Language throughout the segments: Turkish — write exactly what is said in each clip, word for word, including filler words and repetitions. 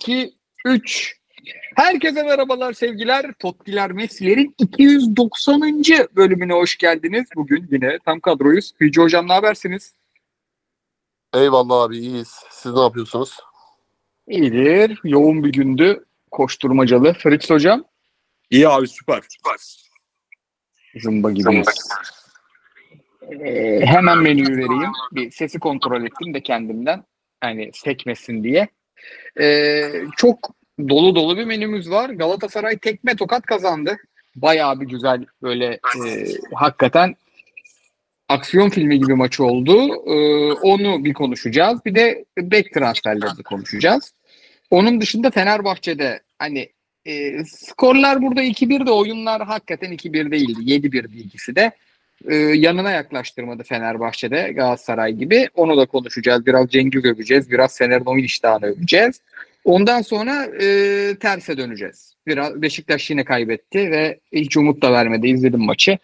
iki üç Herkese merhabalar sevgiler. Tottiler Messi'lerin iki yüz doksanıncı bölümüne hoş geldiniz. Bugün yine tam kadroyuz. Hücü Hocam, ne habersiniz? Eyvallah abi, iyiyiz. Siz ne yapıyorsunuz? İyidir. Yoğun bir gündü. Koşturmacalı. Fritz Hocam? İyi abi, süper. Süper. Zımba gibiyiz. Ee, hemen menüyü vereyim. Bir sesi kontrol ettim de kendimden. Yani sekmesin diye. Ee, çok dolu dolu bir menümüz var. Galatasaray tekme tokat kazandı. Bayağı bir güzel, böyle e, hakikaten aksiyon filmi gibi maçı oldu. Ee, onu bir konuşacağız. Bir de bek transferlerini konuşacağız. Onun dışında Fenerbahçe'de hani e, skorlar burada iki bir de oyunlar hakikaten iki bir değildi. yedi birdi ikisi de. Ee, yanına yaklaştırmadı Fenerbahçe'de Galatasaray gibi. Onu da konuşacağız. Biraz Cengiz öveceğiz. Biraz Fenerbahçe'nin iştahını öveceğiz. Ondan sonra e, terse döneceğiz. Biraz Beşiktaş yine kaybetti ve hiç umut da vermedi. İzledim maçı.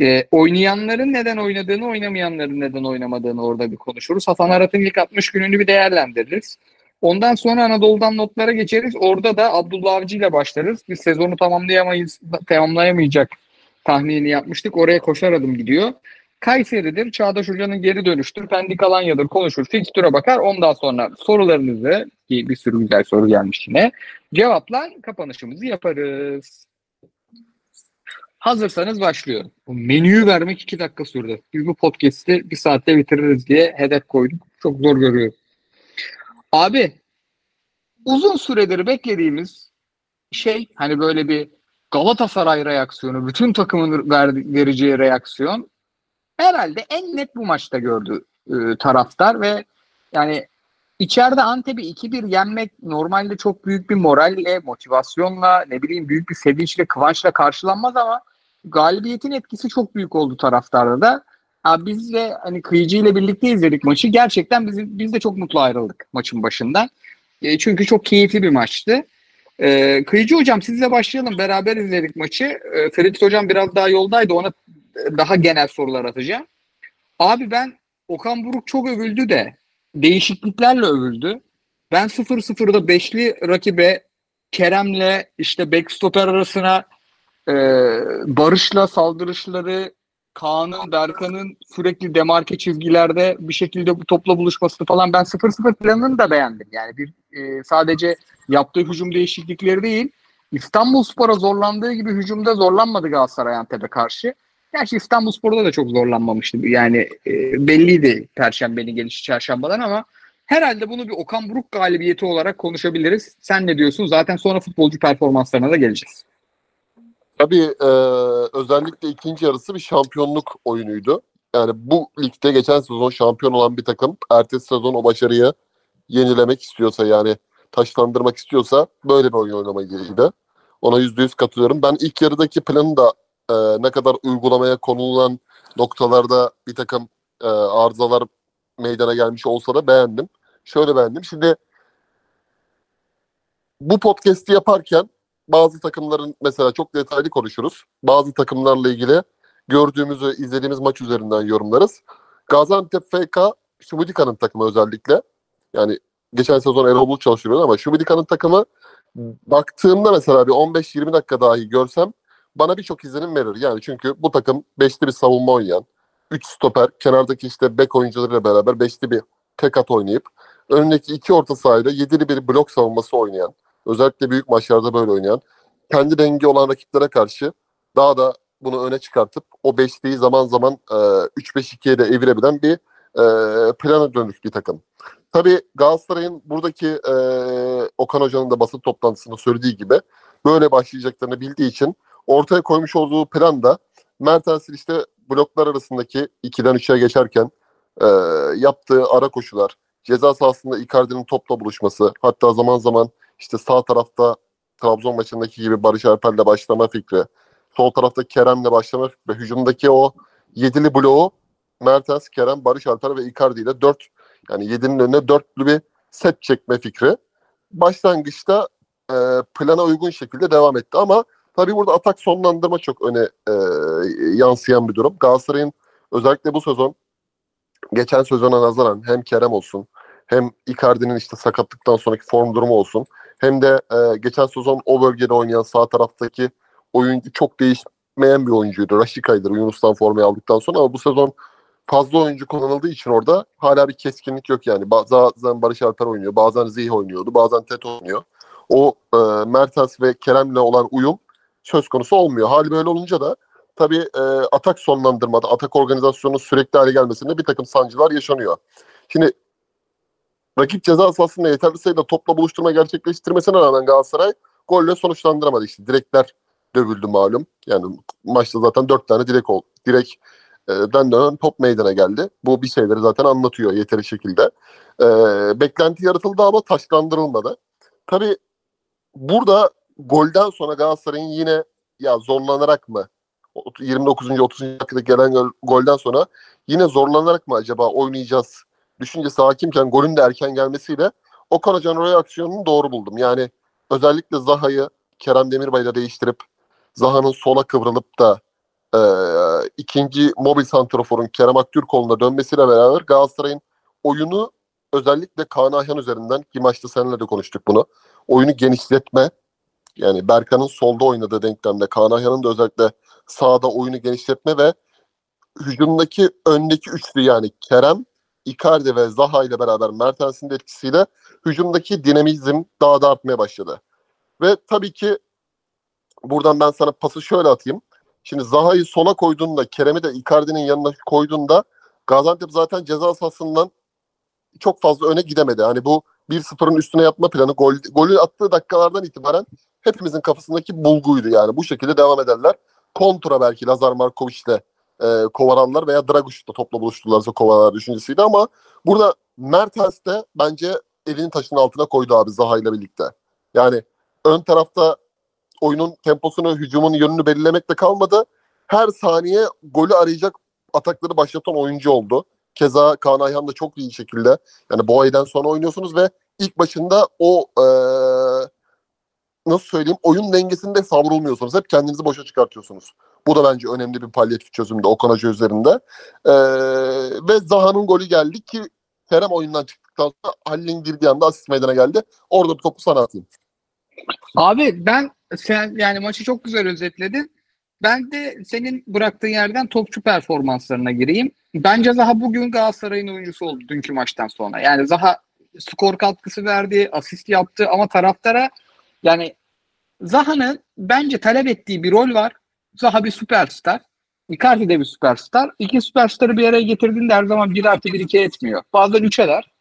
E, oynayanların neden oynadığını, oynamayanların neden oynamadığını orada bir konuşuruz. Hasan Arat'ın ilk altmış gününü bir değerlendiririz. Ondan sonra Anadolu'dan notlara geçeriz. Orada da Abdullah Avcı ile başlarız. Biz sezonu tamamlayamayız, tamamlayamayacak tahminini yapmıştık. Oraya koşar adım gidiyor. Kayseri'dir, Çağdaş Hoca'nın geri dönüştür, Pendik Alanya'dır konuşur, fikstüre bakar. Ondan sonra sorularınızı, ki bir sürü güzel soru gelmiş yine, cevaplar, kapanışımızı yaparız. Hazırsanız başlıyorum. Menüyü vermek iki dakika sürdü. Biz bu podcast'i bir saatte bitiririz diye hedef koyduk. Çok zor görüyorum. Abi, uzun süredir beklediğimiz şey, hani böyle bir Galatasaray reaksiyonu, bütün takımın ver- vereceği reaksiyon herhalde en net bu maçta gördü e, taraftar ve yani içeride Antep'i iki bir yenmek normalde çok büyük bir moralle, motivasyonla, ne bileyim büyük bir sevinçle, kıvançla karşılanmaz ama galibiyetin etkisi çok büyük oldu taraftarda da. Ya biz de hani Kıyıcı ile birlikte izledik maçı. Gerçekten biz, biz de çok mutlu ayrıldık maçın başında. E, çünkü çok keyifli bir maçtı. E, Kıyıcı Hocam, sizle başlayalım. Beraber izledik maçı. E, Ferit Hocam biraz daha yoldaydı. Ona daha genel sorular atacağım. Abi, ben Okan Buruk çok övüldü de değişikliklerle övüldü. Ben sıfır sıfırda beşli rakibe Kerem'le işte backstopper arasına e, Barış'la saldırışları, Kaan'ın, Berkan'ın sürekli demarke çizgilerde bir şekilde bu topla buluşması falan, ben sıfır sıfır planını da beğendim. Yani bir e, sadece yaptığı hücum değişiklikleri değil, İstanbul Spor'a zorlandığı gibi hücumda zorlanmadı Galatasaray Antep'e karşı. Gerçi İstanbul Spor'da da çok zorlanmamıştı. Yani e, belliydi Perşembe'nin gelişi Çarşamba'dan ama herhalde bunu bir Okan Buruk galibiyeti olarak konuşabiliriz. Sen ne diyorsun? Zaten sonra futbolcu performanslarına da geleceğiz. Tabii e, özellikle ikinci yarısı bir şampiyonluk oyunuydu. Yani bu ligde geçen sezon şampiyon olan bir takım ertesi sezon o başarıyı yenilemek istiyorsa, yani taşlandırmak istiyorsa böyle bir oyun oynamayı gerekiyordu. Ona yüzde yüz katılıyorum. Ben ilk yarıdaki planı da Ee, ne kadar uygulamaya konulan noktalarda bir takım e, arızalar meydana gelmiş olsa da beğendim. Şöyle beğendim. Şimdi bu podcast'i yaparken bazı takımların mesela çok detaylı konuşuruz. Bazı takımlarla ilgili gördüğümüzü, izlediğimiz maç üzerinden yorumlarız. Gaziantep F K, Şubidika'nın takımı özellikle. Yani geçen sezon Erol Bulut çalışıyordu ama Şubidika'nın takımı baktığımda mesela bir on beş yirmi dakika dahi görsem bana birçok izlenim verir. Yani çünkü bu takım beşli bir savunma oynayan, üç stoper, kenardaki işte bek oyuncularıyla beraber beşli bir tek at oynayıp önündeki iki orta sahada yedili bir blok savunması oynayan, özellikle büyük maçlarda böyle oynayan, kendi rengi olan rakiplere karşı daha da bunu öne çıkartıp o beşliyi zaman zaman e, üç beş ikiye de evirebilen bir e, plana dönük bir takım. Tabii Galatasaray'ın buradaki e, Okan Hoca'nın da basın toplantısında söylediği gibi böyle başlayacaklarını bildiği için ortaya koymuş olduğu plan da Mertens'in işte bloklar arasındaki ikiden üçe geçerken e, yaptığı ara koşular, ceza sahasında Icardi'nin topla buluşması, hatta zaman zaman işte sağ tarafta Trabzon maçındaki gibi Barış Alper'le başlama fikri, sol tarafta Kerem'le başlama fikri, hücumdaki o yedili bloğu Mertens, Kerem, Barış Alper ve Icardi ile dört, yani yedinin önüne dörtlü bir set çekme fikri başlangıçta e, plana uygun şekilde devam etti ama tabii burada atak sonlandırma çok öne e, yansıyan bir durum. Galatasaray'ın özellikle bu sezon, geçen sezona nazaran hem Kerem olsun, hem Icardi'nin işte sakatlıktan sonraki form durumu olsun, hem de e, geçen sezon o bölgede oynayan sağ taraftaki oyuncu çok değişmeyen bir oyuncuydu. Raşika'ydı Yunus'tan formayı aldıktan sonra, ama bu sezon fazla oyuncu kullanıldığı için orada hala bir keskinlik yok yani. Bazen Barış Alper oynuyor, bazen Zih oynuyordu, bazen Tet oynuyor. O e, Mertens ve Kerem'le olan uyum söz konusu olmuyor. Hali böyle olunca da tabii e, atak sonlandırmada, atak organizasyonunun sürekli hale gelmesinde bir takım sancılar yaşanıyor. Şimdi rakip ceza sahasında yeterli sayıda topla buluşturma gerçekleştirmesine rağmen Galatasaray golle sonuçlandıramadı. İşte direkler dövüldü malum. Yani maçta zaten dört tane direk oldu. Direk den dönen top meydana geldi. Bu bir şeyleri zaten anlatıyor yeteri şekilde. E, beklenti yaratıldı ama taşlandırılmadı. Tabii burada golden sonra Galatasaray'ın yine ya zorlanarak mı yirmi dokuzuncu otuzuncu dakikada gelen golden sonra yine zorlanarak mı acaba oynayacağız düşüncesi hakimken golün de erken gelmesiyle Okan Hoca'nın oraya aksiyonunu doğru buldum. Yani özellikle Zaha'yı Kerem Demirbay'la değiştirip Zaha'nın sola kıvrılıp da e, ikinci mobil santraforun Kerem Aktürkoğlu'na dönmesiyle beraber Galatasaray'ın oyunu özellikle Kaan Ayhan üzerinden, ki maçta seninle de konuştuk bunu, oyunu genişletme, yani Berkan'ın solda oynadığı denklemde Kaan Ayhan'ın da özellikle sağda oyunu genişletme ve hücumdaki öndeki üçlü, yani Kerem, Icardi ve Zaha ile beraber Mertens'in de etkisiyle hücumdaki dinamizm daha da artmaya başladı. Ve tabii ki buradan ben sana pası şöyle atayım. Şimdi Zaha'yı sola koyduğunda, Kerem'i de Icardi'nin yanına koyduğunda Gaziantep zaten ceza sahasından çok fazla öne gidemedi. Hani bu bir sıfırın üstüne yapma planı gol, golü attığı dakikalardan itibaren hepimizin kafasındaki bulguydu. Yani bu şekilde devam ederler. Kontra belki Lazar Markovic'le e, kovaranlar veya Draguç'la topla buluşturularsa kovaranlar düşüncesiydi, ama burada Mertens de bence elini taşın altına koydu abi Zaha'yla birlikte. Yani ön tarafta oyunun temposunu, hücumun yönünü belirlemekle kalmadı. Her saniye golü arayacak atakları başlatan oyuncu oldu. Keza Kaan Ayhan da çok iyi şekilde, yani Boğay'dan sonra oynuyorsunuz ve ilk başında o ee, nasıl söyleyeyim, oyun dengesinde savrulmuyorsunuz. Hep kendinizi boşa çıkartıyorsunuz. Bu da bence önemli bir palyatif çözümde Okan Hoca üzerinde. E, ve Zaha'nın golü geldi ki Kerem oyundan çıktıktan sonra Halil'in girdiği anda asist meydana geldi. Orada topu sana atayım. Abi ben, sen yani maçı çok güzel özetledin. Ben de senin bıraktığın yerden topçu performanslarına gireyim. Bence Zaha bugün Galatasaray'ın oyuncusu oldu dünkü maçtan sonra. Yani Zaha skor katkısı verdi, asist yaptı ama taraftara, yani Zaha'nın bence talep ettiği bir rol var. Zaha bir süperstar. Icardi de bir süperstar. İki süperstarı bir araya getirdiğinde her zaman bir artı bir iki etmiyor. Bazen üçeler.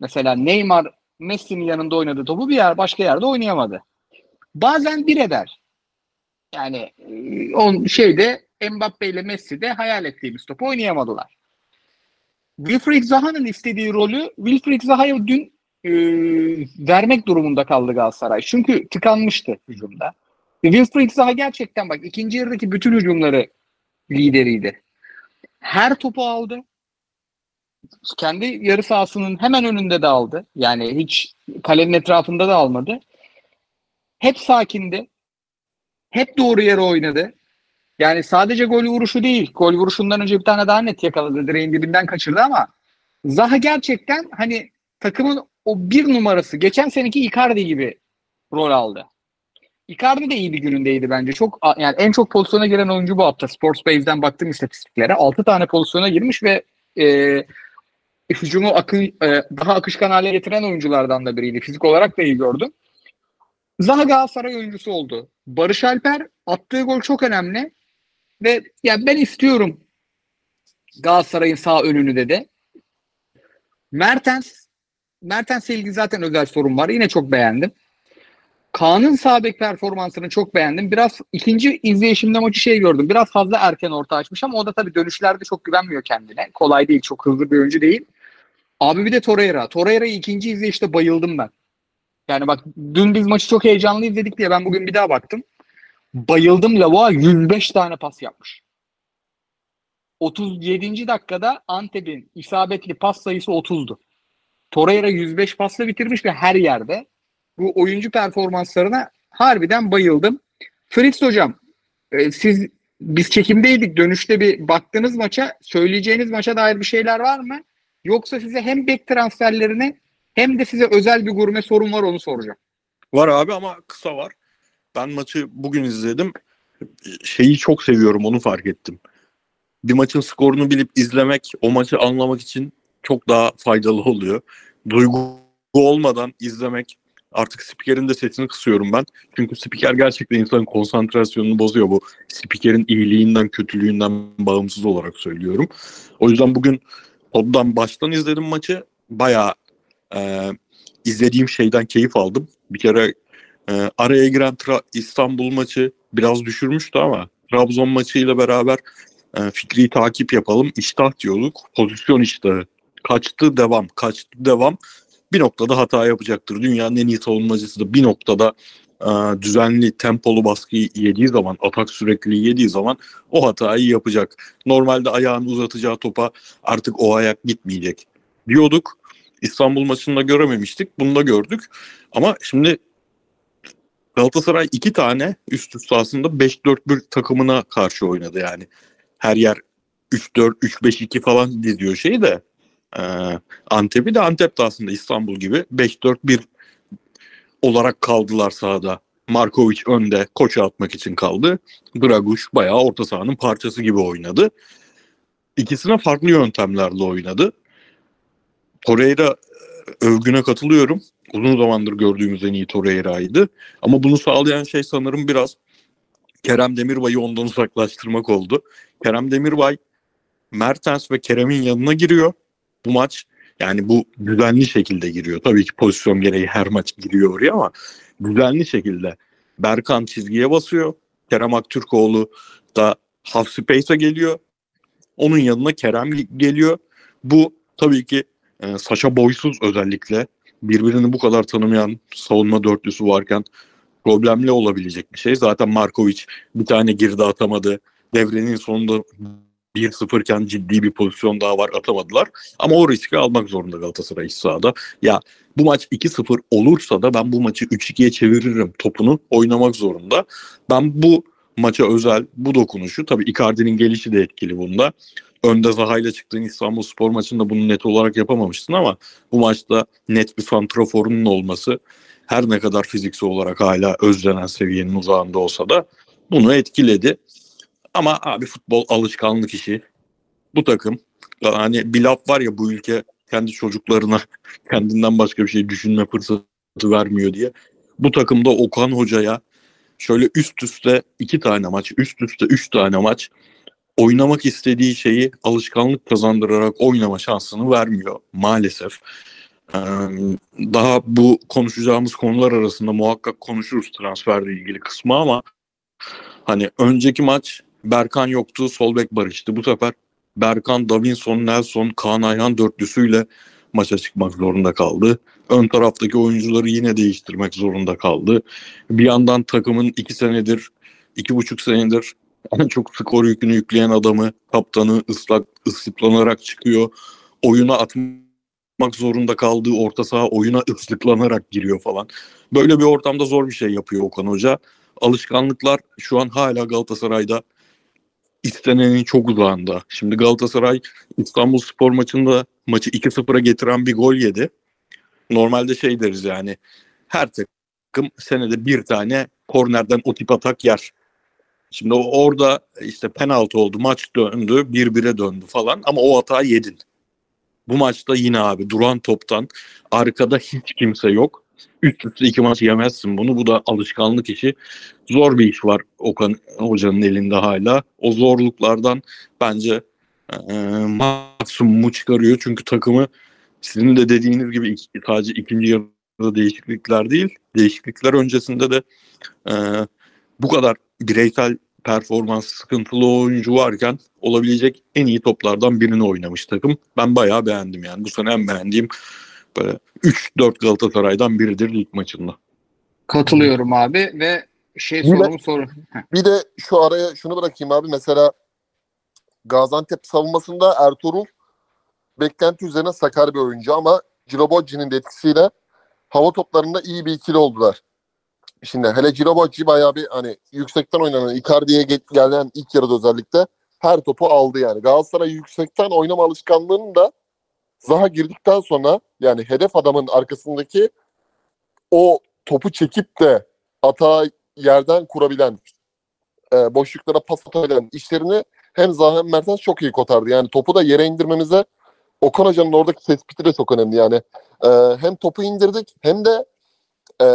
Mesela Neymar, Messi'nin yanında oynadığı topu bir yer, başka yerde oynayamadı. Bazen bir eder. Yani on şeyde Mbappe ile Messi de hayal ettiğimiz topu oynayamadılar. Wilfried Zaha'nın istediği rolü Wilfried Zaha'ya dün e, vermek durumunda kaldı Galatasaray. Çünkü tıkanmıştı hücumda. Wilfried Zaha gerçekten bak ikinci yarıdaki bütün hücumları lideriydi. Her topu aldı. Kendi yarı sahasının hemen önünde de aldı. Yani hiç kalenin etrafında da almadı. Hep sakindi. Hep doğru yere oynadı. Yani sadece gol vuruşu değil. Gol vuruşundan önce bir tane daha net yakaladı. Direğin dibinden kaçırdı ama Zaha gerçekten hani takımın o bir numarası. Geçen seneki Icardi gibi rol aldı. Icardi de iyi bir günündeydi bence. Çok, yani en çok pozisyona giren oyuncu bu hafta. Sportsbase'den baktım istatistiklere. altı tane pozisyona girmiş ve e, hücumu akı, e, daha akışkan hale getiren oyunculardan da biriydi. Fizik olarak da iyi gördüm. Zaha Galatasaray oyuncusu oldu. Barış Alper attığı gol çok önemli ve yani ben istiyorum Galatasaray'ın sağ önünü dedi. Mertens, Mertens'le ilgili zaten özel sorun var. Yine çok beğendim. Kaan'ın sağ bek performansını çok beğendim. Biraz ikinci izleyişimde maçı şey gördüm. Biraz fazla erken orta açmış ama o da tabii dönüşlerde çok güvenmiyor kendine. Kolay değil, çok hızlı bir oyuncu değil. Abi bir de Torreira. Torreira'yı ikinci izleyişte bayıldım ben. Yani bak dün biz maçı çok heyecanlı izledik diye ben bugün bir daha baktım. Bayıldım Lava, yüz beş tane pas yapmış. otuz yedinci dakikada Antep'in isabetli pas sayısı otuzdu. Torreira yüz beş pasla bitirmiş ve her yerde. Bu oyuncu performanslarına harbiden bayıldım. Fritz hocam, e, siz biz çekimdeydik, dönüşte bir baktınız maça, söyleyeceğiniz maça dair bir şeyler var mı? Yoksa size hem bek transferlerini hem de size özel bir gurme sorun var, onu soracağım. Var abi ama kısa var. Ben maçı bugün izledim. Şeyi çok seviyorum, onu fark ettim. Bir maçın skorunu bilip izlemek o maçı anlamak için çok daha faydalı oluyor. Duygu olmadan izlemek. Artık spikerin de sesini kısıyorum ben. Çünkü spiker gerçekten insanın konsantrasyonunu bozuyor. Bu spikerin iyiliğinden, kötülüğünden bağımsız olarak söylüyorum. O yüzden bugün Pod'dan baştan izledim maçı. Bayağı e, izlediğim şeyden keyif aldım. Bir kere e, araya giren tra- İstanbul maçı biraz düşürmüştü ama Trabzon maçıyla beraber e, fikri takip yapalım. İştah diyorduk. Pozisyon iştahı. Kaçtı devam, kaçtı devam. Bir noktada hata yapacaktır. Dünyanın en iyi savunmacısı da bir noktada e, düzenli, tempolu baskıyı yediği zaman, atak sürekliliği yediği zaman o hatayı yapacak. Normalde ayağını uzatacağı topa artık o ayak gitmeyecek diyorduk. İstanbul maçında görememiştik. Bunu da gördük. Ama şimdi Galatasaray iki tane üst üste aslında beş dört bir takımına karşı oynadı yani. Her yer üç dört, üç beş iki falan diziyor şeyi de. Antep'i de Antep de aslında İstanbul gibi beş dört bir olarak kaldılar sahada. Markovic önde koça atmak için kaldı. Draguş bayağı orta sahanın parçası gibi oynadı. İkisine farklı yöntemlerle oynadı. Torreira övgüne katılıyorum. Uzun zamandır gördüğümüz en iyi Torreira'ydı. Ama bunu sağlayan şey sanırım biraz Kerem Demirbay'ı ondan uzaklaştırmak oldu. Kerem Demirbay Mertens ve Kerem'in yanına giriyor. Bu maç yani bu düzenli şekilde giriyor. Tabii ki pozisyon gereği her maç giriyor oraya ama düzenli şekilde Berkan çizgiye basıyor. Kerem Aktürkoğlu da half space'e geliyor. Onun yanına Kerem geliyor. Bu tabii ki e, Saşa Boysuz özellikle birbirini bu kadar tanımayan savunma dörtlüsü varken problemli olabilecek bir şey. Zaten Markovic bir tane girdi atamadı. Devrenin sonunda bir sıfır iken ciddi bir pozisyon daha var, atamadılar. Ama o riski almak zorunda Galatasaray iç sahada. Ya bu maç iki sıfır olursa da ben bu maçı üç ikiye çeviririm topunu oynamak zorunda. Ben bu maça özel bu dokunuşu, tabii Icardi'nin gelişi de etkili bunda. Önde Zaha ile çıktığın İstanbul Spor maçında bunu net olarak yapamamıştın ama bu maçta net bir santraforunun olması her ne kadar fiziksel olarak hala özlenen seviyenin uzağında olsa da bunu etkiledi. Ama abi futbol alışkanlık işi. Bu takım hani bir laf var ya, bu ülke kendi çocuklarına kendinden başka bir şey düşünme fırsatı vermiyor diye. Bu takımda Okan Hoca'ya şöyle üst üste iki tane maç, üst üste üç tane maç oynamak istediği şeyi alışkanlık kazandırarak oynama şansını vermiyor maalesef. Ee, daha bu konuşacağımız konular arasında muhakkak konuşuruz transferle ilgili kısmı ama hani önceki maç Berkan yoktu, sol bek Barış'tı. Bu sefer Berkan, Davinson, Nelson, Kaan Ayhan dörtlüsüyle maça çıkmak zorunda kaldı. Ön taraftaki oyuncuları yine değiştirmek zorunda kaldı. Bir yandan takımın iki senedir, iki buçuk senedir en çok skor yükünü yükleyen adamı, kaptanı ıslak, ıslıklanarak çıkıyor. Oyuna atmak zorunda kaldığı orta saha oyuna ıslıklanarak giriyor falan. Böyle bir ortamda zor bir şey yapıyor Okan Hoca. Alışkanlıklar şu an hala Galatasaray'da istenenin çok uzağında. Şimdi Galatasaray İstanbul Spor maçında maçı iki sıfıra getiren bir gol yedi. Normalde şey deriz yani, her takım senede bir tane kornerden o tip atak yer. Şimdi orada işte penaltı oldu, maç döndü, bir bire döndü falan ama o hatayı yedin. Bu maçta yine abi duran toptan, arkada hiç kimse yok. Üst üste iki maç yemezsin bunu. Bu da alışkanlık işi. Zor bir iş var Okan Hoca'nın elinde hala. O zorluklardan bence e, maksimumu çıkarıyor. Çünkü takımı sizin de dediğiniz gibi iki, sadece ikinci yarıda değişiklikler değil. Değişiklikler öncesinde de e, bu kadar bireysel performans sıkıntılı oyuncu varken olabilecek en iyi toplardan birini oynamış takım. Ben bayağı beğendim yani. Bu sene en beğendiğim böyle üç dört Galatasaray'dan biridir ilk maçında. Katılıyorum abi ve şey sorumu sorun. Bir de şu araya şunu bırakayım abi, mesela Gaziantep savunmasında Ertuğrul beklenti üzerine sakar bir oyuncu ama Cilobocci'nin de etkisiyle hava toplarında iyi bir ikili oldular. Şimdi hele Cilobocci bayağı bir hani yüksekten oynanan Icardi'ye gelen ilk yarıda özellikle her topu aldı yani. Galatasaray yüksekten oynama alışkanlığının da Zaha girdikten sonra yani hedef adamın arkasındaki o topu çekip de atağı yerden kurabilen, e, boşluklara pas atabilen işlerini hem Zaha hem Mertens çok iyi kotardı. Yani topu da yere indirmemize Okan Hoca'nın oradaki tespiti de çok önemli yani. E, hem topu indirdik hem de e,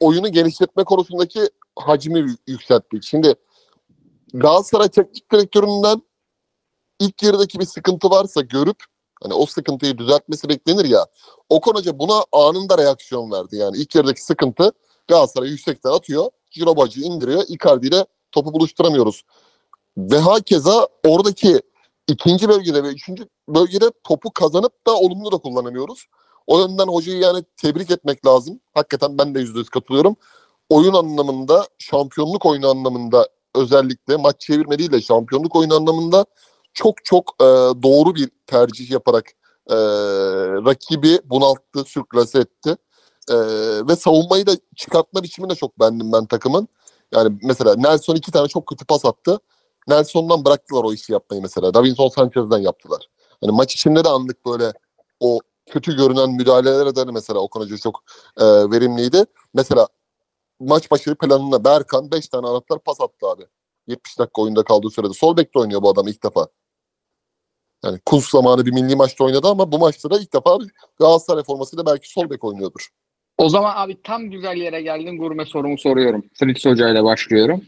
oyunu genişletme konusundaki hacmi yükselttik. Şimdi Galatasaray teknik direktöründen ilk yarıdaki bir sıkıntı varsa görüp hani o sıkıntıyı düzeltmesi beklenir ya. Okan Hoca buna anında reaksiyon verdi. Yani ilk yarıdaki sıkıntı Galatasaray yüksekten atıyor. Girobacı indiriyor. Icardi ile topu buluşturamıyoruz. Ve hakeza oradaki ikinci bölgede ve üçüncü bölgede topu kazanıp da olumlu da kullanamıyoruz. O yönden hocayı yani tebrik etmek lazım. Hakikaten ben de yüzde yüz katılıyorum. Oyun anlamında, şampiyonluk oyunu anlamında, özellikle maç çevirmeliyle şampiyonluk oyunu anlamında çok çok e, doğru bir tercih yaparak e, rakibi bunalttı, sürklase etti. E, ve savunmayı da çıkartma biçimini de çok beğendim ben takımın. Yani mesela Nelson iki tane çok kötü pas attı. Nelson'dan bıraktılar o işi yapmayı mesela. Davinson Sanchez'den yaptılar. Yani maç içinde de anlık böyle o kötü görünen müdahalelere de mesela Okan Hoca çok e, verimliydi. Mesela maç başı planına Berkan beş tane anahtar pas attı abi. yetmiş dakika oyunda kaldığı sürede. Sol bekte oynuyor bu adam ilk defa. Yani Kuz zamanı bir milli maçta oynadı ama bu maçta da ilk defa Galatasaray formasıyla belki sol bek oynuyordur. O zaman abi tam güzel yere geldin, gurme sorumu soruyorum. Fritz Hoca ile başlıyorum.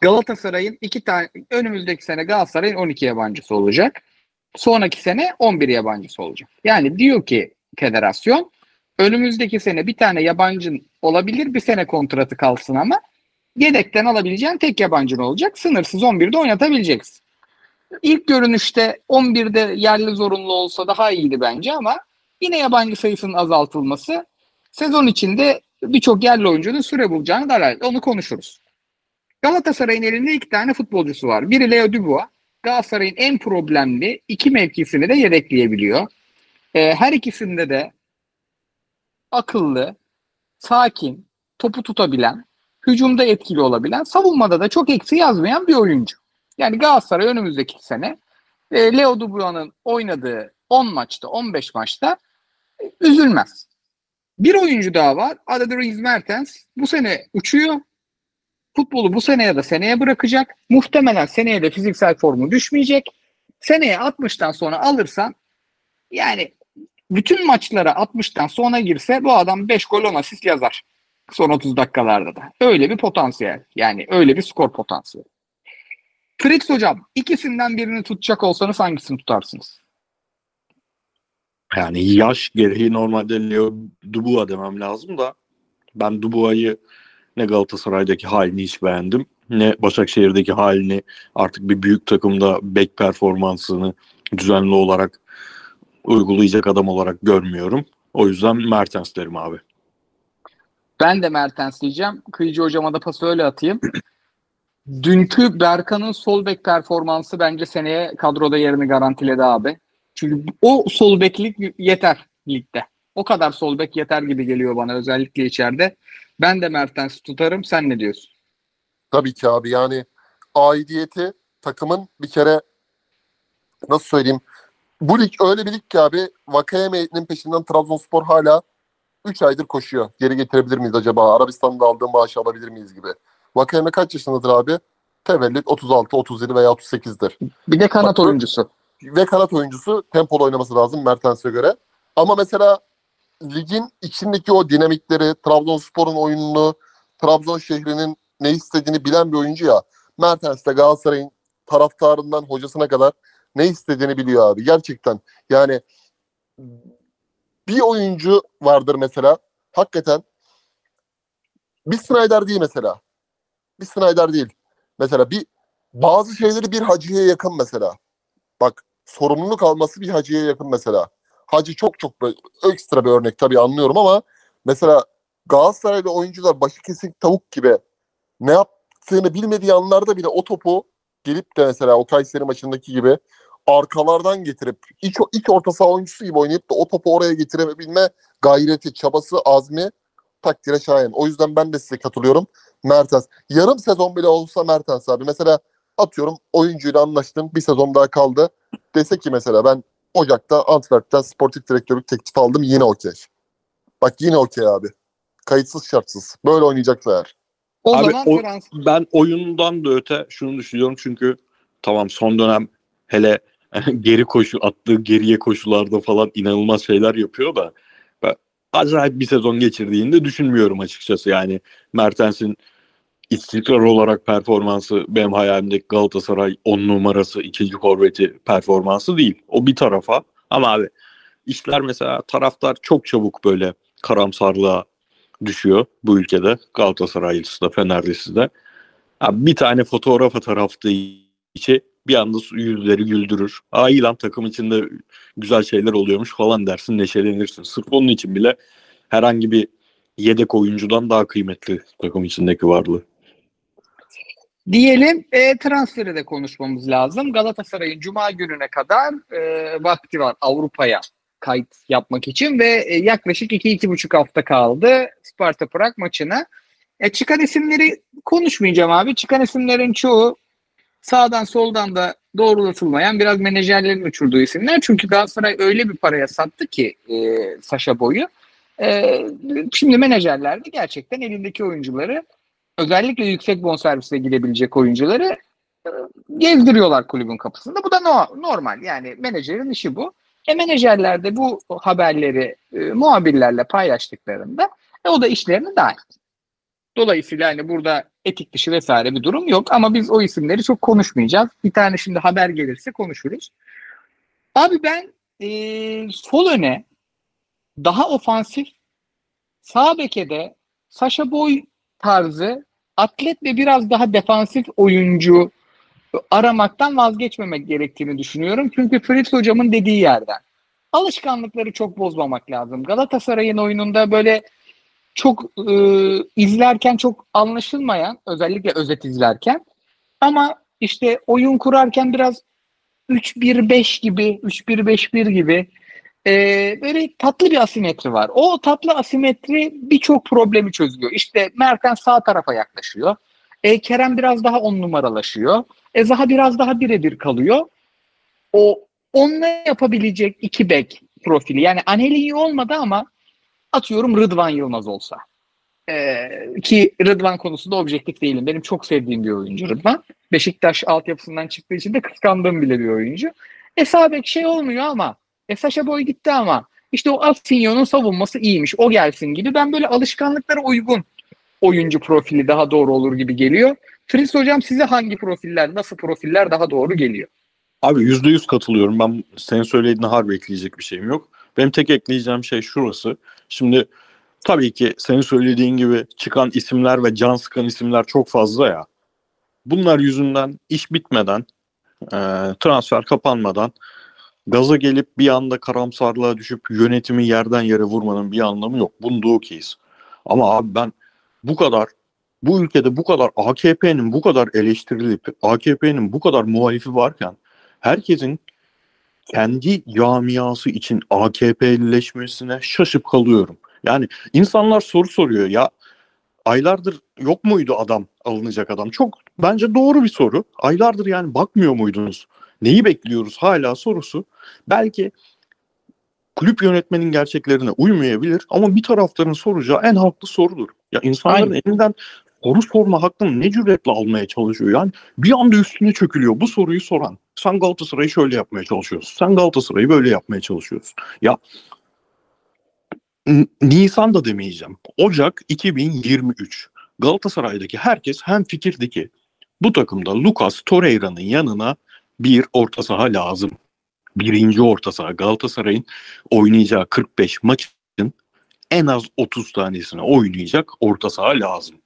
Galatasaray'ın iki tane, önümüzdeki sene Galatasaray'ın on iki yabancısı olacak. Sonraki sene on bir yabancısı olacak. Yani diyor ki federasyon, önümüzdeki sene bir tane yabancın olabilir, bir sene kontratı kalsın ama yedekten alabileceğin tek yabancın olacak. Sınırsız on birde oynatabileceksin. İlk görünüşte on birde yerli zorunlu olsa daha iyiydi bence ama yine yabancı sayısının azaltılması sezon içinde birçok yerli oyuncunun süre bulacağını dair. Onu konuşuruz. Galatasaray'ın elinde iki tane futbolcusu var. Biri Leo Dubois. Galatasaray'ın en problemli iki mevkisini de yedekleyebiliyor. Ee, her ikisinde de akıllı, sakin, topu tutabilen, hücumda etkili olabilen, savunmada da çok eksi yazmayan bir oyuncu. Yani Galatasaray önümüzdeki sene e, Leo Dubois'un oynadığı on maçta, on beş maçta e, üzülmez. Bir oyuncu daha var. Adı Dries Mertens. Bu sene uçuyor. Futbolu bu sene ya da seneye bırakacak. Muhtemelen seneye de fiziksel formu düşmeyecek. Seneye altmıştan sonra alırsan, yani bütün maçlara altmıştan sonra girse bu adam beş gol on asist yazar. Son otuz dakikalarda da. Öyle bir potansiyel. Yani öyle bir skor potansiyeli. Fritz hocam, ikisinden birini tutacak olsanız hangisini tutarsınız? Yani yaş gereği normalde Leo Dubois demem lazım da ben Dubois'ı ne Galatasaray'daki halini hiç beğendim, ne Başakşehir'deki halini, artık bir büyük takımda bek performansını düzenli olarak uygulayacak adam olarak görmüyorum. O yüzden Mertens derim abi. Ben de Mertens diyeceğim. Kıyıcı hocama da pası öyle atayım. Dünkü Berkan'ın sol bek performansı bence seneye kadroda yerini garantiledi abi. Çünkü o sol beklik yeter ligde. O kadar sol bek yeter gibi geliyor bana, özellikle içeride. Ben de Mertens'i tutarım. Sen ne diyorsun? Tabii ki abi, yani aidiyeti takımın bir kere, nasıl söyleyeyim, bu lig öyle bir lig ki abi, Vakayeme'nin peşinden Trabzonspor hala üç aydır koşuyor. Geri getirebilir miyiz acaba? Arabistan'da aldığı maaşı alabilir miyiz gibi. Vakayeme kaç yaşındadır abi? Tevellüt otuz altı, otuz yedi veya otuz sekizdir. Bir de kanat Bak, oyuncusu. Ve kanat oyuncusu, tempolu oynaması lazım Mertens'e göre. Ama mesela ligin içindeki o dinamikleri, Trabzonspor'un oyununu, Trabzon şehrinin ne istediğini bilen bir oyuncu ya. Mertens de Galatasaray'ın taraftarından hocasına kadar ne istediğini biliyor abi. Gerçekten yani bir oyuncu vardır mesela, hakikaten bir Snyder değil mesela. Bir Snyder değil. Mesela bir bazı şeyleri bir Hacı'ya yakın mesela. Bak, sorumluluk alması bir Hacı'ya yakın mesela. Hacı çok çok böyle, ekstra bir örnek tabii, anlıyorum ama mesela Galatasaray'da oyuncular başı kesik tavuk gibi, ne yaptığını bilmediği anlarda bile o topu gelip de mesela o Kayseri maçındaki gibi arkalardan getirip iç, iç orta saha oyuncusu gibi oynayıp da o topu oraya getirebilme gayreti, çabası, azmi takdire şayan. O yüzden ben de size katılıyorum. Mertens. Yarım sezon bile olsa Mertens abi. Mesela atıyorum oyuncuyla anlaştım. Bir sezon daha kaldı. Dese ki mesela ben Ocak'ta Antwerp'ten sportif direktörlük teklifi aldım. Yine okey. Bak yine okey abi. Kayıtsız şartsız. Böyle oynayacaklar. O Abi, zaman o, ben oyundan da öte şunu düşünüyorum çünkü tamam son dönem hele geri koşu attığı geriye koşularda falan inanılmaz şeyler yapıyor da ben acayip bir sezon geçirdiğini de düşünmüyorum açıkçası. Yani Mertens'in istikrar olarak performansı benim hayalimdeki Galatasaray on numarası ikinci forveti performansı değil. O bir tarafa ama abi işler mesela taraftar çok çabuk böyle karamsarlığa düşüyor bu ülkede. Galatasaraylısı da Fenerlisi de. Abi bir tane fotoğrafa taraftığı içi bir anda yüzleri güldürür. Ay lan takım içinde güzel şeyler oluyormuş falan dersin, neşelenirsin. Sırf onun için bile herhangi bir yedek oyuncudan daha kıymetli takım içindeki varlığı. Diyelim e, transferi de konuşmamız lazım. Galatasaray'ın Cuma gününe kadar e, vakti var Avrupa'ya kayıt yapmak için ve e, yaklaşık iki iki buçuk hafta kaldı Sparta Prag maçına. E, çıkan isimleri konuşmayacağım abi. Çıkan isimlerin çoğu sağdan soldan da doğrulatılmayan biraz menajerlerin uçurduğu isimler. Çünkü Galatasaray öyle bir paraya sattı ki e, Saşa boyu. E, şimdi menajerler de gerçekten elindeki oyuncuları, özellikle yüksek bonservisle gidebilecek oyuncuları e, gezdiriyorlar kulübün kapısında. Bu da no- normal yani menajerin işi bu. E menajerler de bu haberleri e, muhabirlerle paylaştıklarında e, o da işlerine dahil. Dolayısıyla hani burada etik dışı vesaire bir durum yok ama biz o isimleri çok konuşmayacağız. Bir tane şimdi haber gelirse konuşuruz. Abi ben e, sol öne daha ofansif, sağ beke de Saşa Boy tarzı atlet ve biraz daha defansif oyuncu aramaktan vazgeçmemek gerektiğini düşünüyorum. Çünkü Fritz hocamın dediği yerden. Alışkanlıkları çok bozmamak lazım. Galatasaray'ın oyununda böyle çok e, izlerken çok anlaşılmayan, özellikle özet izlerken ama işte oyun kurarken biraz üç bir beş gibi, üç bir beş bir gibi e, böyle tatlı bir asimetri var. O tatlı asimetri birçok problemi çözüyor. İşte Mertens sağ tarafa yaklaşıyor. E, Kerem biraz daha on numaralaşıyor. E, Zaha biraz daha birebir kalıyor. O onunla yapabilecek iki bek profili. Yani Anel'i iyi olmadı ama atıyorum Rıdvan Yılmaz olsa. E, ki Rıdvan konusunda objektif değilim. Benim çok sevdiğim bir oyuncu Rıdvan. Beşiktaş altyapısından çıktığı için de kıskandığım bile bir oyuncu. E sağ bek şey olmuyor ama. E Saşa Boy gitti ama. İşte o Afinyo'nun savunması iyiymiş. O gelsin gibi. Ben böyle alışkanlıklara uygun oyuncu profili daha doğru olur gibi geliyor. Fritz hocam size hangi profiller, nasıl profiller daha doğru geliyor? Abi yüzde yüz katılıyorum. Ben senin söylediğine harbi ekleyecek bir şeyim yok. Benim tek ekleyeceğim şey şurası. Şimdi tabii ki senin söylediğin gibi çıkan isimler ve can sıkan isimler çok fazla ya. Bunlar yüzünden iş bitmeden, e, transfer kapanmadan gaza gelip bir anda karamsarlığa düşüp yönetimi yerden yere vurmanın bir anlamı yok. Bunu da okeyiz. Ama abi ben bu kadar, bu ülkede bu kadar A K P'nin bu kadar eleştirilip A K P'nin bu kadar muhalifi varken herkesin kendi camiası için A K P'lileşmesine şaşıp kalıyorum. Yani insanlar soru soruyor ya, aylardır yok muydu adam, alınacak adam? Çok bence doğru bir soru. Aylardır yani bakmıyor muydunuz? Neyi bekliyoruz hala sorusu. Belki kulüp yönetmenin gerçeklerine uymayabilir ama bir taraftarın soracağı en haklı sorudur. Ya insanların Aynen. elinden soru sorma hakkını ne cüretle almaya çalışıyor? Yani bir anda üstüne çökülüyor bu soruyu soran. Sen Galatasaray'ı şöyle yapmaya çalışıyorsun. Sen Galatasaray'ı böyle yapmaya çalışıyorsun. Ya N- Nisan da demeyeceğim. Ocak iki bin yirmi üç. Galatasaray'daki herkes hemfikirdi ki bu takımda Lucas Torreira'nın yanına bir orta saha lazım. Birinci orta saha. Galatasaray'ın oynayacağı kırk beş maçın en az otuz tanesine oynayacak orta saha lazım.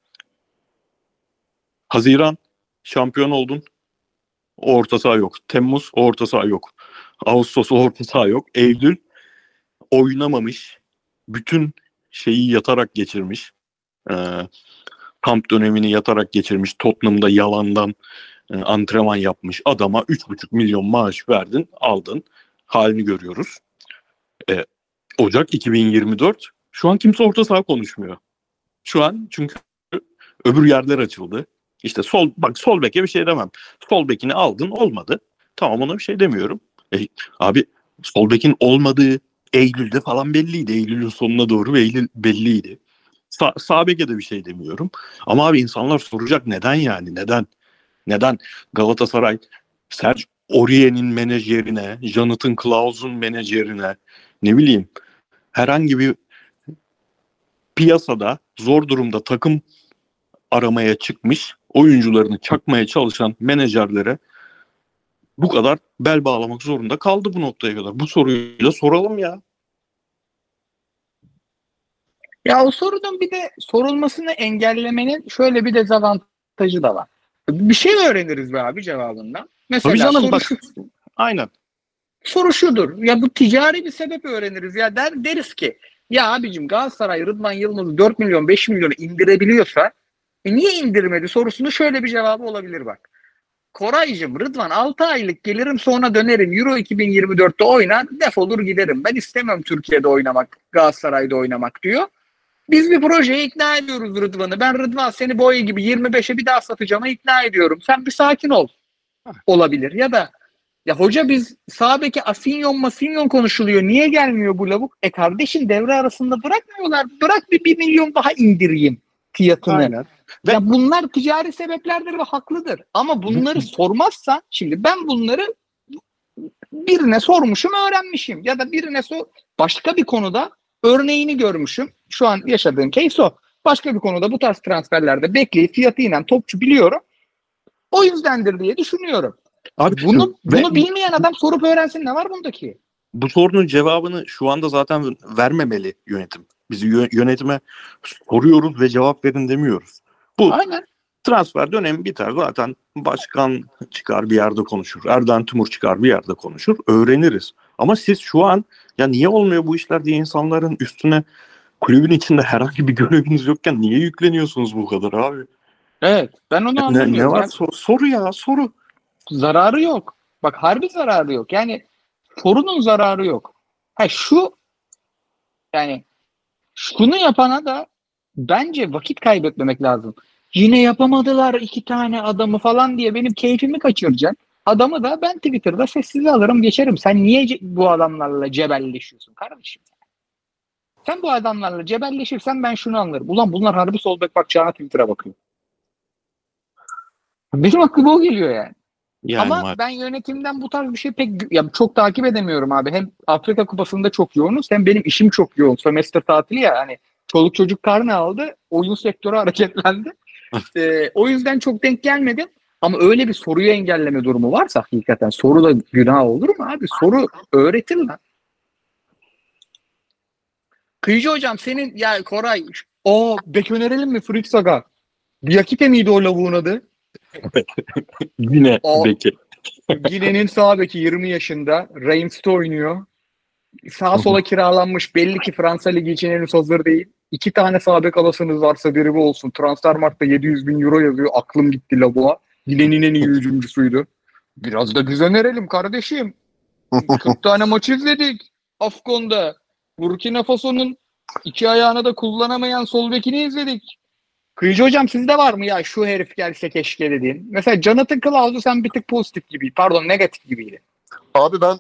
Haziran şampiyon oldun. O orta saha yok. Temmuz o orta saha yok. Ağustos o orta saha yok. Eylül oynamamış. Bütün şeyi yatarak geçirmiş. Ee, kamp dönemini yatarak geçirmiş. Tottenham'da yalandan e, antrenman yapmış. Adama üç buçuk milyon maaş verdin, aldın. Halini görüyoruz. Ee, Ocak iki bin yirmi dört. Şu an kimse orta saha konuşmuyor. Şu an çünkü öbür yerler açıldı. İşte sol bak sol beke bir şey demem. Sol bekini aldın olmadı. Tamam ona bir şey demiyorum. E, abi sol bekin olmadığı Eylül'de falan belliydi. Eylül'ün sonuna doğru belli, belliydi. Sa- sağ beke de bir şey demiyorum. Ama abi insanlar soracak neden yani? Neden? Neden Galatasaray Serge Aurier'in menajerine, Jonathan Klaus'un menajerine, ne bileyim herhangi bir piyasada zor durumda takım aramaya çıkmış, oyuncularını çakmaya çalışan menajerlere bu kadar bel bağlamak zorunda kaldı bu noktaya kadar? Bu soruyu da soralım ya. Ya o sorunun bir de sorulmasını engellemenin şöyle bir dezavantajı da var. Bir şey öğreniriz be abi cevabından. Mesela canım, soru bak, şu. Aynen. Soru şudur. Ya bu ticari bir sebep öğreniriz. Ya der, deriz ki ya abicim Galatasaray Rıdvan Yılmaz'ı dört milyon beş milyonu indirebiliyorsa e niye indirmedi sorusunun şöyle bir cevabı olabilir bak. Koraycığım Rıdvan altı aylık gelirim sonra dönerim. Euro iki bin yirmi dörtte oynar defolur giderim. Ben istemem Türkiye'de oynamak, Galatasaray'da oynamak diyor. Biz bir projeye ikna ediyoruz Rıdvan'ı. Ben Rıdvan seni boya gibi yirmi beşe bir daha satacağıma ikna ediyorum. Sen bir sakin ol. Olabilir. Ya da ya hoca biz sağ beki Asinyon Masinyon konuşuluyor. Niye gelmiyor bu lavuk? E kardeşim devre arasında bırakmıyorlar. Bırak bir bir milyon daha indireyim fiyatını. Ve ya bunlar ticari sebeplerdir ve haklıdır. Ama bunları sormazsa şimdi ben bunları birine sormuşum öğrenmişim. Ya da birine sor başka bir konuda örneğini görmüşüm. Şu an yaşadığım case o. Başka bir konuda bu tarz transferlerde bekleyip fiyatı inen topçu biliyorum. O yüzdendir diye düşünüyorum. Abi bunu ve, bunu bilmeyen adam sorup öğrensin, ne var bundaki? Bu sorunun cevabını şu anda zaten vermemeli yönetim. Biz yönetime soruyoruz ve cevap verin demiyoruz. Bu aynen. Transfer dönemi biter zaten, başkan çıkar bir yerde konuşur. Erdoğan Timur çıkar bir yerde konuşur. Öğreniriz. Ama siz şu an ya niye olmuyor bu işler diye insanların üstüne kulübün içinde herhangi bir göreviniz yokken niye yükleniyorsunuz bu kadar abi? Evet, ben onu anlamıyorum. Ne, ne var? Sor, soru ya, soru. Zararı yok. Bak harbi zararı yok. Yani sorunun zararı yok. Ha şu, yani şunu yapana da bence vakit kaybetmemek lazım. Yine yapamadılar iki tane adamı falan diye benim keyfimi kaçıracaksın. Adamı da ben Twitter'da sessize alırım geçerim. Sen niye ce- bu adamlarla cebelleşiyorsun kardeşim? Sen bu adamlarla cebelleşirsen ben şunu anlarım. Ulan bunlar harbi sol bek bakacağına Twitter'a bakıyor. Benim aklıma o geliyor yani. yani Ama abi, ben yönetimden bu tarz bir şey pek ya çok takip edemiyorum abi. Hem Afrika Kupası'nda çok yoğunuz hem benim işim çok yoğun. Semester tatili ya hani çoluk çocuk karnı aldı. Oyun sektörü hareketlendi. ee, o yüzden çok denk gelmedim. Ama öyle bir soruyu engelleme durumu varsa hakikaten soru da günah olur mu abi? Soru öğretir lan. Kıyıcı hocam senin ya Koray o bek önerelim mi Fritz Aga? Diyakite miydi o lavuğun adı? Yine beki. Gine'nin sağ beki yirmi yaşında. Reins'te oynuyor. Sağa sola kiralanmış. Belli ki Fransa Ligi için henüz hazır değil. İki tane sağ bek alasınız varsa biri bu olsun. Transfermarkt'ta yedi yüz bin euro yazıyor. Aklım gitti lavuğa. Gine'nin en iyi hücumcusuydu. Biraz da biz önerelim kardeşim. kırk tane maç izledik. Afkon'da. Burkina Faso'nun iki ayağını da kullanamayan sol bekini izledik. Kıyıcı hocam sizde var mı ya şu herif gelse keşke dediğin? Mesela Jonathan Klaus'u sen bir tık pozitif gibi, pardon negatif gibiydi. Abi ben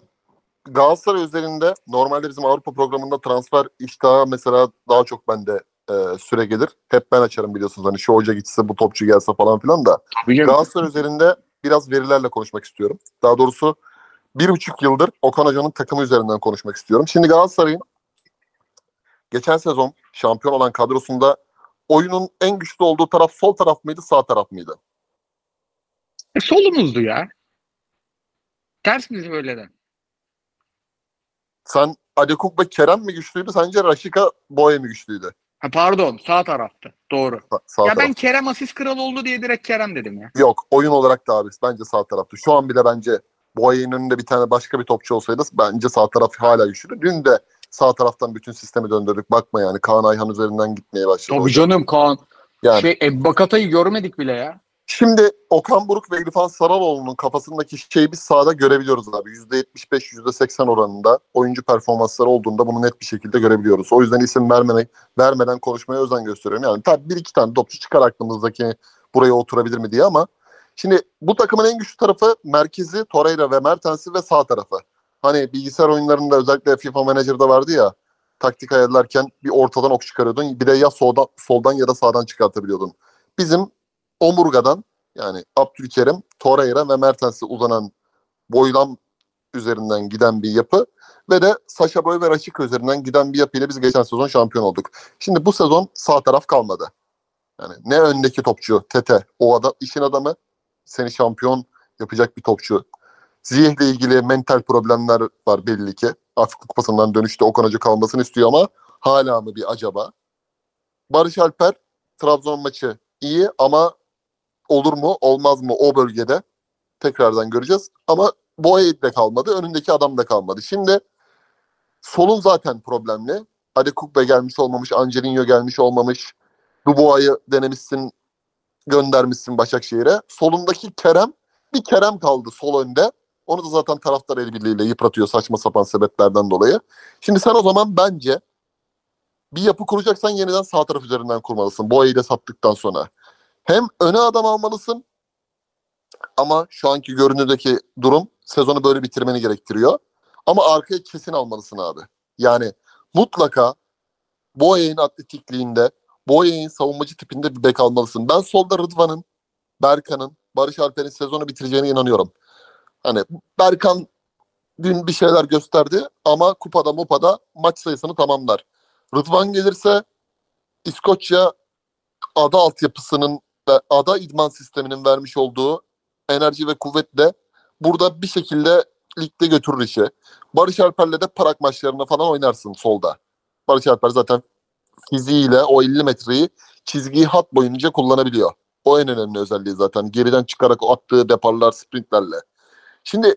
Galatasaray üzerinde normalde bizim Avrupa programında transfer iştahı mesela daha çok bende e, süre gelir. Hep ben açarım biliyorsunuz hani şu hoca gitse bu topçu gelse falan filan da. Galatasaray üzerinde biraz verilerle konuşmak istiyorum. Daha doğrusu bir buçuk yıldır Okan Hoca'nın takımı üzerinden konuşmak istiyorum. Şimdi Galatasaray'ın geçen sezon şampiyon olan kadrosunda oyunun en güçlü olduğu taraf sol taraf mıydı, sağ taraf mıydı? E, solumuzdu ya. Ters bizim öyleden. Sen Adekuk ve Kerem mi güçlüydü? Sence Raşika Boye mi güçlüydü? Ha, pardon, sağ taraftı. Doğru. Sa- sağ ya taraf. Ben Kerem asist kralı oldu diye direkt Kerem dedim ya. Yok, oyun olarak da abi bence sağ taraftı. Şu an bile bence Boye'nin önünde bir tane başka bir topçu olsaydı bence sağ taraf hala güçlüydü. Dün de sağ taraftan bütün sistemi döndürdük. Bakma yani Kaan Ayhan üzerinden gitmeye başladı. Tabii canım Kaan. Yani, şey, Ebubakata'yı görmedik bile ya. Şimdi Okan Buruk ve İrfan Saraloğlu'nun kafasındaki şeyi biz sahada görebiliyoruz abi. yüzde yetmiş beş yüzde seksen oranında oyuncu performansları olduğunda bunu net bir şekilde görebiliyoruz. O yüzden isim vermemek, vermeden konuşmaya özen gösteriyorum. Yani tabii bir iki tane topçu çıkar aklımızdaki buraya oturabilir mi diye ama şimdi bu takımın en güçlü tarafı merkezi Torreira ve Mertens'i ve sağ tarafı. Hani bilgisayar oyunlarında özellikle FIFA Manager'da vardı ya. taktik ayarlarken bir ortadan ok çıkarıyordun. Bir de ya soldan, soldan ya da sağdan çıkartabiliyordun. Bizim omurgadan, yani Abdülkerim, Torreira ve Mertens'e uzanan boylam üzerinden giden bir yapı ve de Sacha Boey ve Raşik üzerinden giden bir yapıyla biz geçen sezon şampiyon olduk. Şimdi bu sezon sağ taraf kalmadı. Yani ne öndeki topçu Tete, o adam işin adamı, seni şampiyon yapacak bir topçu. Ziyehle ilgili mental problemler var belli ki. Afrika Kupası'ndan dönüşte Okan Hoca kalmasını istiyor ama hala mı bir acaba? Barış Alper Trabzon maçı iyi ama olur mu olmaz mı o bölgede tekrardan göreceğiz. Ama Boey de kalmadı, önündeki adam da kalmadı. Şimdi solun zaten problemli. Adekugbe gelmiş olmamış, Angelinho gelmiş olmamış. Dubois'ı denemişsin, göndermişsin Başakşehir'e. Solundaki Kerem, bir Kerem kaldı sol önde. Onu da zaten taraftar el birliğiyle yıpratıyor saçma sapan sebeplerden dolayı. Şimdi sen o zaman bence bir yapı kuracaksan yeniden sağ taraf üzerinden kurmalısın. Boey ile sattıktan sonra. Hem öne adam almalısın ama şu anki görünürdeki durum sezonu böyle bitirmeni gerektiriyor. Ama arkaya kesin almalısın abi. Yani mutlaka Boey'in atletikliğinde, Boey'in savunmacı tipinde bir bek almalısın. Ben solda Rıdvan'ın, Berkan'ın, Barış Alper'in sezonu bitireceğine inanıyorum. Hani Berkan dün bir şeyler gösterdi ama kupada mupada maç sayısını tamamlar. Rıdvan gelirse İskoçya ada altyapısının ve ada idman sisteminin vermiş olduğu enerji ve kuvvetle burada bir şekilde ligde götürür işi. Barış Alper'le de Parak maçlarına falan oynarsın solda. Barış Alper zaten fiziğiyle o elli metreyi çizgiyi hat boyunca kullanabiliyor. O en önemli özelliği zaten. Geriden çıkarak attığı deparlar, sprintlerle. Şimdi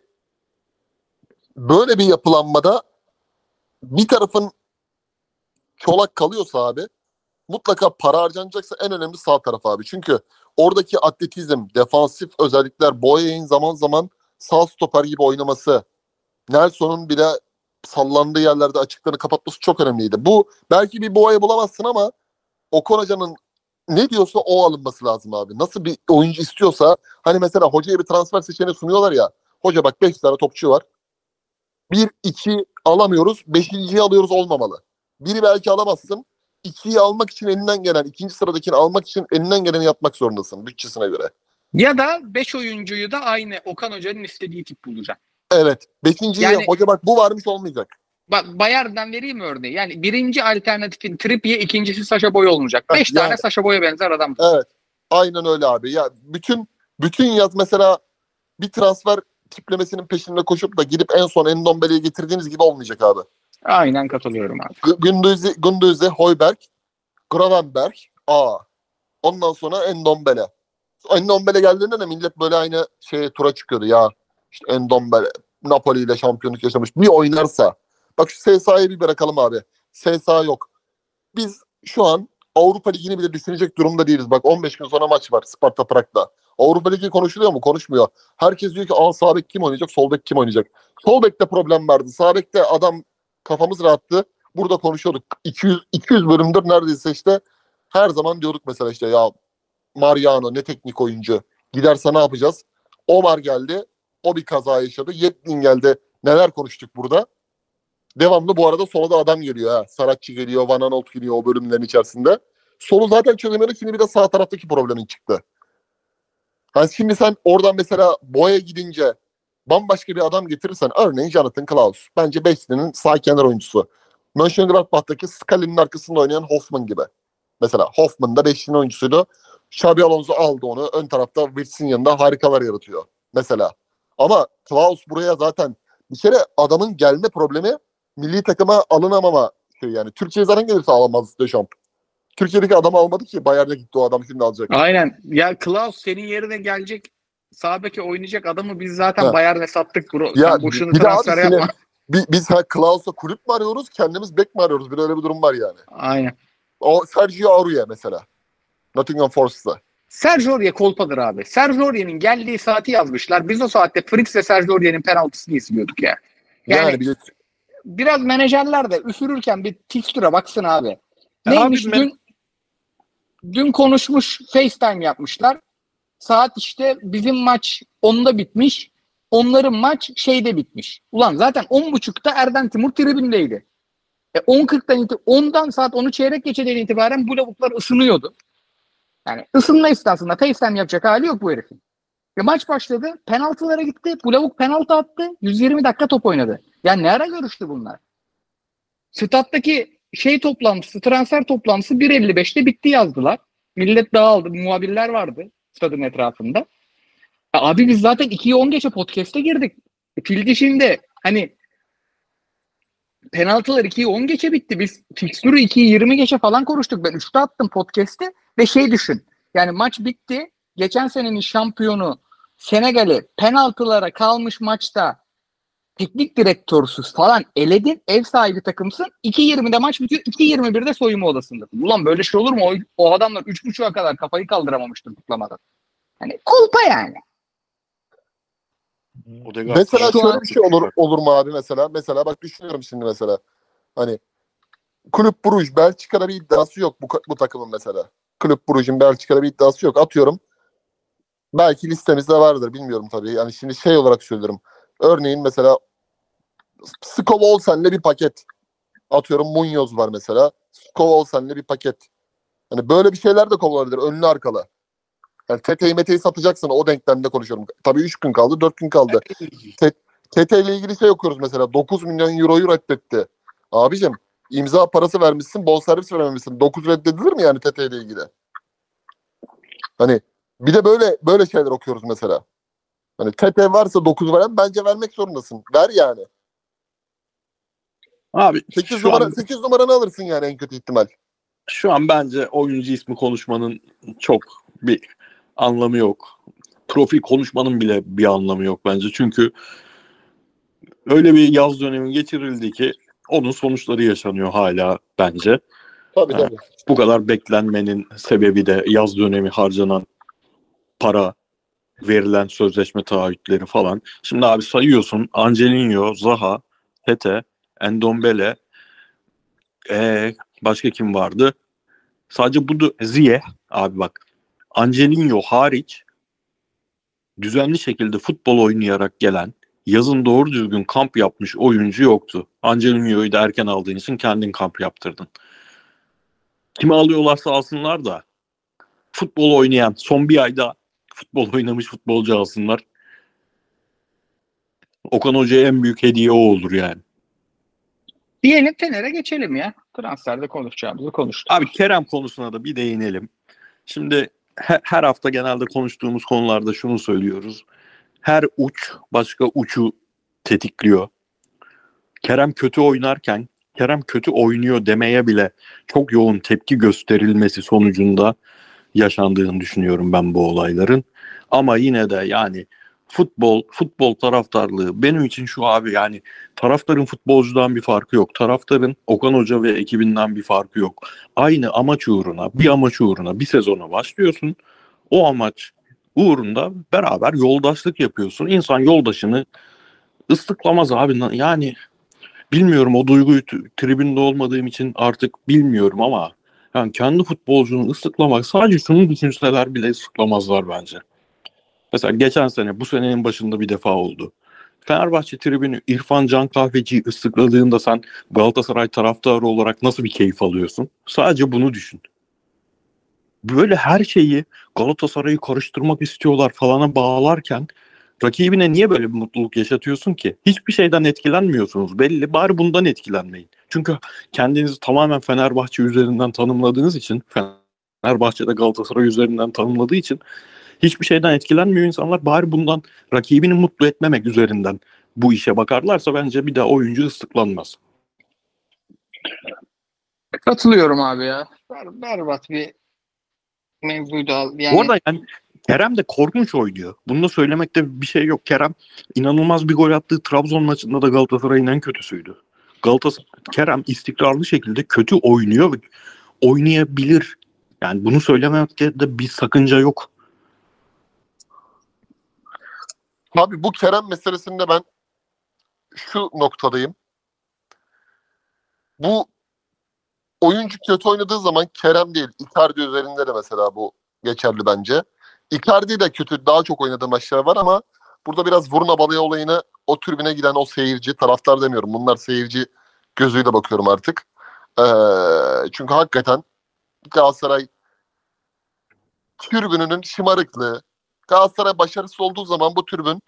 böyle bir yapılanmada bir tarafın çolak kalıyorsa abi mutlaka para harcanacaksa en önemli sağ taraf abi. Çünkü oradaki atletizm, defansif özellikler, Boey'in zaman zaman sağ stoper gibi oynaması, Nelson'un bile sallandığı yerlerde açıklarını kapatması çok önemliydi. Bu belki bir Boey bulamazsın ama Okan Hoca'nın ne diyorsa o alınması lazım abi. Nasıl bir oyuncu istiyorsa, hani mesela hocaya bir transfer seçeneği sunuyorlar ya. Hoca bak beş tane topçu var. bir iki alamıyoruz. beşinciyi alıyoruz olmamalı. biri belki alamazsın. ikiyi almak için elinden gelen, ikinci sıradakini almak için elinden geleni yapmak zorundasın bütçesine göre. Ya da beş oyuncuyu da aynı Okan Hoca'nın istediği tip bulacak. Evet. beşinciyi yani, hoca bak bu varmış olmayacak. Bak Bayern'den vereyim örneği. Yani birinci alternatifin Trippier, ikincisi Sacha Boey olmayacak. beş evet, tane yani. Sacha Boey'e benzer adam. Evet. Aynen öyle abi. Ya bütün bütün yaz mesela bir transfer tiplemesinin peşinde koşup da gidip en son Endombele'yi getirdiğiniz gibi olmayacak abi. Aynen katılıyorum abi. Gündüz'e, Gündüz'e Højbjerg, Gravenberg, A. Ondan sonra Endombele. Endombele geldiğinde de millet böyle aynı şeye tura çıkıyordu ya. İşte Endombele Napoli ile şampiyonluk yaşamış. Bir oynarsa. Bak şu S S A'yı bir bırakalım abi. S S A yok. Biz şu an Avrupa Ligi'ni bile düşünecek durumda değiliz. Bak on beş gün sonra maç var Sparta Prag'da. Avrupa Ligi konuşuluyor mu? Konuşmuyor. Herkes diyor ki aa sağ bek kim oynayacak? Sol bek kim oynayacak? Sol bekte problem vardı. Sağ bekte adam kafamız rahattı. Burada konuşuyorduk. iki yüz, iki yüz bölümdür neredeyse işte her zaman diyorduk mesela işte ya Mariano ne teknik oyuncu. Giderse ne yapacağız? Omar geldi. O bir kaza yaşadı. Yetkin geldi. Neler konuştuk burada? Devamlı bu arada sola da adam geliyor. Ha. Saratçı geliyor. Van Aanholt geliyor o bölümlerin içerisinde. Solu zaten çözemedik. Şimdi bir de sağ taraftaki problemin çıktı. Yani şimdi sen oradan mesela Boey'e gidince bambaşka bir adam getirirsen örneğin Jonathan Klaus. Bence Beşiktaş'ın sağ kenar oyuncusu. Mönchengladbach'taki Scali'nin arkasında oynayan Hoffman gibi. Mesela Hoffman da Beşiktaş'ın oyuncusuydu. Xabi Alonso aldı onu. Ön tarafta Wirtz'in yanında harikalar yaratıyor. Mesela. Ama Klaus buraya zaten bir kere adamın gelme problemi milli takıma alınamama şey yani. Türkiye'ye zaten gelirse alamaz Deschamps. Türkiye'deki adamı almadı ki. Bayern'e gitti o adam şimdi alacak. Aynen. Ya Klaus senin yerine gelecek sağ beke oynayacak adamı biz zaten ha. Bayern'e sattık bro. Ya boşuna transfer yapma. Biz, biz ha Klaus'a kulüp mü arıyoruz? Kendimiz bek mi arıyoruz? Bir öyle bir durum var yani. Aynen. O Sergio Aurier mesela. Nottingham Forest'ta. Sergio Aurier kolpadır abi. Sergio Aurier'in geldiği saati yazmışlar. Biz o saatte Fritz'le Sergio Aurier'in penaltısını izliyorduk ya. Yani, yani bir... biraz menajerler de üfürürken bir fikstüre baksın abi. Neymiş abi, dün ben... dün konuşmuş FaceTime yapmışlar. Saat işte bizim maç onda bitmiş. Onların maç şeyde bitmiş. Ulan zaten on buçukta Erden Timur tribündeydi. E on kırktan saat onu çeyrek geçeden itibaren bu lavuklar ısınıyordu. Yani ısınma esnasında FaceTime yapacak hali yok bu herifin. E maç başladı. Penaltılara gitti. Bu lavuk penaltı attı. yüz yirmi dakika top oynadı. Ya ne ara görüştü bunlar? Stat'taki şey toplantısı, transfer toplantısı bir elli beşte bitti yazdılar. Millet dağıldı. Muhabirler vardı stadın etrafında. E abi biz zaten ikiyi on geçe podcast'e girdik. E pil dişinde hani penaltılar ikiyi on geçe bitti. Biz fikstürü ikiyi yirmi geçe falan konuştuk. Ben üçte attım podcast'te ve şey düşün. Yani maç bitti. Geçen senenin şampiyonu Senegal'i penaltılara kalmış maçta teknik direktörsüz falan eledin. Ev sahibi takımsın. iki yirmide maç bitiyor. iki yirmi birde soyunma odasında. Ulan böyle şey olur mu? O, o adamlar üç buçuğa kadar kafayı kaldıramamıştır kutlamadan. Yani kulpa yani. Mesela şöyle bir şey olur, olur mu abi mesela? Mesela bak düşünüyorum şimdi mesela. Hani Kulüp Bruj Belçika'da bir iddiası yok bu, bu takımın mesela. Kulüp Brugge'in Belçika'da bir iddiası yok. Atıyorum. Belki listemizde vardır. Bilmiyorum tabii. Yani şimdi şey olarak söylüyorum. Örneğin mesela Skov Olsen'le bir paket. Atıyorum Munoz var mesela. Skov Olsen'le bir paket. Hani böyle bir şeyler de kovalanabilir. Önlü arkalı. Yani T T'yi Mete'yi satacaksın. O denklemde konuşuyorum. Tabii üç gün kaldı. dört gün kaldı. T T ile ilgili şey okuyoruz mesela. dokuz milyon euroyu reddetti. Abicim İmza parası vermişsin, bonservis vermemişsin. dokuz reddedilir mi yani T T ile ilgili? Hani bir de böyle böyle şeyler okuyoruz mesela. Hani T T varsa dokuz veren bence vermek zorundasın. Ver yani. Abi sekiz, numara, an, sekiz numaranı alırsın yani en kötü ihtimal. Şu an bence oyuncu ismi konuşmanın çok bir anlamı yok. Profil konuşmanın bile bir anlamı yok bence. Çünkü öyle bir yaz dönemi geçirildi ki onun sonuçları yaşanıyor hala bence. Tabii, tabii. Bu kadar beklenmenin sebebi de yaz dönemi harcanan para, verilen sözleşme taahhütleri falan. Şimdi abi sayıyorsun Angelinho, Zaha, Pete, Ndombele, ee, başka kim vardı? Sadece bu da Ziyeh. Abi bak Angelinho hariç düzenli şekilde futbol oynayarak gelen, yazın doğru düzgün kamp yapmış oyuncu yoktu. Angelinho'yu da erken aldığın için kendin kamp yaptırdın. Kimi alıyorlarsa alsınlar da futbol oynayan, son bir ayda futbol oynamış futbolcu alsınlar. Okan Hoca'ya en büyük hediye o olur yani. Diyelim Fener'e geçelim ya. Transferde konuşacağımızı konuştuk. Abi Kerem konusuna da bir değinelim. Şimdi her hafta genelde konuştuğumuz konularda şunu söylüyoruz. Her uç başka ucu tetikliyor. Kerem kötü oynarken, Kerem kötü oynuyor demeye bile çok yoğun tepki gösterilmesi sonucunda yaşandığını düşünüyorum ben bu olayların. Ama yine de yani futbol, futbol taraftarlığı benim için şu abi, yani taraftarın futbolcudan bir farkı yok. Taraftarın Okan Hoca ve ekibinden bir farkı yok. Aynı amaç uğruna, bir amaç uğruna bir sezona başlıyorsun. O amaç uğrunda beraber yoldaşlık yapıyorsun. İnsan yoldaşını ıslıklamaz abi. Yani bilmiyorum, o duyguyu tribünde olmadığım için artık bilmiyorum ama yani kendi futbolcunu ıslıklamak, sadece şunu düşünseler bile ıslıklamazlar bence. Mesela geçen sene, bu senenin başında bir defa oldu. Fenerbahçe tribünü İrfan Can Kahveci'yi ıslıkladığında sen Galatasaray taraftarı olarak nasıl bir keyif alıyorsun? Sadece bunu düşün. Böyle her şeyi, Galatasaray'ı karıştırmak istiyorlar falana bağlarken rakibine niye böyle bir mutluluk yaşatıyorsun ki? Hiçbir şeyden etkilenmiyorsunuz belli. Bari bundan etkilenmeyin. Çünkü kendinizi tamamen Fenerbahçe üzerinden tanımladığınız için, Fenerbahçe'de Galatasaray üzerinden tanımladığı için hiçbir şeyden etkilenmiyor insanlar. Bari bundan, rakibini mutlu etmemek üzerinden bu işe bakarlarsa bence bir daha oyuncu ıslıklanmaz. Katılıyorum abi ya. Ber- berbat bir mevzuydu abi. Yani... Bu arada yani Kerem de korkunç oynuyor. Bunu da söylemekte bir şey yok. Kerem inanılmaz bir gol attığı Trabzon maçında da Galatasaray'ın en kötüsüydü. Galatasaray, Kerem istikrarlı şekilde kötü oynuyor ve oynayabilir. Yani bunu söylemekte de bir sakınca yok. Abi bu Kerem meselesinde ben şu noktadayım. Bu oyuncu kötü oynadığı zaman Kerem değil, Icardi üzerinde de mesela bu geçerli bence. Icardi de kötü, daha çok oynadığı maçlar var ama burada biraz vurna balaya olayını, o tribüne giden o seyirci, taraftar demiyorum, bunlar seyirci gözüyle bakıyorum artık. E, çünkü hakikaten Galatasaray tribününün şımarıklığı, Galatasaray başarısız olduğu zaman bu tribün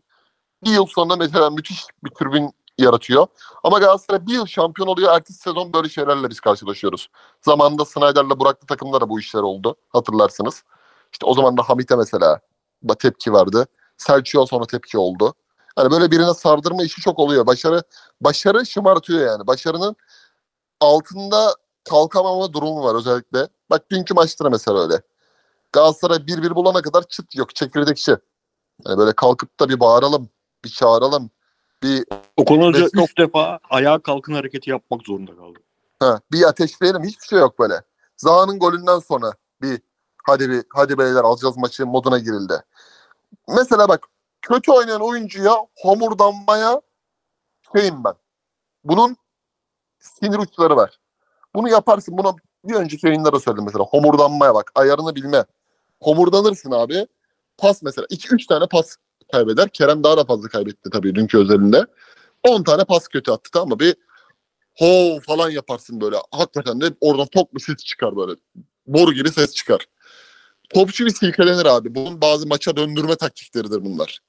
bir yıl sonra mesela müthiş bir tribün yaratıyor. Ama Galatasaray bir yıl şampiyon oluyor. Ertesi sezon böyle şeylerle biz karşılaşıyoruz. Zamanında Snyder'la Burak'lı takımda da bu işler oldu. Hatırlarsınız. İşte o zaman da Hamit'e mesela da tepki vardı. Selçuk'a sonra tepki oldu. Yani böyle birine sardırma işi çok oluyor. Başarı başarı şımartıyor yani. Başarının altında kalkamama durumu var özellikle. Bak dünkü maçta mesela öyle. Galatasaray bir bir bulana kadar çıt yok. Çekirdekçi. Yani böyle kalkıp da bir bağıralım, bir çağıralım. Bir Okan Hoca üç defa ayağa kalkın hareketi yapmak zorunda kaldı. Ha, bir ateşleyelim, hiçbir şey yok böyle. Zaha'nın golünden sonra bir hadi bir hadi beyler alacağız maçı moduna girildi. Mesela bak kötü oynayan oyuncuya homurdanmaya şeyim ben. Bunun sinir uçları var. Bunu yaparsın. Buna bir önceki yayınlara söyledim mesela. Homurdanmaya bak. Ayarını bilme. Homurdanırsın abi. Pas mesela. iki üç tane pas kaybeder. Kerem daha da fazla kaybetti tabii dünkü özelinde. on tane pas kötü attı, tamam mı? Bir ho falan yaparsın böyle. Hakikaten de oradan top bir ses çıkar böyle. Boru gibi ses çıkar. Topçu bir silkelenir abi. Bunun bazı maça döndürme taktikleridir bunlar.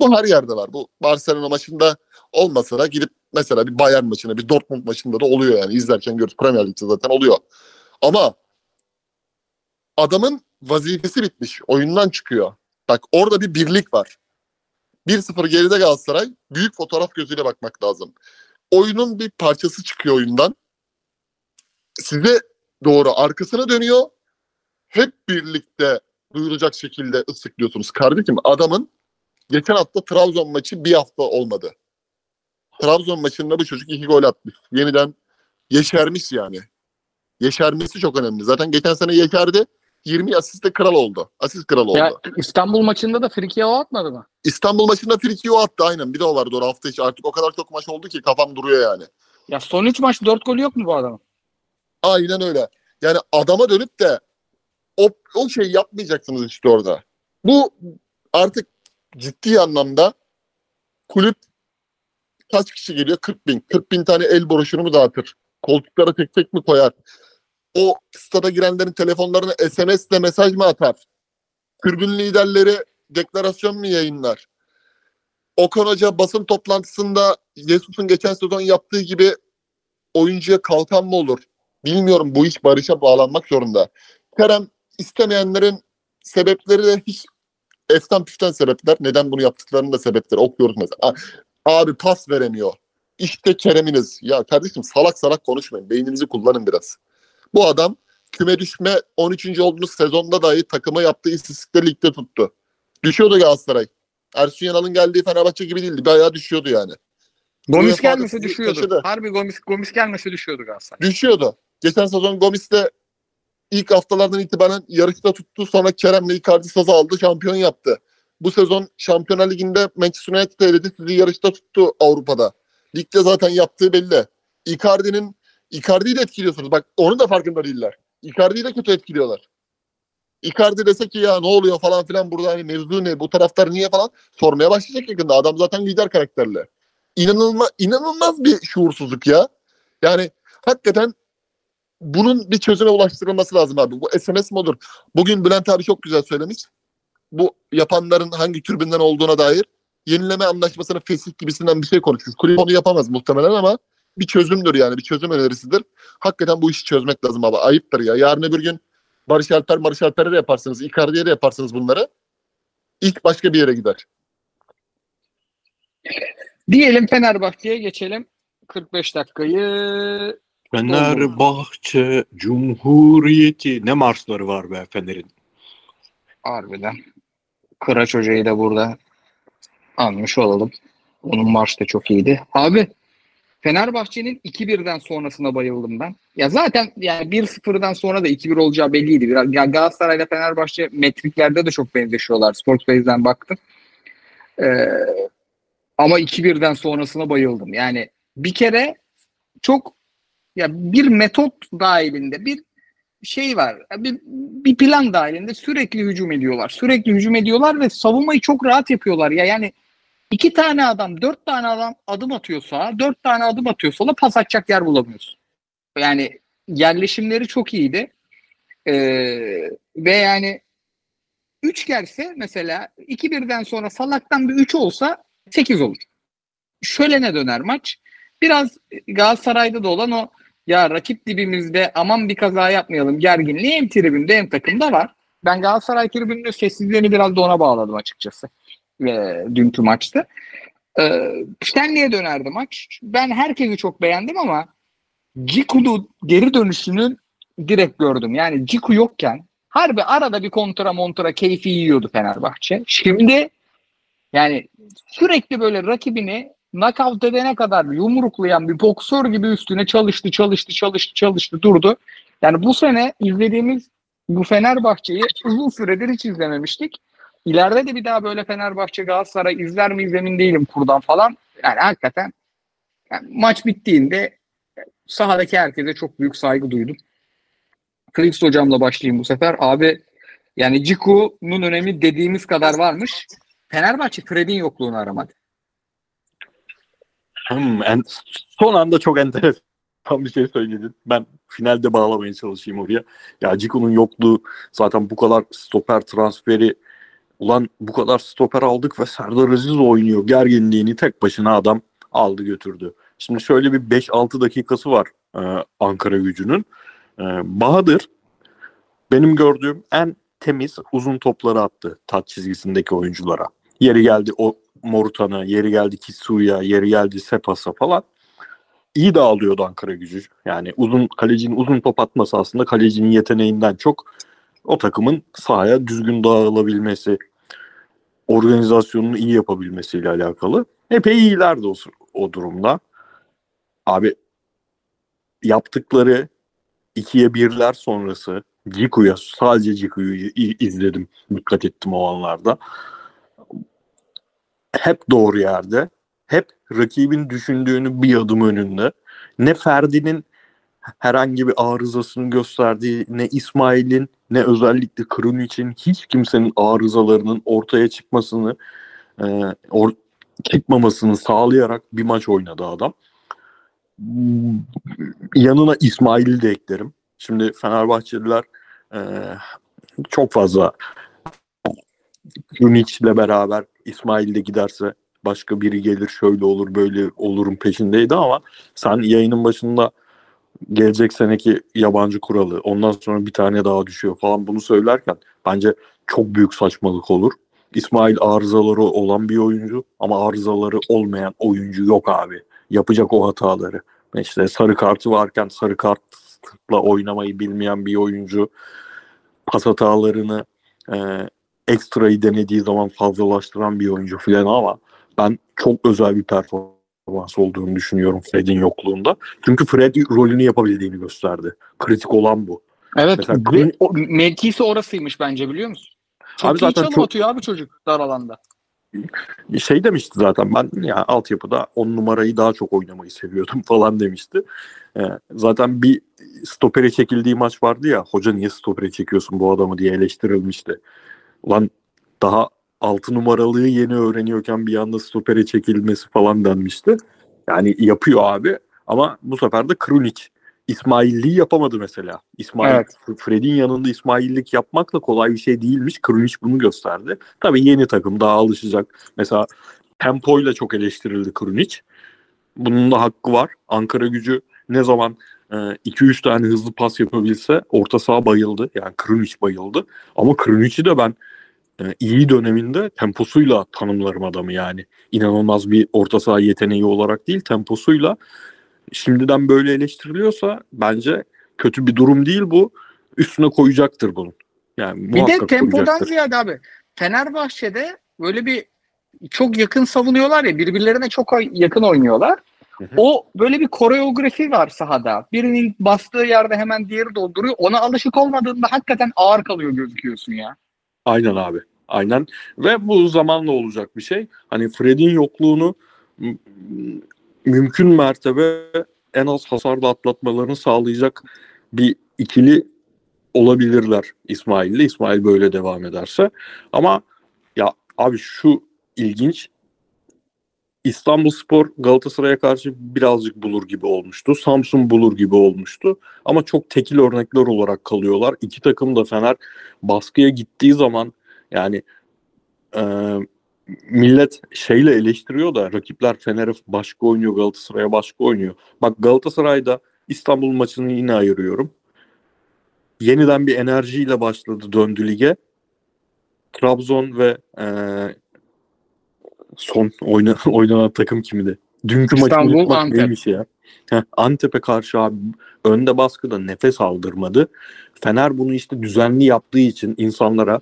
Bu her yerde var. Bu Barcelona maçında olmasa da gidip mesela bir Bayern maçına, bir Dortmund maçında da oluyor yani. İzlerken görüyoruz. Premier Lig'de zaten oluyor. Ama adamın vazifesi bitmiş. Oyundan çıkıyor. Bak orada bir birlik var. bir sıfır geride Galatasaray. Büyük fotoğraf gözüyle bakmak lazım. Oyunun bir parçası çıkıyor oyundan. Size doğru arkasına dönüyor. Hep birlikte duyulacak şekilde ıslıklıyorsunuz. Kardeşim adamın geçen hafta Trabzon maçı bir hafta olmadı. Trabzon maçında bu çocuk iki gol atmış. Yeniden yeşermiş yani. Yeşermesi çok önemli. Zaten geçen sene yeşerdi. yirmi asiste kral oldu. Asist kral oldu. Ya, İstanbul maçında da Friki'ye o atmadı mı? İstanbul maçında Friki'ye o attı aynen. Bir de o vardı o hafta içi. Artık o kadar çok maç oldu ki kafam duruyor yani. Ya son üç maç dört golü yok mu bu adamın? Aynen öyle. Yani adama dönüp de o, o şeyi yapmayacaksınız işte orada. Bu artık ciddi anlamda kulüp kaç kişi geliyor? kırk bin. kırk bin tane el broşürü mü dağıtır? Koltuklara tek tek mi koyar? O stada girenlerin telefonlarına S M S ile mesaj mı atar? Tribün liderleri deklarasyon mu yayınlar? Okan Hoca basın toplantısında Jesus'un geçen sezon yaptığı gibi oyuncuya kalkan mı olur? Bilmiyorum, bu iş Barış'a bağlanmak zorunda. Kerem istemeyenlerin sebepleri de hiç eften püften sebepler. Neden bunu yaptıklarının da sebepleri okuyoruz mesela. Abi pas veremiyor. İşte Kerem'iniz. Ya kardeşim salak salak konuşmayın. Beyninizi kullanın biraz. Bu adam küme düşme on üçüncü olduğunuz sezonda dahi takıma yaptığı istatistikleri ligde tuttu. Düşüyordu Galatasaray. Ersun Yanal'ın geldiği Fenerbahçe gibi değildi. Bayağı düşüyordu yani. Gomis gelmese düşüyordu. Taşıdı. Harbi Gomis, Gomis gelmese düşüyordu Galatasaray. Düşüyordu. Geçen sezon Gomis de ilk haftalardan itibaren yarışta tuttu. Sonra Kerem'le Icardi sazı aldı. Şampiyon yaptı. Bu sezon Şampiyonlar Ligi'nde Manchester United'ı eledi. Sizi yarışta tuttu Avrupa'da. Ligde zaten yaptığı belli. Icardi'nin Icardi'yi de etkiliyorsunuz. Bak onu da farkında değiller. Icardi'yi de kötü etkiliyorlar. Icardi dese ki ya ne oluyor falan filan burada hani mevzu ne, bu taraftar niye falan sormaya başlayacak yakında. Adam zaten lider karakterle. İnanılmaz, inanılmaz bir şuursuzluk ya. Yani hakikaten bunun bir çözüme ulaştırılması lazım abi. Bu S M S mi olur? Bugün Bülent abi çok güzel söylemiş. Bu yapanların hangi türbünden olduğuna dair yenileme anlaşmasının fesih gibisinden bir şey konuşuyoruz. Kulüp onu yapamaz muhtemelen ama bir çözümdür yani. Bir çözüm önerisidir. Hakikaten bu işi çözmek lazım abi. Ayıptır ya. Yarın öbür gün Barış Alper, Barış Alper'e de yaparsınız. Icardi'ye de yaparsınız bunları. İlk başka bir yere gider. Diyelim Fenerbahçe'ye geçelim. kırk beş dakikayı... Fenerbahçe Cumhuriyeti. Ne marşları var be Fener'in. Harbiden. Kıraç Hoca'yı da burada anmış olalım. Onun marşı da çok iyiydi. Abi Fenerbahçe'nin iki birden sonrasına bayıldım ben. Ya zaten yani bir sıfırdan sonra da iki bir olacağı belliydi. Biraz ya Galatasaray'la Fenerbahçe metriklerde de çok benzeşiyorlar. Sportsbase'den baktım. Ee, ama iki birden sonrasına bayıldım. Yani bir kere çok ya bir metot dahilinde bir şey var. Bir, bir plan dahilinde sürekli hücum ediyorlar. Sürekli hücum ediyorlar ve savunmayı çok rahat yapıyorlar. Ya yani İki tane adam, dört tane adam adım atıyorsa, dört tane adım atıyorsa da pas atacak yer bulamıyorsun. Yani yerleşimleri çok iyiydi. Ee, ve yani üç gelse mesela iki birden sonra Salak'tan bir üç olsa sekiz olur. Şöyle ne döner maç? Biraz Galatasaray'da da olan o ya rakip dibimizde aman bir kaza yapmayalım gerginliği hem tribünde hem takımda var. Ben Galatasaray tribününün sessizliğini biraz da ona bağladım açıkçası. E, dünkü maçta. E, Şenli'ye dönerdi maç. Ben herkesi çok beğendim ama Djiku'nun geri dönüşünü direkt gördüm. Yani Djiku yokken harbi arada bir kontra montra keyfi yiyordu Fenerbahçe. Şimdi yani sürekli böyle rakibini knockout edene kadar yumruklayan bir boksör gibi üstüne çalıştı, çalıştı, çalıştı, çalıştı, durdu. Yani bu sene izlediğimiz bu Fenerbahçe'yi uzun süredir hiç izlememiştik. İleride de bir daha böyle Fenerbahçe Galatasaray izler mi emin değilim kurdan falan. Yani hakikaten yani maç bittiğinde sahadaki herkese çok büyük saygı duydum. Kliks hocamla başlayayım bu sefer. Abi yani Djiku'nun önemi dediğimiz kadar varmış. Fenerbahçe Fred'in yokluğunu aramadı. Hmm, en, son anda çok enteresan bir şey söyledin. Ben finalde bağlamaya çalışayım oraya. Ya Djiku'nun yokluğu zaten bu kadar stoper transferi ulan bu kadar stoper aldık ve Serdar Aziz oynuyor. Gerginliğini tek başına adam aldı götürdü. Şimdi şöyle bir beş altı dakikası var e, Ankara Gücü'nün. E, Bahadır benim gördüğüm en temiz uzun topları attı taç çizgisindeki oyunculara. Yeri geldi o Morutan'a, yeri geldi Kitsu'ya, yeri geldi Sepas'a falan. İyi de alıyordu Ankara Gücü. Yani uzun kalecinin uzun top atması aslında kalecinin yeteneğinden çok o takımın sahaya düzgün dağılabilmesi, organizasyonunu iyi yapabilmesiyle alakalı. Epey iyilerdi o, o durumda. Abi yaptıkları ikiye birler sonrası Djiku'ya, sadece Djiku'yu izledim, dikkat ettim o anlarda. Hep doğru yerde, hep rakibin düşündüğünü bir adım önünde. Ne Ferdi'nin herhangi bir arızasını gösterdiği, ne İsmail'in, ne özellikle Kırın için hiç kimsenin arızalarının ortaya çıkmasını, e, or, çıkmamasını sağlayarak bir maç oynadı adam. Yanına İsmail'i de eklerim. Şimdi Fenerbahçeliler e, çok fazla Kırınç'le beraber İsmail de giderse başka biri gelir, şöyle olur, böyle olurun peşindeydi ama sen yayının başında gelecek seneki yabancı kuralı, ondan sonra bir tane daha düşüyor falan bunu söylerken bence çok büyük saçmalık olur. İsmail arızaları olan bir oyuncu ama arızaları olmayan oyuncu yok abi. Yapacak o hataları. İşte sarı kartı varken sarı kartla oynamayı bilmeyen bir oyuncu, pas hatalarını e, ekstrayı denediği zaman fazlalaştıran bir oyuncu filan ama ben çok özel bir performans olduğunu düşünüyorum Fred'in yokluğunda. Çünkü Fred rolünü yapabildiğini gösterdi. Kritik olan bu. Evet. Mesela, Green, o, mevkisi orasıymış bence, biliyor musun? Çok abi zaten çok atıyor abi çocuk dar alanda. Şey demişti zaten, ben yani altyapıda on numarayı daha çok oynamayı seviyordum falan demişti. Ee, zaten bir stopere çekildiği maç vardı ya, hoca niye stopere çekiyorsun bu adamı diye eleştirilmişti. Ulan daha altı numaralığı yeni öğreniyorken bir anda stopere çekilmesi falan denmişti. Yani yapıyor abi ama bu sefer de Krunic İsmailliği yapamadı mesela. İsmail, evet. Fred'in yanında İsmaillik yapmak da kolay bir şey değilmiş. Krunic bunu gösterdi. Tabii yeni takım daha alışacak. Mesela tempoyla çok eleştirildi Krunic. Bunun da hakkı var. Ankara Gücü ne zaman iki üç tane hızlı pas yapabilse orta saha bayıldı. Yani Krunic bayıldı. Ama Krunic'i de ben iyi döneminde temposuyla tanımlarım adamı yani. İnanılmaz bir orta saha yeteneği olarak değil, temposuyla. Şimdiden böyle eleştiriliyorsa bence kötü bir durum değil bu. Üstüne koyacaktır bunun. Yani bir de tempodan koyacaktır. Ziyade abi Fenerbahçe'de böyle bir çok yakın savunuyorlar ya, birbirlerine çok yakın oynuyorlar. Hı hı. O böyle bir koreografi var sahada. Birinin bastığı yerde hemen diğeri dolduruyor. Ona alışık olmadığında hakikaten ağır kalıyor gözüküyorsun ya. Aynen abi. Aynen. Ve bu zamanla olacak bir şey. Hani Fred'in yokluğunu mümkün mertebe en az hasarla atlatmalarını sağlayacak bir ikili olabilirler İsmail'le. İsmail böyle devam ederse. Ama ya abi şu ilginç. İstanbul Spor Galatasaray'a karşı birazcık bulur gibi olmuştu. Samsun bulur gibi olmuştu. Ama çok tekil örnekler olarak kalıyorlar. İki takım da Fener baskıya gittiği zaman yani e, millet şeyle eleştiriyor da rakipler Fener'e başka oynuyor, Galatasaray'a başka oynuyor. Bak Galatasaray'da İstanbul maçını yine ayırıyorum. Yeniden bir enerjiyle başladı, döndü lige. Trabzon ve e, son oynanan, oynanan takım kimdi? Dünkü İstanbul, maçı Antep. Neymiş ya? Heh, Antep'e karşı abi önde baskıda nefes aldırmadı. Fener bunu işte düzenli yaptığı için insanlara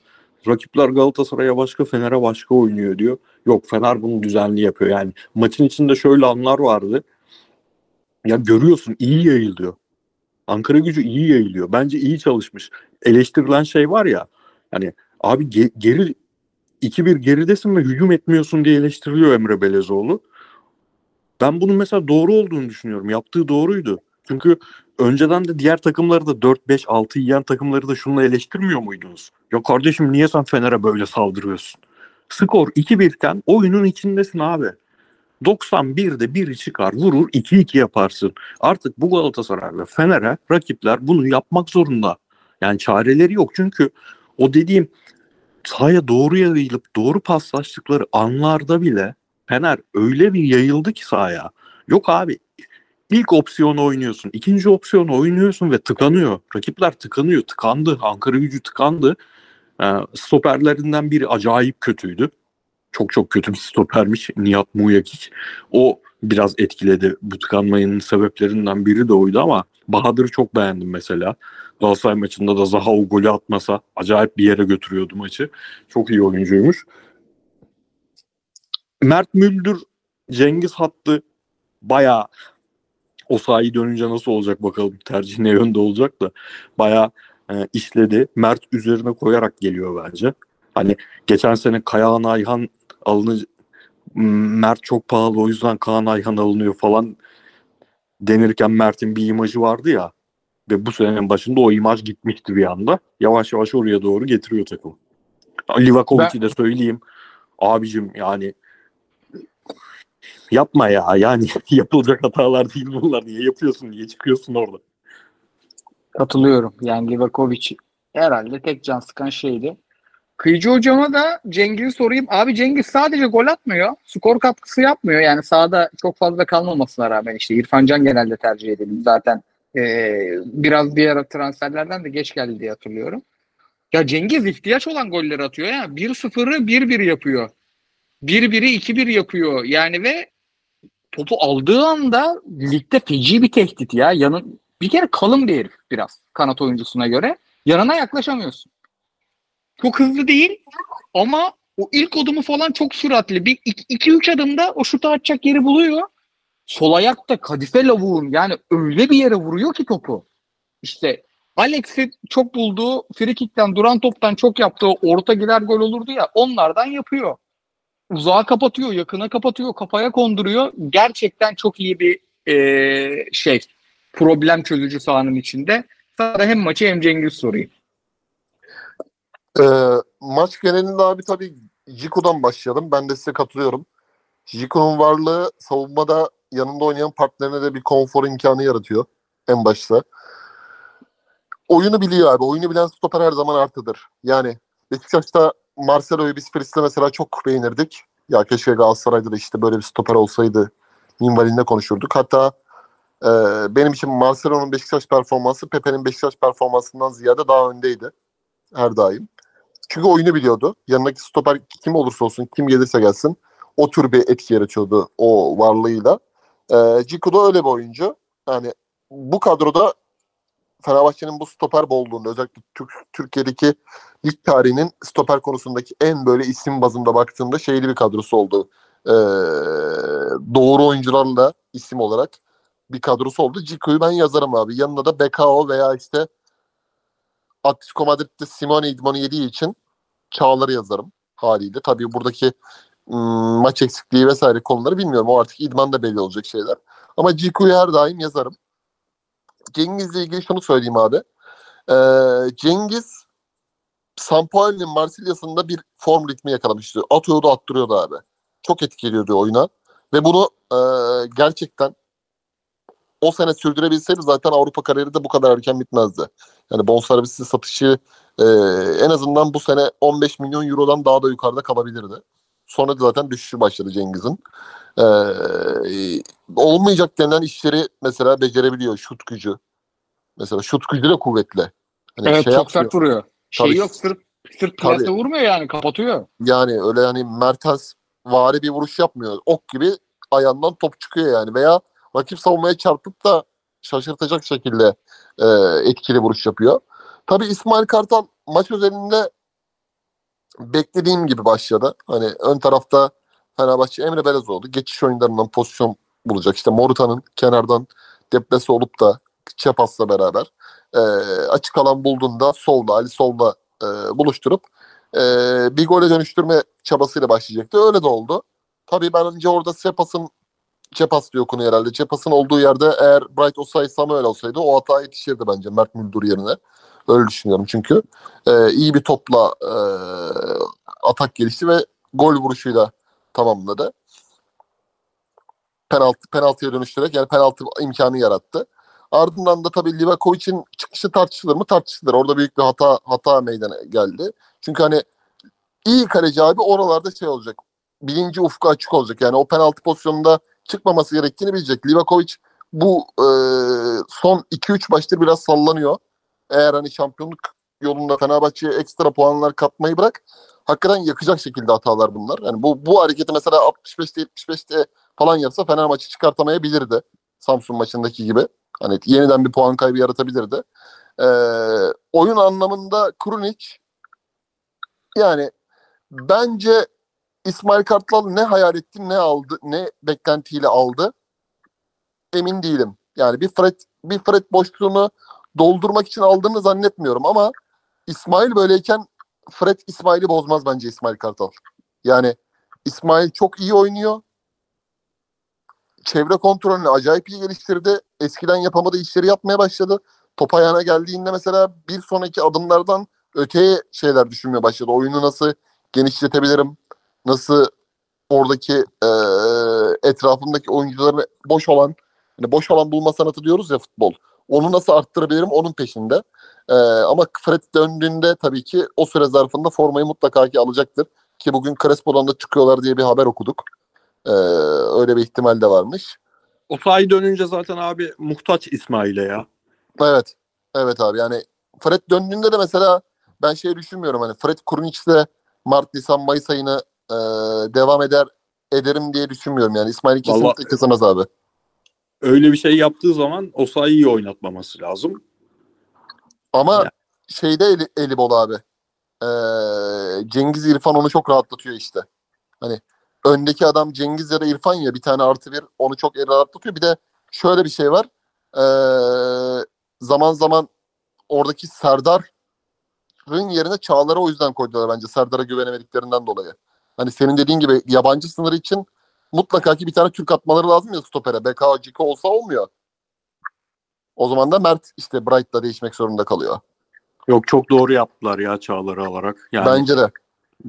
rakipler Galatasaray'a başka, Fener'e başka oynuyor diyor. Yok, Fener bunu düzenli yapıyor. Yani maçın içinde şöyle anlar vardı. Ya görüyorsun iyi yayılıyor. Ankara Gücü iyi yayılıyor. Bence iyi çalışmış. Eleştirilen şey var ya hani abi ge- geri iki bir geridesin ve hücum etmiyorsun diye eleştiriliyor Emre Belezoğlu. Ben bunun mesela doğru olduğunu düşünüyorum. Yaptığı doğruydu. Çünkü önceden de diğer takımları da dört beş altı yiyen takımları da şununla eleştirmiyor muydunuz? Ya kardeşim niye sen Fener'e böyle saldırıyorsun? Skor iki bir iken oyunun içindesin abi. doksan birde biri çıkar vurur iki iki yaparsın. Artık bu Galatasaray ve Fener'e rakipler bunu yapmak zorunda. Yani çareleri yok çünkü o dediğim sahaya doğru yayılıp doğru paslaştıkları anlarda bile Fener öyle bir yayıldı ki sahaya. Yok abi ilk opsiyonu oynuyorsun, ikinci opsiyonu oynuyorsun ve tıkanıyor. Rakipler tıkanıyor, tıkandı. Ankara Gücü tıkandı. E, stoperlerinden biri acayip kötüydü. Çok çok kötü bir stopermiş Nihat Muyakik. O biraz etkiledi. Bu tıkanmanın sebeplerinden biri de oydu ama Bahadır'ı çok beğendim mesela. Galatasaray maçında da Zaha o golü atmasa acayip bir yere götürüyordu maçı. Çok iyi oyuncuymuş. Mert Müldür, Cengiz hattı bayağı o sahayı dönünce nasıl olacak bakalım. Tercih ne yönde olacak da bayağı e, işledi. Mert üzerine koyarak geliyor bence. Hani geçen sene Kaan Ayhan alınıyor, Mert çok pahalı o yüzden Kaan Ayhan alınıyor falan denirken Mert'in bir imajı vardı ya ve bu senenin başında o imaj gitmişti bir anda. Yavaş yavaş oraya doğru getiriyor takım. Livakovic'i ben... de söyleyeyim. Abicim yani yapma ya yani yapılacak hatalar değil bunlar. Niye yapıyorsun? Niye çıkıyorsun orada? Katılıyorum. Yani Livakovic herhalde tek can sıkan şeydi. Kıyıcı hocama da Cengiz'i sorayım. Abi Cengiz sadece gol atmıyor. Skor katkısı yapmıyor. Yani sahada çok fazla kalmamasına rağmen işte İrfan Can genelde tercih edelim. Zaten ee, biraz diğer transferlerden de geç geldi diye hatırlıyorum. Ya Cengiz ihtiyaç olan golleri atıyor ya. bir sıfırı bir bir yapıyor. bir biri iki bir yapıyor. Yani ve topu aldığı anda ligde feci bir tehdit ya. Yanın, bir kere kalın bir herif biraz kanat oyuncusuna göre. Yanına yaklaşamıyorsun. Çok hızlı değil ama o ilk adımı falan çok süratli. Bir iki üç adımda o şutu atacak yeri buluyor. Sol ayakta kadife lavuğun yani öyle bir yere vuruyor ki topu. İşte Alex'i çok bulduğu, frikikten, duran toptan çok yaptığı orta gider gol olurdu ya, onlardan yapıyor. Uzağa kapatıyor, yakına kapatıyor, kafaya konduruyor. Gerçekten çok iyi bir ee, şey, problem çözücü sahanın içinde. Sana hem maçı hem Cengiz sorayım. E, maç genelinde abi tabii Djiku'dan başlayalım. Ben de size katılıyorum. Djiku'nun varlığı savunmada yanında oynayan partnerine de bir konfor imkanı yaratıyor en başta. Oyunu biliyor abi. Oyunu bilen stoper her zaman artıdır. Yani Beşiktaş'ta Marcelo'yu biz Fritz'le mesela çok beğenirdik. Ya keşke Galatasaray'da da işte böyle bir stoper olsaydı minvalinde konuşurduk. Hatta e, benim için Marcelo'nun Beşiktaş performansı Pepe'nin Beşiktaş performansından ziyade daha öndeydi. Her daim. Çünkü oyunu biliyordu. Yanındaki stoper kim olursa olsun, kim gelirse gelsin o tür bir etki yaratıyordu o varlığıyla. Ee, Djiku da öyle bir oyuncu. Yani bu kadroda Fenerbahçe'nin bu stoper bolluğunda özellikle Türk, Türkiye'deki lig tarihinin stoper konusundaki en böyle isim bazında baktığımda şeyli bir kadrosu oldu. Ee, doğru oyuncularla isim olarak bir kadrosu oldu. Djiku'yu ben yazarım abi. Yanına da Bekao veya işte Atletico Madrid'de Simone idmanı yediği için Çağlar'ı yazarım haliyle. Tabii buradaki ıı, maç eksikliği vesaire konuları bilmiyorum. O artık idman da belli olacak şeyler. Ama Djiku'yu her daim yazarım. Cengiz'le ilgili şunu söyleyeyim abi. Ee, Cengiz Sampaoli'nin Marsilya'sında bir form ritmi yakalamıştı. Atıyordu, attırıyordu abi. Çok etkiliyordu oyuna. Ve bunu e, gerçekten o sene sürdürebilseydi zaten Avrupa kariyeri de bu kadar erken bitmezdi. Yani bonservisi satışı e, en azından bu sene on beş milyon eurodan daha da yukarıda kalabilirdi. Sonra zaten düşüşü başladı Cengiz'in. E, olmayacak denen işleri mesela becerebiliyor. Şut gücü. Mesela şut gücü de kuvvetli. Hani evet, şey çok yapmıyor, sert vuruyor. Şey tabii, yok sırf, sırf plase vurmuyor yani, kapatıyor. Yani öyle hani Mertens vari bir vuruş yapmıyor. Ok gibi ayağından top çıkıyor yani. Veya rakip savunmaya çarpıp da şaşırtacak şekilde e, etkili vuruş yapıyor. Tabii İsmail Kartal maç özelinde beklediğim gibi başladı. Hani ön tarafta Fenerbahçe Emre Belezoğlu geçiş oyunlarından pozisyon bulacak. İşte Morutan'ın kenardan deplesi olup da Çapas'la beraber e, açık alan bulduğunda solda, Ali solda e, buluşturup e, bir gole dönüştürme çabasıyla başlayacaktı. Öyle de oldu. Tabii ben önce orada Çapas'ın Çapas diyor konu herhalde. Çapas'ın olduğu yerde eğer Bright Osay Samuel olsaydı o hata yetişirdi bence Mert Müldür yerine. Öyle düşünüyorum çünkü. E, iyi bir topla e, atak gelişti ve gol vuruşuyla tamamladı. Penaltı, penaltıya dönüştürerek yani penaltı imkanı yarattı. Ardından da tabii Livakovic'in çıkışı tartışılır mı? Tartışılır. Orada büyük bir hata hata meydana geldi. Çünkü hani iyi kaleci abi oralarda şey olacak. Bilinci ufku açık olacak. Yani o penaltı pozisyonunda çıkmaması gerektiğini bilecek. Livakovic bu e, son iki üç maçtır biraz sallanıyor. Eğer hani şampiyonluk yolunda Fenerbahçe'ye ekstra puanlar katmayı bırak, hakikaten yakacak şekilde hatalar bunlar. Yani bu bu hareketi mesela altmış beşte yetmiş beşte falan yapsa Fenerbahçe çıkartamayabilirdi. Samsun maçındaki gibi. Hani yeniden bir puan kaybı yaratabilirdi. Ee, oyun anlamında Krunic yani bence İsmail Kartal ne hayal etti, ne aldı, ne beklentiyle aldı emin değilim. Yani bir Fred bir Fred boşluğunu doldurmak için aldığını zannetmiyorum ama İsmail böyleyken Fred İsmail'i bozmaz bence İsmail Kartal. Yani İsmail çok iyi oynuyor. Çevre kontrolünü acayip iyi geliştirdi. Eskiden yapamadığı işleri yapmaya başladı. Top ayağına geldiğinde mesela bir sonraki adımlardan öteye şeyler düşünmeye başladı. Oyunu nasıl genişletebilirim? Nasıl oradaki e, etrafımdaki oyuncuların boş olan, hani boş olan bulma sanatı diyoruz ya futbol. Onu nasıl arttırabilirim? Onun peşinde. E, ama Fred döndüğünde tabii ki o süre zarfında formayı mutlaka ki alacaktır. Ki bugün Crespo'dan da çıkıyorlar diye bir haber okuduk. Ee, öyle bir ihtimal de varmış. O sayı dönünce zaten abi muhtaç İsmail'e ya. Evet. Evet abi yani Fred döndüğünde de mesela ben şey düşünmüyorum hani Fred Kurniç'le Mart, Nisan, Mayıs ayını e, devam eder ederim diye düşünmüyorum yani İsmail'i kesinlikle kesemez abi. Öyle bir şey yaptığı zaman o sayıyı oynatmaması lazım. Ama yani şeyde eli, eli bol abi. E, Cengiz İrfan onu çok rahatlatıyor işte. Hani öndeki adam Cengiz ya da İrfan ya bir tane artı bir onu çok rahatlatıyor. Bir de şöyle bir şey var. Ee, zaman zaman oradaki Serdar'ın yerine Çağlar'ı o yüzden koydular bence. Serdar'a güvenemediklerinden dolayı. Hani senin dediğin gibi yabancı sınırı için mutlaka ki bir tane Türk atmaları lazım ya stopere. B K, Djiku olsa olmuyor. O zaman da Mert işte Bright'la değişmek zorunda kalıyor. Yok çok doğru yaptılar ya Çağlar'ı alarak. Yani bence de.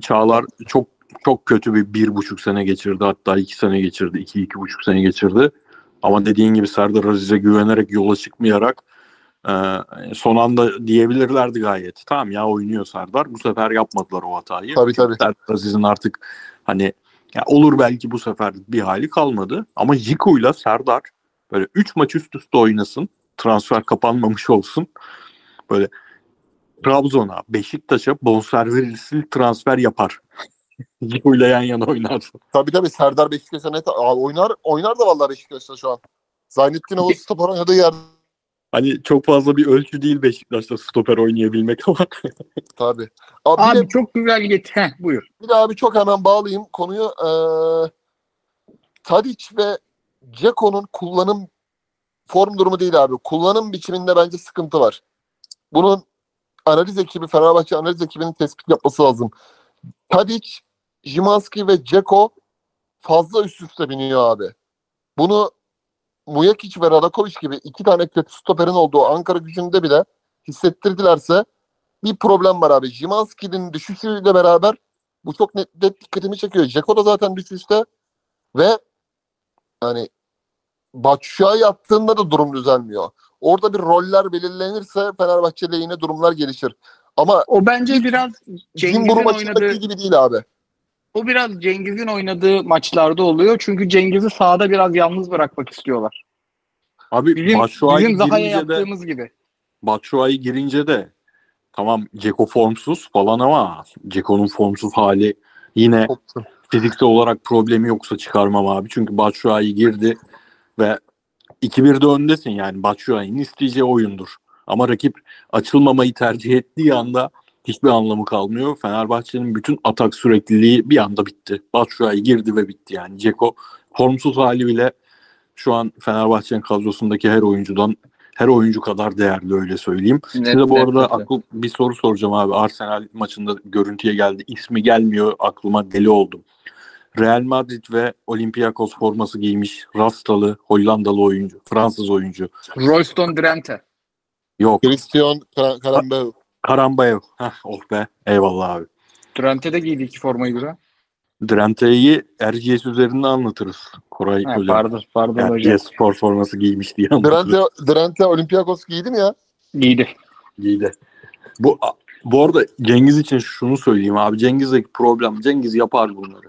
Çağlar çok Çok kötü bir bir buçuk sene geçirdi. Hatta iki sene geçirdi. İki, iki buçuk sene geçirdi. Ama dediğin gibi Serdar Aziz'e güvenerek yola çıkmayarak e, son anda diyebilirlerdi gayet. Tamam ya oynuyor Serdar. Bu sefer yapmadılar o hatayı. Tabii, tabii. Serdar Aziz'in artık hani ya olur belki bu sefer bir hali kalmadı. Ama Djiku'yla Serdar böyle üç maç üst üste oynasın. Transfer kapanmamış olsun. Böyle Trabzon'a, Beşiktaş'a bonservisli transfer yapar. Djiku'yla yan yana oynar. Tabii tabii Serdar Beşiktaş'a net oynar. Oynar da vallahi Beşiktaş'ta şu an. Zaynettin Oğuz stoper oynadığı yer. Hani çok fazla bir ölçü değil Beşiktaş'ta stoper oynayabilmek ama. Tabii. Abi, abi de, çok güzel getir. Heh, buyur. Bir de abi çok hemen bağlayayım konuyu. Ee, Tadic ve Dzeko'nun kullanım form durumu değil abi. Kullanım biçiminde bence sıkıntı var. Bunun analiz ekibi, Fenerbahçe analiz ekibinin tespit yapması lazım. Tadic, Szymański ve Djeko fazla üst üste biniyor abi. Bunu Mujakić ve Radaković gibi iki tane kötü stoperin olduğu Ankara Gücü'nde bile hissettirdilerse bir problem var abi. Szymański'nin düşüşüyle beraber bu çok net, net dikkatimi çekiyor. Djeko da zaten düşüşte ve Yani Batshuayi yattığında da durum düzelmiyor. Orada bir roller belirlenirse Fenerbahçe lehine durumlar gelişir. Ama o bence biraz Cengiz'in oynadığı gibi değil abi. O biraz Cengiz'in oynadığı maçlarda oluyor. Çünkü Cengiz'i sahada biraz yalnız bırakmak istiyorlar. Abi bizim, bizim Zaha'ya yaptığımız de, gibi. Batshuayi girince de tamam Djiku formsuz falan ama Djiku'nun formsuz hali yine fiziksel olarak problemi yoksa çıkarmam abi. Çünkü Batshuayi girdi ve iki birde öndesin yani. Batshuayi'nin isteyeceği oyundur. Ama rakip açılmamayı tercih ettiği anda hiçbir anlamı kalmıyor. Fenerbahçe'nin bütün atak sürekliliği bir anda bitti. Batshuayi girdi ve bitti yani. Djiku formsuz hali bile şu an Fenerbahçe'nin kadrosundaki her oyuncudan her oyuncu kadar değerli, öyle söyleyeyim. Net, Size bu net, arada net. Aklı, bir soru soracağım abi. Arsenal maçında görüntüye geldi. İsmi gelmiyor aklıma, deli oldum. Real Madrid ve Olympiakos forması giymiş rastalı Hollandalı oyuncu, Fransız oyuncu. Royston Drenthe. Yok. Christian Kar- Karambayev. Karambayev. Heh, oh be. Eyvallah abi. Drenthe'de giydi iki formayı güzel. Drenthe'yi Erciyes üzerinde anlatırız. Koray He, hocam. Pardon, pardon Erciyes hocam. Erciyesspor forması giymiş diye anlatırız. Drenthe Olympiakos giydi mi ya? Giydi. Giydi. Bu, bu arada Cengiz için şunu söyleyeyim abi. Cengiz'deki problem, Cengiz yapar bunları.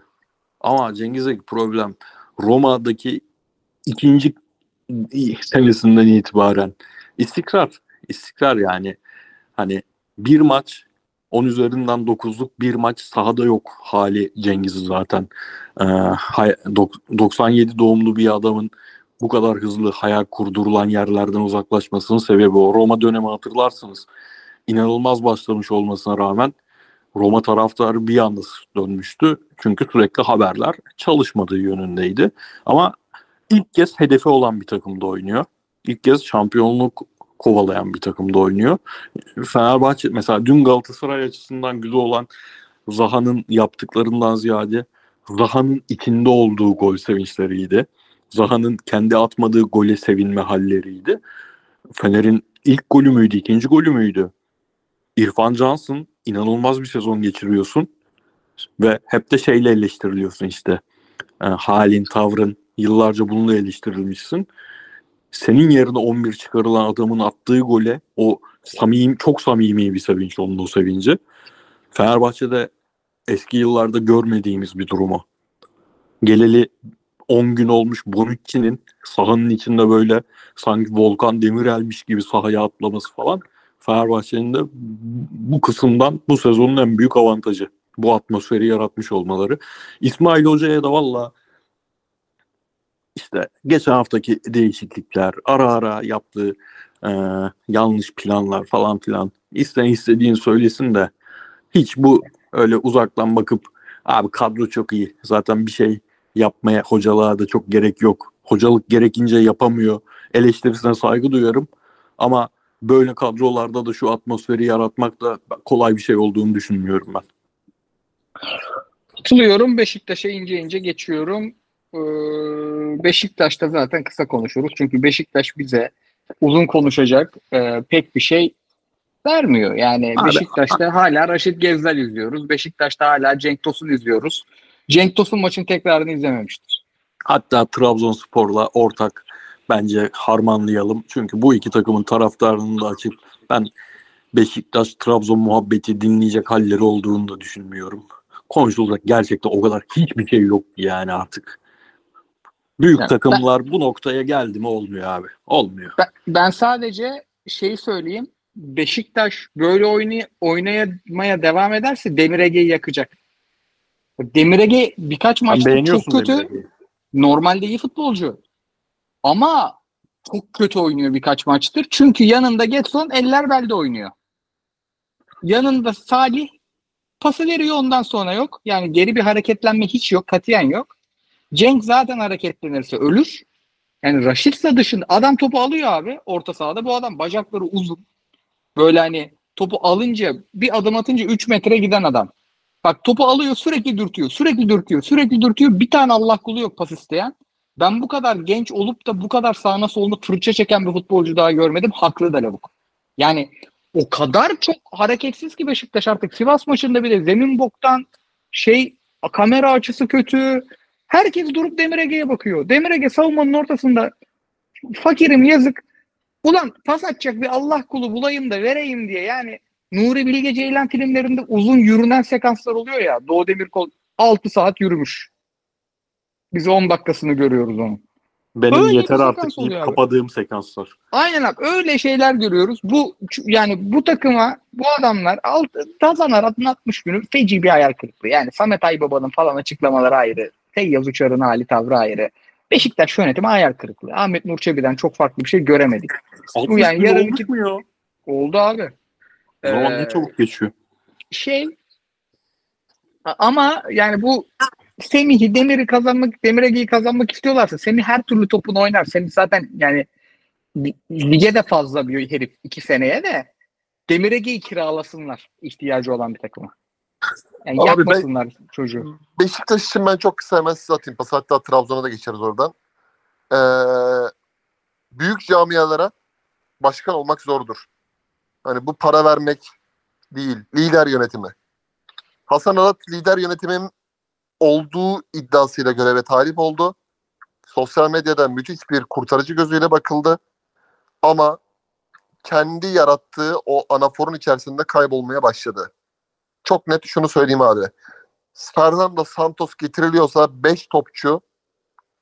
Ama Cengiz'deki problem Roma'daki ikinci senesinden itibaren istikrar. İstikrar yani. Hani bir maç on üzerinden dokuzluk bir maç sahada yok hali Cengiz'i zaten. Ee, doksan yedi doğumlu bir adamın bu kadar hızlı hayal kurdurulan yerlerden uzaklaşmasının sebebi o. Roma dönemi hatırlarsınız. İnanılmaz başlamış olmasına rağmen Roma taraftarı bir anda dönmüştü. Çünkü sürekli haberler çalışmadığı yönündeydi. Ama ilk kez hedefi olan bir takımda oynuyor. İlk kez şampiyonluk kovalayan bir takımda oynuyor. Fenerbahçe mesela dün Galatasaray açısından güzel olan Zaha'nın yaptıklarından ziyade Zaha'nın içinde olduğu gol sevinçleriydi. Zaha'nın kendi atmadığı gole sevinme halleriydi. Fener'in ilk golü müydü, ikinci golü müydü? İrfan Cansın, inanılmaz bir sezon geçiriyorsun ve hep de şeyle eleştiriliyorsun işte. Yani halin, tavrın, yıllarca bununla eleştirilmişsin. Senin yerine on bir çıkarılan adamın attığı gole o samimi, çok samimi bir sevinç, onun o sevinci. Fenerbahçe'de eski yıllarda görmediğimiz bir durumu. Geleli on gün olmuş Bonucci'nin sahanın içinde böyle sanki Volkan Demirel'miş gibi sahaya atlaması falan. Fenerbahçe'nin de bu kısımdan bu sezonun en büyük avantajı. Bu atmosferi yaratmış olmaları. İsmail Hoca'ya da valla İşte geçen haftaki değişiklikler, ara ara yaptığı e, yanlış planlar falan filan, İsten istediğin söylesin de hiç bu öyle uzaktan bakıp abi kadro çok iyi, zaten bir şey yapmaya hocalığa da çok gerek yok, hocalık gerekince yapamıyor eleştirisine saygı duyarım ama böyle kadrolarda da şu atmosferi yaratmak da kolay bir şey olduğunu düşünmüyorum ben. Katılıyorum. Beşiktaş'a ince ince geçiyorum. Beşiktaş'ta zaten kısa konuşuruz. Çünkü Beşiktaş bize uzun konuşacak e, pek bir şey vermiyor. Yani abi, Beşiktaş'ta abi. Hala Raşit Gezzel izliyoruz. Beşiktaş'ta hala Cenk Tosun izliyoruz. Cenk Tosun maçın tekrarını izlememiştir. Hatta Trabzonspor'la ortak bence harmanlayalım. Çünkü bu iki takımın taraftarını da açıp ben Beşiktaş-Trabzon muhabbeti dinleyecek halleri olduğunu da düşünmüyorum. Konuşulacak gerçekten o kadar hiçbir şey yok yani artık. Büyük yani takımlar ben, bu noktaya geldi mi olmuyor abi. Olmuyor. Ben, ben sadece şeyi söyleyeyim. Beşiktaş böyle oynay- oynayamaya devam ederse Demir Ege'yi yakacak. Demir Ege birkaç maçta çok kötü. Normalde iyi futbolcu. Ama çok kötü oynuyor birkaç maçtır. Çünkü yanında Getson eller belde oynuyor. Yanında Salih pası veriyor, ondan sonra yok. Yani geri bir hareketlenme hiç yok. Katiyen yok. Cenk zaten hareketlenirse ölür. Yani Raşit'sa dışında adam topu alıyor abi orta sahada. Bu adam bacakları uzun. Böyle hani topu alınca bir adım atınca üç metre giden adam. Bak topu alıyor, sürekli dürtüyor. Sürekli dürtüyor. Sürekli dürtüyor. Bir tane Allah kulu yok pas isteyen. Ben bu kadar genç olup da bu kadar sağına soluna fırça çeken bir futbolcu daha görmedim. Haklı da lavuk. Yani o kadar çok hareketsiz ki Beşiktaş artık. Sivas maçında bile zemin boktan şey, kamera açısı kötü. Herkes durup Demirege'ye bakıyor. Demirege savunmanın ortasında, fakirim yazık. Ulan pas atacak bir Allah kulu bulayım da vereyim diye. Yani Nuri Bilge Ceylan filmlerinde uzun yürünen sekanslar oluyor ya. Doğu Demirkol altı saat yürümüş. Biz on dakikasını görüyoruz onun. Benim öyle yeter artık deyip kapadığım sekanslar. Aynen abi, öyle şeyler görüyoruz. Bu yani bu takıma bu adamlar Hasan Arat'ın altmış günü feci bir hayal kırıklığı. Yani Samet Aybaba'nın falan açıklamaları ayrı. Feyyaz Uçar'ın hali tavrı ayrı. Beşiktaş yönetimi hayal kırıklığı. Ahmet Nur Çebi'den çok farklı bir şey göremedik. Bu yani yarın iki... mu ya? Oldu abi. Zaman ee, ne çabuk geçiyor. Şey ama yani bu Semih'i Demir'i kazanmak, Demirege'yi kazanmak istiyorlarsa Semih her türlü topunu oynar. Semih zaten yani lige de fazla bir herif iki seneye de Demirege'yi kiralasınlar ihtiyacı olan bir takıma. Yani abi yapmasınlar ben, çocuğu. Beşiktaş için ben çok kısa hemen size atayım. Hatta Trabzon'a da geçeriz oradan. Ee, büyük camialara başkan olmak zordur. Hani bu para vermek değil. Lider yönetimi. Hasan Arat lider yönetimin olduğu iddiasıyla göreve talip oldu. Sosyal medyadan müthiş bir kurtarıcı gözüyle bakıldı. Ama kendi yarattığı o anaforun içerisinde kaybolmaya başladı. Çok net şunu söyleyeyim abi. Fernando Santos getiriliyorsa beş topçu,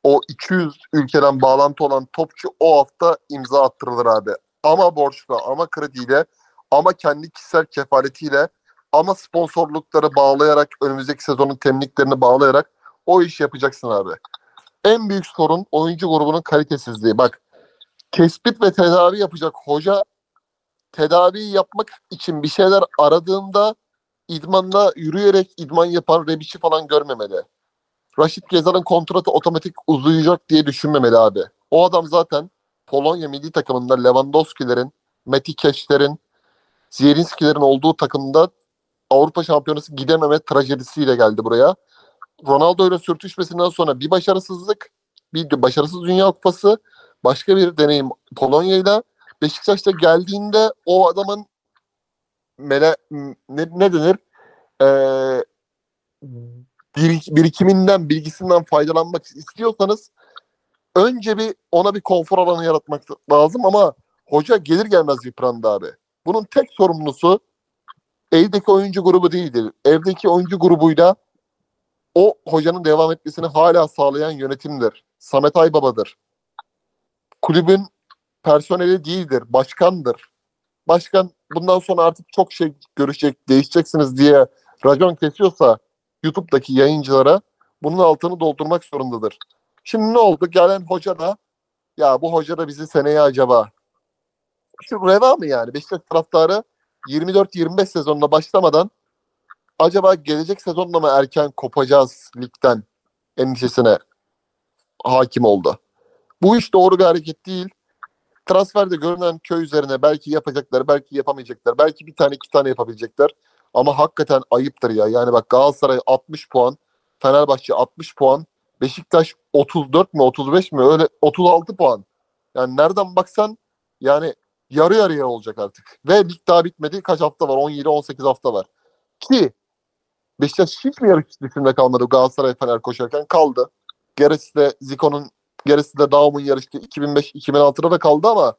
o iki yüz ülkeden bağlantı olan topçu o hafta imza attırılır abi. Ama borçla, ama krediyle, ama kendi kişisel kefaletiyle, ama sponsorlukları bağlayarak, önümüzdeki sezonun teminliklerini bağlayarak o işi yapacaksın abi. En büyük sorun oyuncu grubunun kalitesizliği. Bak, tespit ve tedavi yapacak hoca, tedaviyi yapmak için bir şeyler aradığında idmanla yürüyerek idman yapan Rebiç'i falan görmemeli. Raşit Gezal'ın kontratı otomatik uzayacak diye düşünmemeli abi. O adam zaten Polonya milli takımında Lewandowski'lerin, Mati Keş'lerin, Zierinski'lerin olduğu takımda Avrupa Şampiyonası gidememe trajedisiyle geldi buraya. Ronaldo ile sürtüşmesinden sonra bir başarısızlık, bir başarısız Dünya Kupası, başka bir deneyim Polonya'yla. Beşiktaş'ta geldiğinde o adamın mele, ne, ne denir? Ee, bir, birikiminden, bilgisinden faydalanmak istiyorsanız önce bir ona bir konfor alanı yaratmak lazım ama hoca gelir gelmez yıprandı abi. Bunun tek sorumlusu evdeki oyuncu grubu değildir. Evdeki oyuncu grubuyla o hocanın devam etmesini hala sağlayan yönetimdir. Samet Aybaba'dır. Kulübün personeli değildir, başkandır. Başkan bundan sonra artık çok şey görüşecek, değişeceksiniz diye racon kesiyorsa YouTube'daki yayıncılara bunun altını doldurmak zorundadır. Şimdi ne oldu? Gelen hoca da ya bu hoca da bizi seneye acaba şu reva mı yani? Beşiktaş taraftarı yirmi dört yirmi beş sezonuna başlamadan acaba gelecek sezonla mı erken kopacağız ligden endişesine hakim oldu. Bu iş doğru bir hareket değil. Transferde görünen köy üzerine belki yapacaklar, belki yapamayacaklar. Belki bir tane iki tane yapabilecekler. Ama hakikaten ayıptır ya. Yani bak Galatasaray altmış puan, Fenerbahçe altmış puan, Beşiktaş otuz dört mü otuz beş mi öyle otuz altı puan. Yani nereden baksan yani yarı yarıya olacak artık. Ve lig daha bitmedi. Kaç hafta var? on yedi on sekiz hafta var. Ki Beşiktaş hiç mi yarı içinde kalmadı Galatasaray Fener koşarken? Kaldı. Gerisi de Zico'nun, gerisi de Daum'un yarıştığı iki bin beş iki bin altıda da kaldı ama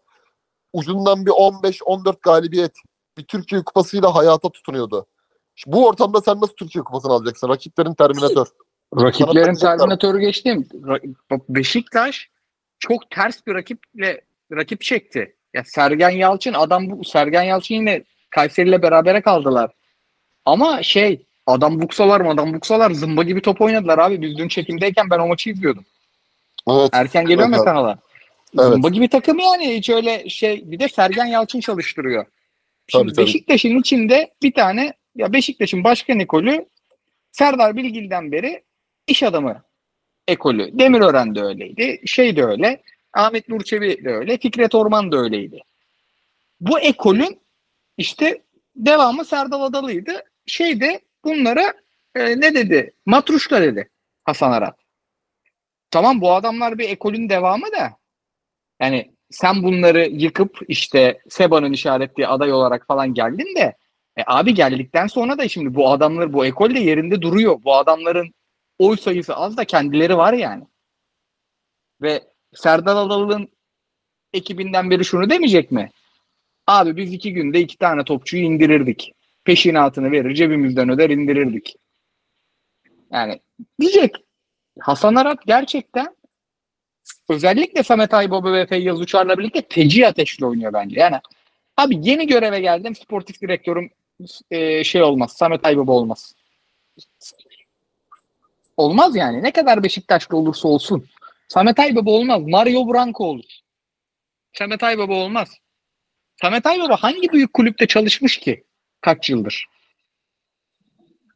ucundan bir on beş on dört galibiyet bir Türkiye Kupası'yla hayata tutunuyordu. Şimdi bu ortamda sen nasıl Türkiye Kupası'nı alacaksın? Rakiplerin Terminator. Rakiplerin Terminator'u geçtim. Beşiktaş çok ters bir rakiple rakip çekti. Ya Sergen Yalçın adam bu. Sergen Yalçın yine Kayseri'yle berabere kaldılar. Ama şey adam buksalar mı adam buksalar zımba gibi top oynadılar abi. Biz dün çekimdeyken ben o maçı izliyordum. Evet, erken geliyor evet, mesela. Evet. Zımba gibi takım yani hiç öyle şey. Bir de Sergen Yalçın çalıştırıyor. Şimdi tabii, Beşiktaş'ın tabii. içinde bir tane ya Beşiktaş'ın başkan ekolü Serdar Bilgil'den beri iş adamı ekolü. Demirören de öyleydi. Şey de öyle. Ahmet Nur Çebi de öyle. Fikret Orman da öyleydi. Bu ekolün işte devamı Serdal Adalı'ydı. Şey de bunlara e, ne dedi? Matruşka dedi Hasan Arat. Tamam bu adamlar bir ekolün devamı da yani sen bunları yıkıp işte Seba'nın işaretli aday olarak falan geldin de e, abi geldikten sonra da şimdi bu adamlar bu ekol de yerinde duruyor. Bu adamların oy sayısı az da kendileri var yani. Ve Serdar Adalı'nın ekibinden beri şunu demeyecek mi? Abi biz iki günde iki tane topçuyu indirirdik. Peşinatını verir, cebimizden öder, indirirdik. Yani diyecek. Hasan Arat gerçekten özellikle Samet Aybaba ve Feyyaz Uçar'la birlikte feci ateşli oynuyor bence. Yani abi yeni göreve geldim, sportif direktörüm e, şey olmaz, Samet Aybaba olmaz. Olmaz yani. Ne kadar Beşiktaşlı olursa olsun. Samet Aybaba olmaz. Mario Branco olur. Samet Aybaba olmaz. Samet Aybaba hangi büyük kulüpte çalışmış ki? Kaç yıldır?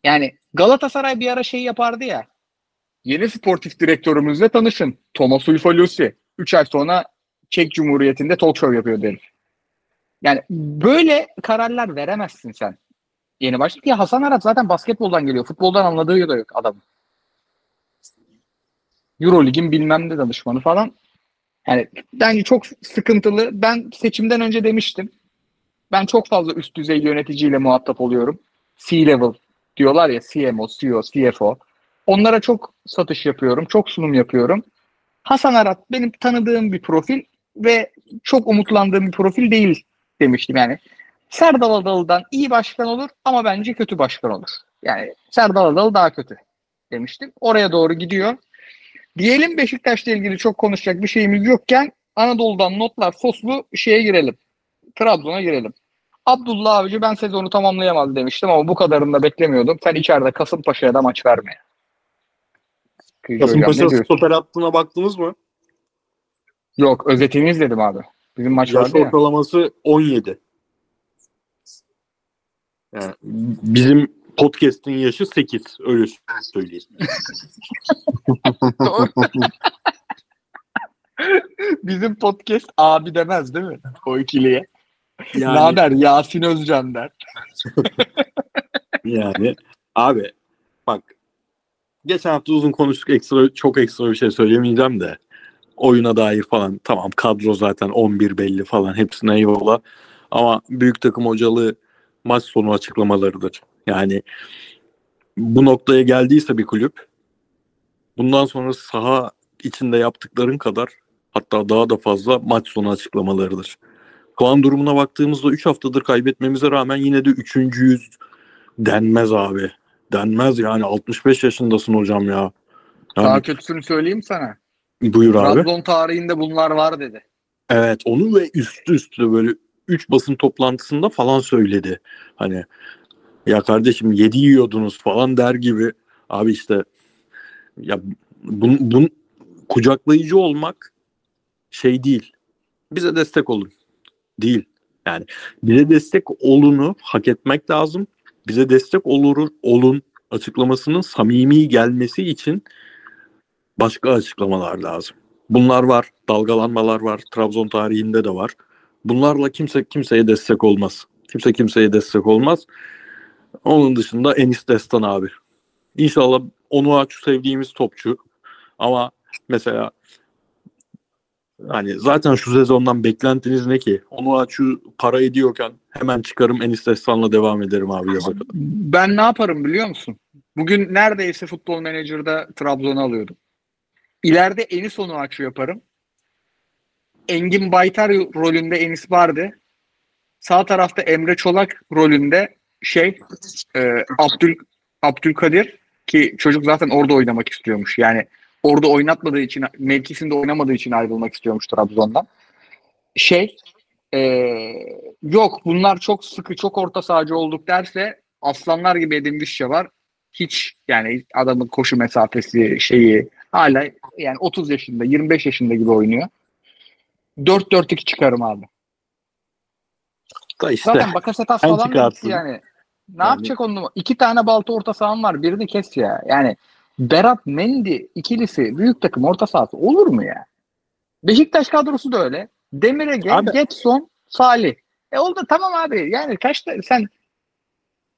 Yani Galatasaray bir ara şey yapardı ya. Yeni sportif direktörümüzle tanışın. Thomas Uyfalusi. üç ay sonra Çek Cumhuriyeti'nde talk show yapıyor derim. Yani böyle kararlar veremezsin sen. Yeni başlık ya. Hasan Arat zaten basketboldan geliyor. Futboldan anladığı da yok adamın. Eurolig'in bilmem ne danışmanı falan. Yani bence çok sıkıntılı. Ben seçimden önce demiştim. Ben çok fazla üst düzey yöneticiyle muhatap oluyorum. C-level diyorlar ya, C M O, C E O, C F O. Onlara çok satış yapıyorum, çok sunum yapıyorum. Hasan Arat benim tanıdığım bir profil ve çok umutlandığım bir profil değil demiştim yani. Serdal Adalı'dan iyi başkan olur ama bence kötü başkan olur. Yani Serdal Adalı daha kötü demiştim. Oraya doğru gidiyor. Diyelim Beşiktaş'la ilgili çok konuşacak bir şeyimiz yokken Anadolu'dan notlar soslu şeye girelim. Trabzon'a girelim. Abdullah Avcı ben sezonu tamamlayamaz demiştim ama bu kadarını da beklemiyordum. Sen içeride Kasımpaşa'ya da maç vermeye. Kasımpaşa stoper hattına baktınız mı? Yok, özetini izledim abi. Bizim maç yaş vardı ya. Ortalaması on yedi. Yani bizim podcast'in yaşı sekiz. Öyle söyleyeyim. Bizim podcast abi demez değil mi? O ikiliye. Yani... Ne haber? Yasin Özcan der. Yani abi bak, geçen hafta uzun konuştuk, ekstra çok ekstra bir şey söylemeyeceğim de oyuna dair falan, tamam kadro zaten on bir belli falan, hepsine eyvallah ama büyük takım hocalığı maç sonu açıklamalarıdır. Yani bu noktaya geldiyse bir kulüp, bundan sonra saha içinde yaptıkların kadar hatta daha da fazla maç sonu açıklamalarıdır. Puan durumuna baktığımızda üç haftadır kaybetmemize rağmen yine de üçüncüyüz denmez abi. Denmez yani, altmış beş yaşındasın hocam ya. Yani... Daha kötüsünü söyleyeyim sana. Buyur abi. Trabzon tarihinde bunlar var dedi. Evet, onu ve üstü üstü böyle üç basın toplantısında falan söyledi. Hani ya kardeşim yedi yiyordunuz falan der gibi. Abi işte ya bun, bun, kucaklayıcı olmak şey değil. Bize destek olun. Değil. Yani bize destek olunu hak etmek lazım. Bize destek olur, olun açıklamasının samimi gelmesi için başka açıklamalar lazım. Bunlar var, dalgalanmalar var, Trabzon tarihinde de var. Bunlarla kimse kimseye destek olmaz. Kimse kimseye destek olmaz. Onun dışında Enis Destan abi. İnşallah onu aç, sevdiğimiz topçu. Ama mesela hani zaten şu sezondan beklentiniz ne ki? Onu açı para ediyorken hemen çıkarım Enis Destan'la devam ederim abi. Ben ne yaparım biliyor musun? Bugün neredeyse Futbol Manager'da Trabzon'u alıyordum. İleride Enis onu açı yaparım. Engin Baytar rolünde Enis vardı. Sağ tarafta Emre Çolak rolünde şey e, Abdül Abdülkadir, ki çocuk zaten orada oynamak istiyormuş. Yani orada oynatmadığı için, mevkisinde oynamadığı için ayrılmak istiyormuş Trabzon'dan. Şey, ee, yok bunlar çok sıkı, çok orta sahacı olduk derse aslanlar gibi Edin Vişça var. Hiç yani adamın koşu mesafesi şeyi hala yani otuz yaşında, yirmi beş yaşında gibi oynuyor. dört dört iki çıkarım abi. Da işte. Zaten Bakasetas falan da yani. Ne yani... yapacak onu? İki tane balta orta sahan var. Birini kes ya. Yani Berat Mendy ikilisi büyük takım orta sahası olur mu ya? Beşiktaş kadrosu da öyle. Demirege, Getson, Salih. E oldu tamam abi. Yani kaçta sen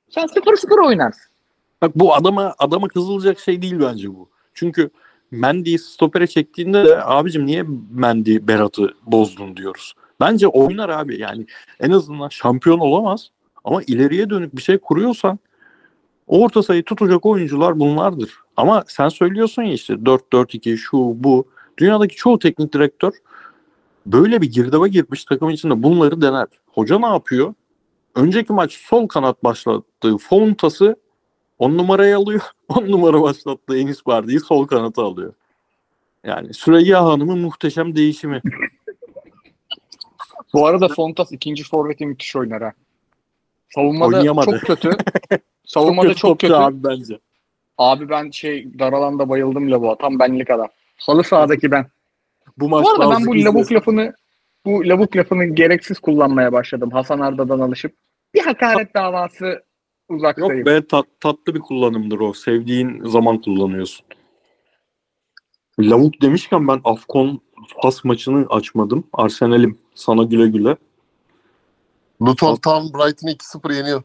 sen sıfır sıfır oynarsın. Bak bu adama adama kızılacak şey değil bence bu. Çünkü Mendy'yi stopere çektiğinde de abicim niye Mendy Berat'ı bozdun diyoruz. Bence oynar abi. Yani en azından şampiyon olamaz ama ileriye dönük bir şey kuruyorsan Orta sayı tutacak oyuncular bunlardır. Ama sen söylüyorsun ya işte dört dört iki şu bu. Dünyadaki çoğu teknik direktör böyle bir girdaba girmiş takımın içinde bunları dener. Hoca ne yapıyor? Önceki maç sol kanat başlattığı Fonta'sı on numarayı alıyor. on numara başlattığı Enis Bardi'yi sol kanata alıyor. Yani Süreyya Hanım'ın muhteşem değişimi. Bu arada Fontas ikinci forveti müthiş oynar ha. Savunmada oynayamadı. Çok kötü. Savunmada çok kötü. Abi bence. Abi ben şey Daralan'da bayıldım Labuğa. Tam benlik adam. Halı sahadaki ben. Bu, bu arada ben bu labuk izledim. lafını bu labuk lafını gereksiz kullanmaya başladım. Hasan Arda'dan alışıp bir hakaret davası uzaktayım. Yok be, tat, tatlı bir kullanımdır o. Sevdiğin zaman kullanıyorsun. Lavuk demişken ben Afkon Fas maçını açmadım. Arsenal'im. Sana güle güle. Luton tam Brighton'ı iki sıfır yeniyor.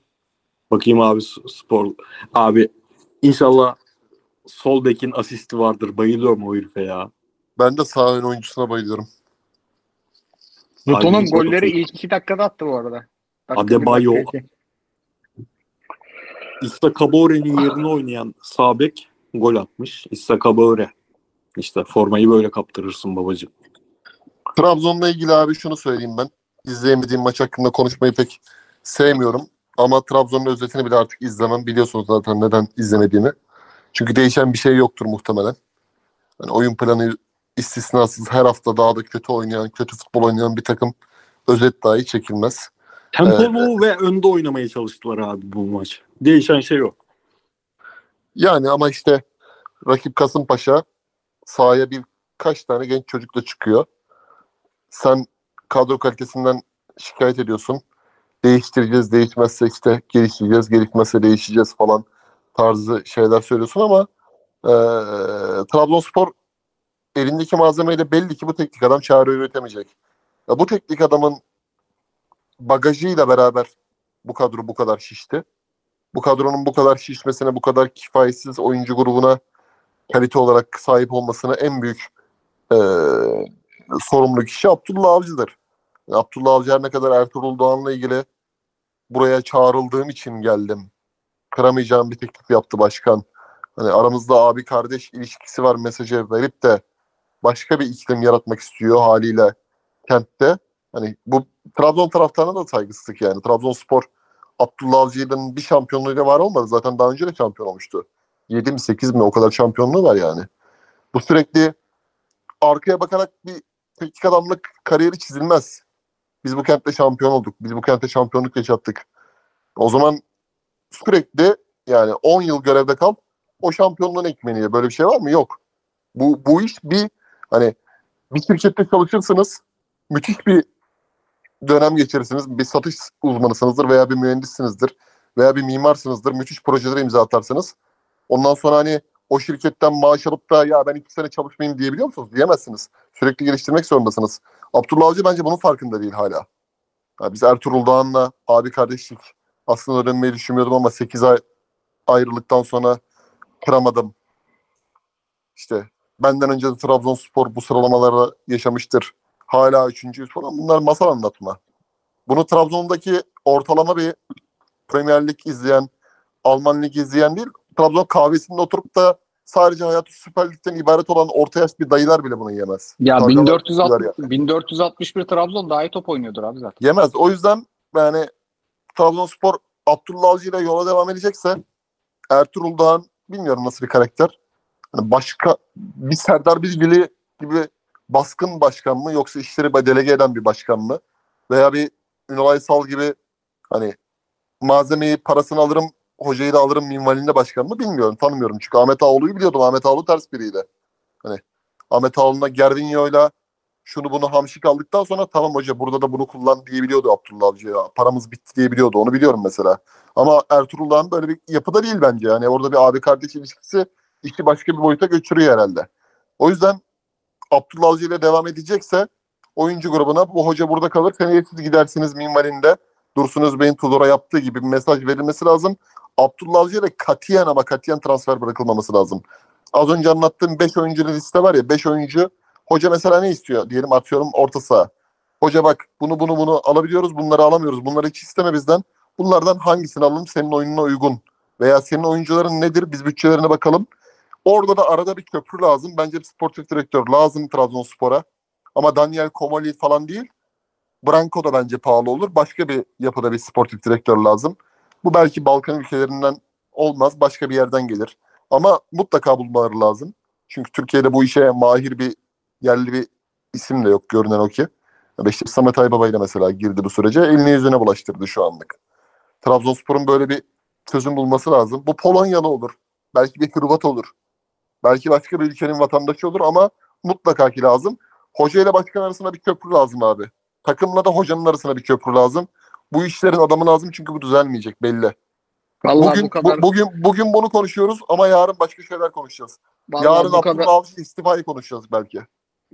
Bakayım abi spor. Abi inşallah sol bekin asisti vardır. Bayılıyorum o herife ya. Ben de sağ ön oyuncusuna bayılıyorum. Luton'un golleri ilk iki dakikada attı bu arada. Dakika Adebayo. İsa Kabore'nin yerine oynayan sağ bek gol atmış. İsa Kabore. İşte formayı böyle kaptırırsın babacığım. Trabzon'la ilgili abi şunu söyleyeyim ben. İzleyemediğim maç hakkında konuşmayı pek sevmiyorum. Ama Trabzon'un özetini bile artık izlemem. Biliyorsunuz zaten neden izlemediğimi. Çünkü değişen bir şey yoktur muhtemelen. Yani oyun planı istisnasız her hafta daha da kötü oynayan, kötü futbol oynayan bir takım özet dahi çekilmez. Tempolu ee, ve önde oynamaya çalıştılar abi bu maç. Değişen şey yok. Yani ama işte rakip Kasımpaşa sahaya birkaç tane genç çocukla çıkıyor. Sen kadro kalitesinden şikayet ediyorsun. Değiştireceğiz, değişmezse işte gelişeceğiz, gelişmezse değişeceğiz falan tarzı şeyler söylüyorsun ama e, Trabzonspor elindeki malzemeyle belli ki bu teknik adam çare üretemeyecek. Ya bu teknik adamın bagajıyla beraber bu kadro bu kadar şişti. Bu kadronun bu kadar şişmesine, bu kadar kifayetsiz oyuncu grubuna kalite olarak sahip olmasına en büyük e, sorumlu kişi Abdullah Avcı'dır. Abdullah Avcı her ne kadar Ertuğrul Doğan'la ilgili buraya çağrıldığım için geldim, kıramayacağım bir teklif yaptı başkan. Hani aramızda abi kardeş ilişkisi var mesajı verip de başka bir iklim yaratmak istiyor haliyle kentte. Hani bu Trabzon taraftarına da saygısızlık yani. Trabzonspor Abdullah Avcı'nın bir şampiyonluğuyla var olmadı. Zaten daha önce de şampiyon olmuştu. yedi mi sekiz mi o kadar şampiyonluğu var yani. Bu sürekli arkaya bakarak bir teknik adamlık kariyeri çizilmez. Biz bu kentte şampiyon olduk. Biz bu kentte şampiyonluk yaşattık. O zaman sürekli yani on yıl görevde kal, o şampiyonluğun ekmeğini ye. Böyle bir şey var mı? Yok. Bu bu iş bir hani bir şirkette çalışırsınız. Müthiş bir dönem geçirirsiniz. Bir satış uzmanısınızdır veya bir mühendissinizdir veya bir mimarsınızdır. Müthiş projelere imza atarsınız. Ondan sonra hani o şirketten maaş alıp da ya ben iki sene çalışmayayım diyebiliyor musunuz? Diyemezsiniz. Sürekli geliştirmek zorundasınız. Abdullah Avcı bence bunun farkında değil hala. Yani biz Ertuğrul Doğan'la abi kardeşlik aslında dönmeyi düşünmüyordum ama sekiz ay ayrılıktan sonra kıramadım. İşte benden önce de Trabzonspor bu sıralamaları yaşamıştır. Hala üçüncü falan. Bunlar masal anlatma. Bunu Trabzon'daki ortalama bir Premier Lig izleyen, Alman Ligi izleyen değil, Trabzon kahvesinde oturup da sadece hayatı Süper Lig'den ibaret olan orta yaş bir dayılar bile bunu yemez. Ya bin dört yüz altmış bir Trabzon daha iyi top oynuyordur abi zaten. Yemez. O yüzden yani Trabzonspor Abdullah Avcı ile yola devam edecekse Ertuğrul Doğan bilmiyorum nasıl bir karakter. Yani başka bir Serdar Bilgili gibi baskın başkan mı yoksa işleri delege eden bir başkan mı? Veya bir Ünal Aysal gibi hani malzemeyi parasını alırım hocayı da alırım minvalinde başkan mı bilmiyorum, tanımıyorum. Çünkü Ahmet Ağulu'yu biliyordum. Ahmet Ağulu ters biriydi. Hani Ahmet Ağulu'na Gervinho'yla şunu bunu hamşik aldıktan sonra tamam hoca burada da bunu kullan diyebiliyordu Abdullah Avcı'ya. Paramız bitti diyebiliyordu. Onu biliyorum mesela. Ama Ertuğrul Doğan böyle bir yapıda değil bence. Yani orada bir abi kardeş ilişkisi iki başka bir boyuta götürüyor herhalde. O yüzden Abdullah Avcı ile devam edecekse oyuncu grubuna bu hoca burada kalır, seneye siz gidersiniz minvalinde Dursun Özbey'in Tudor'a yaptığı gibi bir mesaj verilmesi lazım. Abdullah Avcı'ya da katiyen ama katiyen transfer bırakılmaması lazım. Az önce anlattığım beş oyuncu liste var ya, beş oyuncu hoca mesela ne istiyor? Diyelim atıyorum orta saha. Hoca bak bunu bunu bunu alabiliyoruz, bunları alamıyoruz. Bunları hiç isteme bizden. Bunlardan hangisini alalım senin oyununa uygun veya senin oyuncuların nedir? Biz bütçelerine bakalım. Orada da arada bir köprü lazım. Bence bir sportif direktör lazım Trabzonspor'a. Ama Daniel Komali falan değil. Branko da bence pahalı olur. Başka bir yapıda bir sportif direktör lazım. Bu belki Balkan ülkelerinden olmaz. Başka bir yerden gelir. Ama mutlaka bulmaları lazım. Çünkü Türkiye'de bu işe mahir bir yerli bir isim de yok. Görünen o ki. İşte Samet Aybaba ile mesela girdi bu sürece. Eline yüzüne bulaştırdı şu anlık. Trabzonspor'un böyle bir çözüm bulması lazım. Bu Polonyalı olur. Belki bir Hırvat olur. Belki başka bir ülkenin vatandaşı olur ama mutlaka ki lazım. Hoca ile başkan arasında bir köprü lazım abi. Takımla da hocanın arasında bir köprü lazım. Bu işlerin adamı lazım çünkü bu düzelmeyecek belli. Vallahi bugün bu kadar... bu, bugün bugün bunu konuşuyoruz ama yarın başka şeyler konuşacağız. Vallahi yarın Abdullah kadar... Avcı istifayı konuşacağız belki.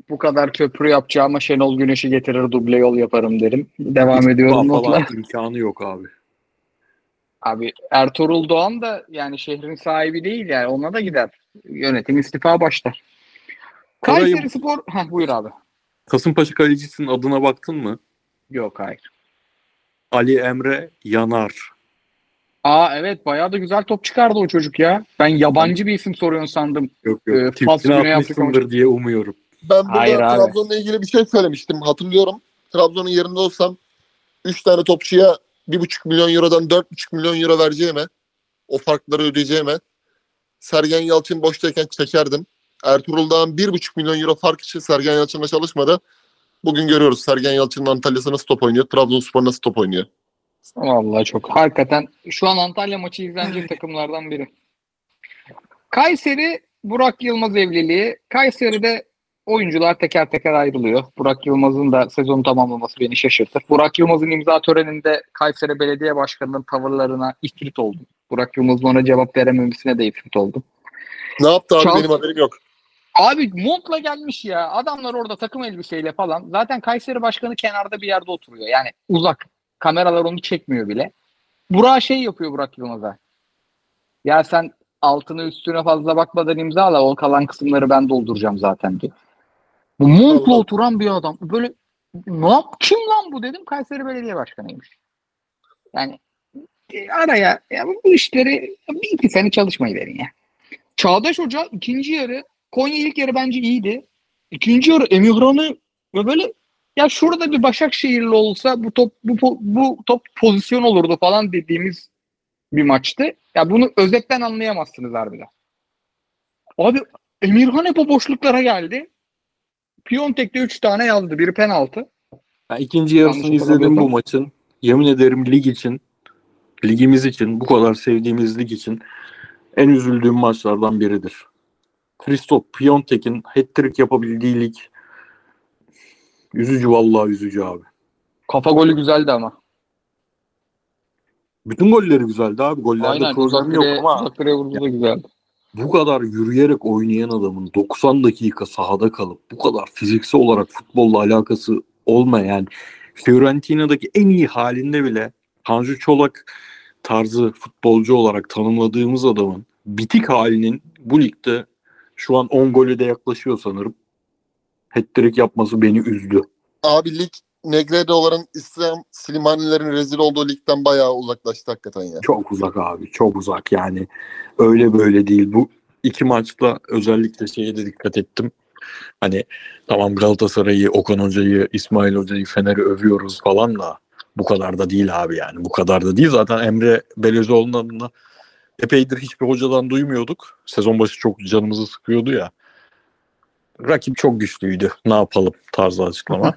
Bu kadar köprü yapacağıma Şenol Güneş'i getirir, duble yol yaparım derim. Devam İstifa ediyorum notla. İmkanı yok abi. Abi Ertuğrul Doğan da yani şehrin sahibi değil yani, ona da gider. Yönetim istifa başlar. Kayseri Koray... Spor... Heh, buyur abi. Kasımpaşa kalecisinin adına baktın mı? Yok, hayır. Ali Emre Yanar. Aa evet, bayağı da güzel top çıkardı o çocuk ya. Ben yabancı bir isim soruyorsun sandım. Yok yok. Ee, Tipsini atmışsındır diye umuyorum. Ben burada Trabzon'la ilgili bir şey söylemiştim, hatırlıyorum. Trabzon'un yerinde olsam üç tane topçuya bir buçuk milyon eurodan dört buçuk milyon euro vereceğime, o farkları ödeyeceğime Sergen Yalçın boştayken çekerdim. Ertuğrul Dağ'ın bir buçuk milyon euro fark için Sergen Yalçın'la çalışmadı. Bugün görüyoruz Sergen Yalçın'ın Antalya'sı nasıl top oynuyor, Trabzonspor nasıl top oynuyor. Vallahi çok. Hakikaten şu an Antalya maçı izlenecek takımlardan biri. Kayseri Burak Yılmaz evliliği. Kayseri'de oyuncular teker teker ayrılıyor. Burak Yılmaz'ın da sezonu tamamlaması beni şaşırtır. Burak Yılmaz'ın imza töreninde Kayseri Belediye Başkanı'nın tavırlarına ifrit oldum. Burak Yılmaz'ın ona cevap verememesine de ifrit oldum. Ne yaptı abi? Çal- benim haberim yok. Abi montla gelmiş ya. Adamlar orada takım elbiseyle falan. Zaten Kayseri Başkanı kenarda bir yerde oturuyor. Yani uzak. Kameralar onu çekmiyor bile. Burak şey yapıyor Burak Yılmaz'a. Ya sen altını üstüne fazla bakmadan imzala. O kalan kısımları ben dolduracağım zaten diyor. Bu montla oturan bir adam. Böyle ne yap? Kim lan bu dedim. Kayseri Belediye Başkanı'ymış. Yani araya ya bu işleri bir iki sene çalışmayı verin ya. Çağdaş Hoca ikinci yarı, Konya ilk yarı bence iyiydi. İkinci yarı Emirhan'ı ve böyle ya şurada bir Başakşehirli olsa bu top bu bu top pozisyon olurdu falan dediğimiz bir maçtı. Ya bunu özetten anlayamazsınız harbiden. Abi Emirhan hep o boşluklara geldi. Piontek'te üç tane yazdı. Biri penaltı. Ben ikinci yarısını izledim bu maçın. Yemin ederim lig için, ligimiz için, bu kadar sevdiğimiz lig için en üzüldüğüm maçlardan biridir. Christoph Piontek'in hat-trick yapabildiği lig üzücü, vallahi üzücü abi. Kafa golü güzeldi ama. Bütün golleri güzeldi abi. Gollerde problem yok ama. Uzak direğe vurdu da güzeldi. Bu kadar yürüyerek oynayan adamın doksan dakika sahada kalıp bu kadar fiziksel olarak futbolla alakası olmayan, yani Fiorentina'daki en iyi halinde bile Tanju Çolak tarzı futbolcu olarak tanımladığımız adamın bitik halinin bu ligde şu an on golü de yaklaşıyor sanırım. Hat-trick yapması beni üzdü. Abi lig Negredo'ların, İslam Slimani'lerin rezil olduğu ligden bayağı uzaklaştı hakikaten ya. Çok uzak abi, çok uzak yani. Öyle böyle değil. Bu iki maçta özellikle şeye de dikkat ettim. Hani tamam Galatasaray'ı, Okan Hoca'yı, İsmail Hoca'yı, Fener'i övüyoruz falan da bu kadar da değil abi yani. Bu kadar da değil. Zaten Emre Belözoğlu'nun adına epeydir hiçbir hocadan duymuyorduk. Sezon başı çok canımızı sıkıyordu ya. Rakip çok güçlüydü. Ne yapalım tarzı açıklama.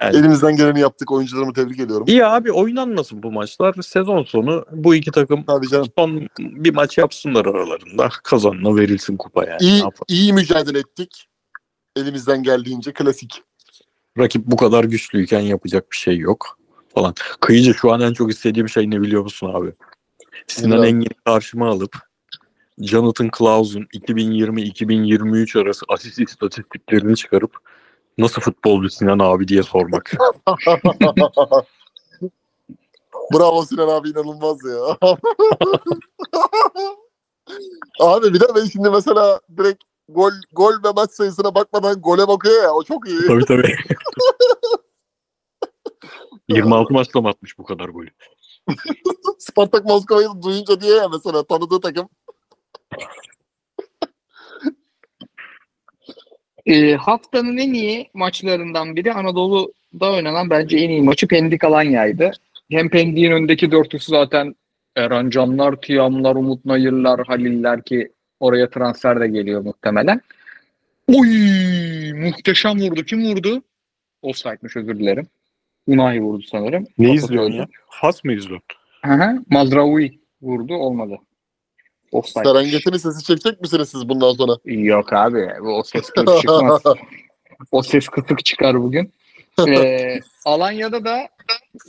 Yani, elimizden geleni yaptık. Oyuncularımı tebrik ediyorum. İyi abi, oynanmasın bu maçlar. Sezon sonu bu iki takım son bir maç yapsınlar aralarında. Kazanına verilsin kupa yani. İyi, iyi mücadele ettik. Elimizden geldiğince klasik. Rakip bu kadar güçlüyken yapacak bir şey yok falan. Kıyıcı şu an en çok istediğim şey ne biliyor musun abi? Sinan Engin'i karşıma alıp Jonathan Clause'un iki bin yirmi iki bin yirmi üç arası asist istatistiklerini çıkarıp nasıl futbolcu Sinan abi diye sormak. Bravo Sinan abi, inanılmaz ya. Abi bir de ben şimdi mesela direkt gol gol ve maç sayısına bakmadan gole bakıyor ya, o çok iyi. Tabii tabii. yirmi altı maçla mı atmış bu kadar golü? Spartak Moskova'yı duyunca diye ya mesela tanıdığı takım. E, haftanın en iyi maçlarından biri, Anadolu'da oynanan bence en iyi maçı Pendik Alanya'ydı. Hem Pendik'in öndeki dörtüsü zaten Erhan Canlar, Tiyamlar, Umut Nayırlar, Haliller ki oraya transfer de geliyor muhtemelen. Oy! Muhteşem vurdu. Kim vurdu? Offside'miş, özür dilerim. Unai vurdu sanırım. Ne izliyorsun ya? Has mı izliyorsun? Hı-hı. Mazraoui vurdu. Olmadı. Serengetin'in sesi çekecek misiniz siz bundan sonra? Yok abi. O ses kısık çıkmaz. O ses kısık çıkar bugün. Ee, Alanya'da da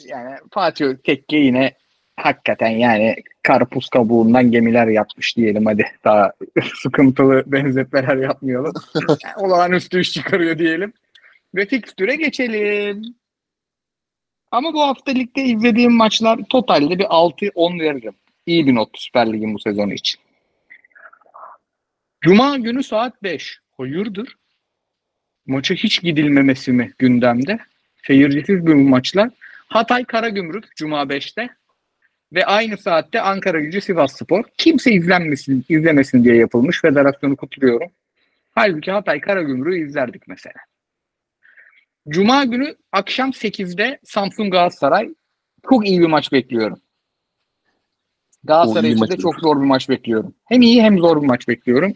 yani Fatih Tekke yine hakikaten yani karpuz kabuğundan gemiler yapmış diyelim hadi. Daha sıkıntılı benzetmeler yapmayalım. Yani olağanüstü iş çıkarıyor diyelim. Ve fikstüre geçelim. Ama bu hafta ligde izlediğim maçlar totalde bir altı on veririm. İyi bir not Süper Lig'in bu sezonu için. Cuma günü saat beş. Hayırdır? Maça hiç gidilmemesi mi gündemde? Seyircisiz bir maçlar. Hatay Karagümrük Cuma beşte. Ve aynı saatte Ankara Gücü Sivasspor. Kimse izlenmesin, izlemesin diye yapılmış. Federasyonu kutluyorum. Halbuki Hatay Karagümrük'ü izlerdik mesela. Cuma günü akşam sekizde Samsun Galatasaray. Çok iyi bir maç bekliyorum. Galatasaray için de çok zor bir maç bekliyorum. Hem iyi hem zor bir maç bekliyorum.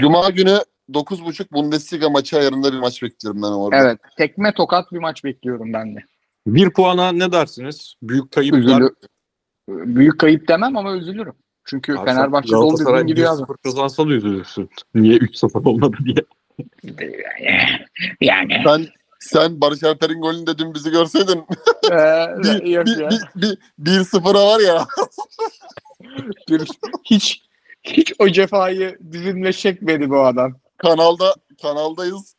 Cuma günü dokuz buçuk Bundesliga maçı ayarında bir maç bekliyorum ben orada. Evet. Tekme tokat bir maç bekliyorum ben de. Bir puana ne dersiniz? Büyük kayıp. Üzülür. Büyük kayıp demem ama üzülürüm. Çünkü abi, Fenerbahçe dolu dediğim gibi yazdım. Galatasaray bir sıfır kazansa da üzülürsün. Niye üç sıfır olmadı diye. Yani. Ben... Sen Barış Alper'in golünü de dün bizi görseydin. Ee, bir sıfıra var ya. bir, hiç hiç o cefayı bizimle çekmedi bu adam. Kanalda kanaldayız.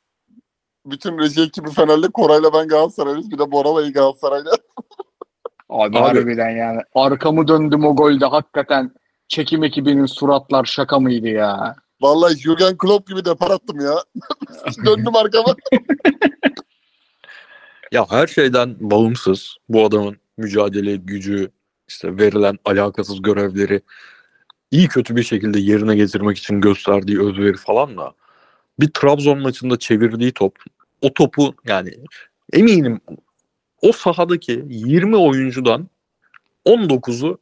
Bütün Recep ekibi Fener'le, Koray'la ben Galatasaray'ız. Bir de Borala'yı Galatasaray'la. Abi, abi harbiden yani. Arkamı döndüm o golde. Hakikaten çekim ekibinin suratlar şaka mıydı ya? Vallahi Jürgen Klopp gibi depar attım ya. Döndüm arkama. Ya her şeyden bağımsız bu adamın mücadele gücü, işte verilen alakasız görevleri iyi kötü bir şekilde yerine getirmek için gösterdiği özveri falan da bir Trabzon maçında çevirdiği top, o topu yani eminim o sahadaki yirmi oyuncudan on dokuzu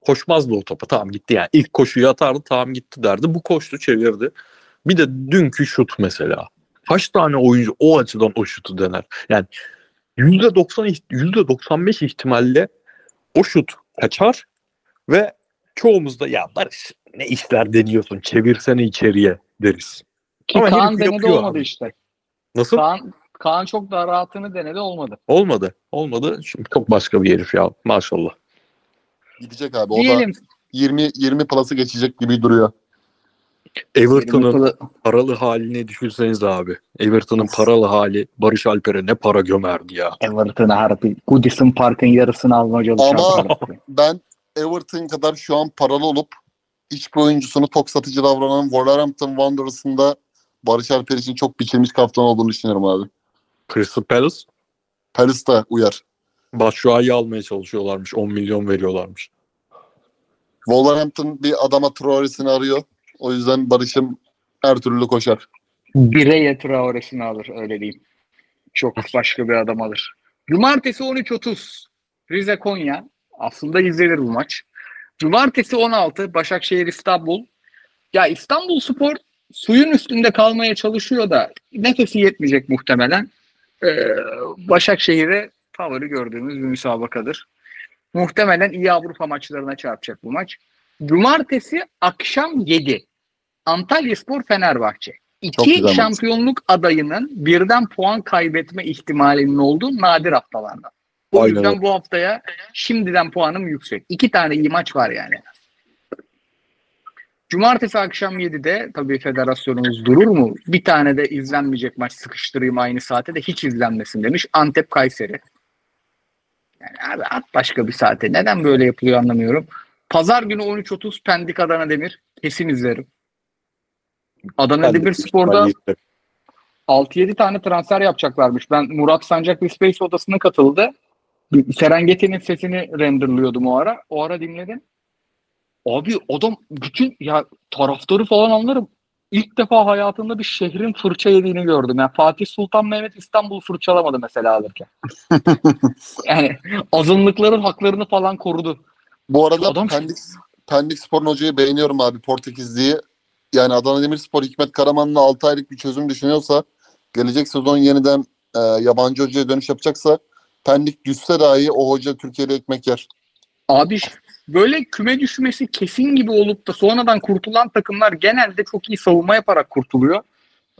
koşmazdı o topa. Tamam gitti yani. İlk koşuyu atardı, tamam gitti derdi. Bu koştu, çevirdi. Bir de dünkü şut mesela. Kaç tane oyuncu o açıdan o şutu dener? Yani yüzde doksan, yüzde doksan beş ihtimalle o şut kaçar ve çoğumuzda ya Barış ne işler deniyorsun, çevirsene içeriye deriz. Ki ama Kaan denedi olmadı abi. işte. Nasıl? Kaan, Kaan çok daha rahatını denedi olmadı. Olmadı. Olmadı. Şimdi çok başka bir herif ya maşallah. Gidecek abi. O Diyelim. da yirmi yirmi plus'ı geçecek gibi duruyor. Everton'ın paralı halini düşünseniz abi. Everton'ın paralı hali Barış Alper'e ne para gömerdi ya. Everton'a harbi Goodison Park'ın yarısını almaca çalışan. Ama ben Everton kadar şu an paralı olup hiçbir oyuncusunu tok satıcı davranan Wolverhampton Wanderers'ın da Barış Alper için çok biçilmiş kaftan olduğunu düşünüyorum abi. Crystal Palace? Palace da uyar. Başşuayı almaya çalışıyorlarmış. on milyon veriyorlarmış. Wolverhampton bir adama Traore'sini arıyor. O yüzden Barış'ım her türlü koşar. Bireye Traore'sini alır öyle diyeyim. Çok başka bir adam alır. Cumartesi on üç otuz Rize Konya. Aslında izlenir bu maç. Cumartesi on altı Başakşehir İstanbul. Ya İstanbul Spor suyun üstünde kalmaya çalışıyor da nefesi yetmeyecek muhtemelen. Ee, Başakşehir'e favori gördüğümüz bir müsabakadır. Muhtemelen iyi Avrupa maçlarına çarpacak bu maç. Cumartesi akşam yedi Antalyaspor Fenerbahçe. İki şampiyonluk adayının birden puan kaybetme ihtimalinin olduğu nadir haftalardan. O Aynen. yüzden bu haftaya şimdiden puanım yüksek. İki tane iyi maç var yani. Cumartesi akşam yedide tabii federasyonumuz durur mu? Bir tane de izlenmeyecek maç sıkıştırayım aynı saate de hiç izlenmesin demiş. Antep Kayseri. Yani abi at başka bir saate. Neden böyle yapılıyor anlamıyorum. Pazar günü on üç otuz Pendik Adana Demir. Kesin izlerim. Adana Pendik, Demir Spor'da altı yedi tane transfer yapacaklarmış. Ben Murat Sancak bir Space odasına katıldı. Serengeti'nin sesini renderlıyordum o ara. O ara dinledim. Abi adam bütün ya taraftarı falan anlarım. İlk defa hayatımda bir şehrin fırça yediğini gördüm. Yani Fatih Sultan Mehmet İstanbul fırçalamadı mesela alırken. Yani azınlıkların haklarını falan korudu. Bu arada adam... Pendik, Pendik Spor'un hocayı beğeniyorum abi, Portekizli'yi. Yani Adana Demirspor Hikmet Karaman'la altı aylık bir çözüm düşünüyorsa, gelecek sezon yeniden e, yabancı hocaya dönüş yapacaksa, Pendik düşse dahi o hoca Türkiye'de ekmek yer. Abi böyle küme düşmesi kesin gibi olup da sonradan kurtulan takımlar genelde çok iyi savunma yaparak kurtuluyor.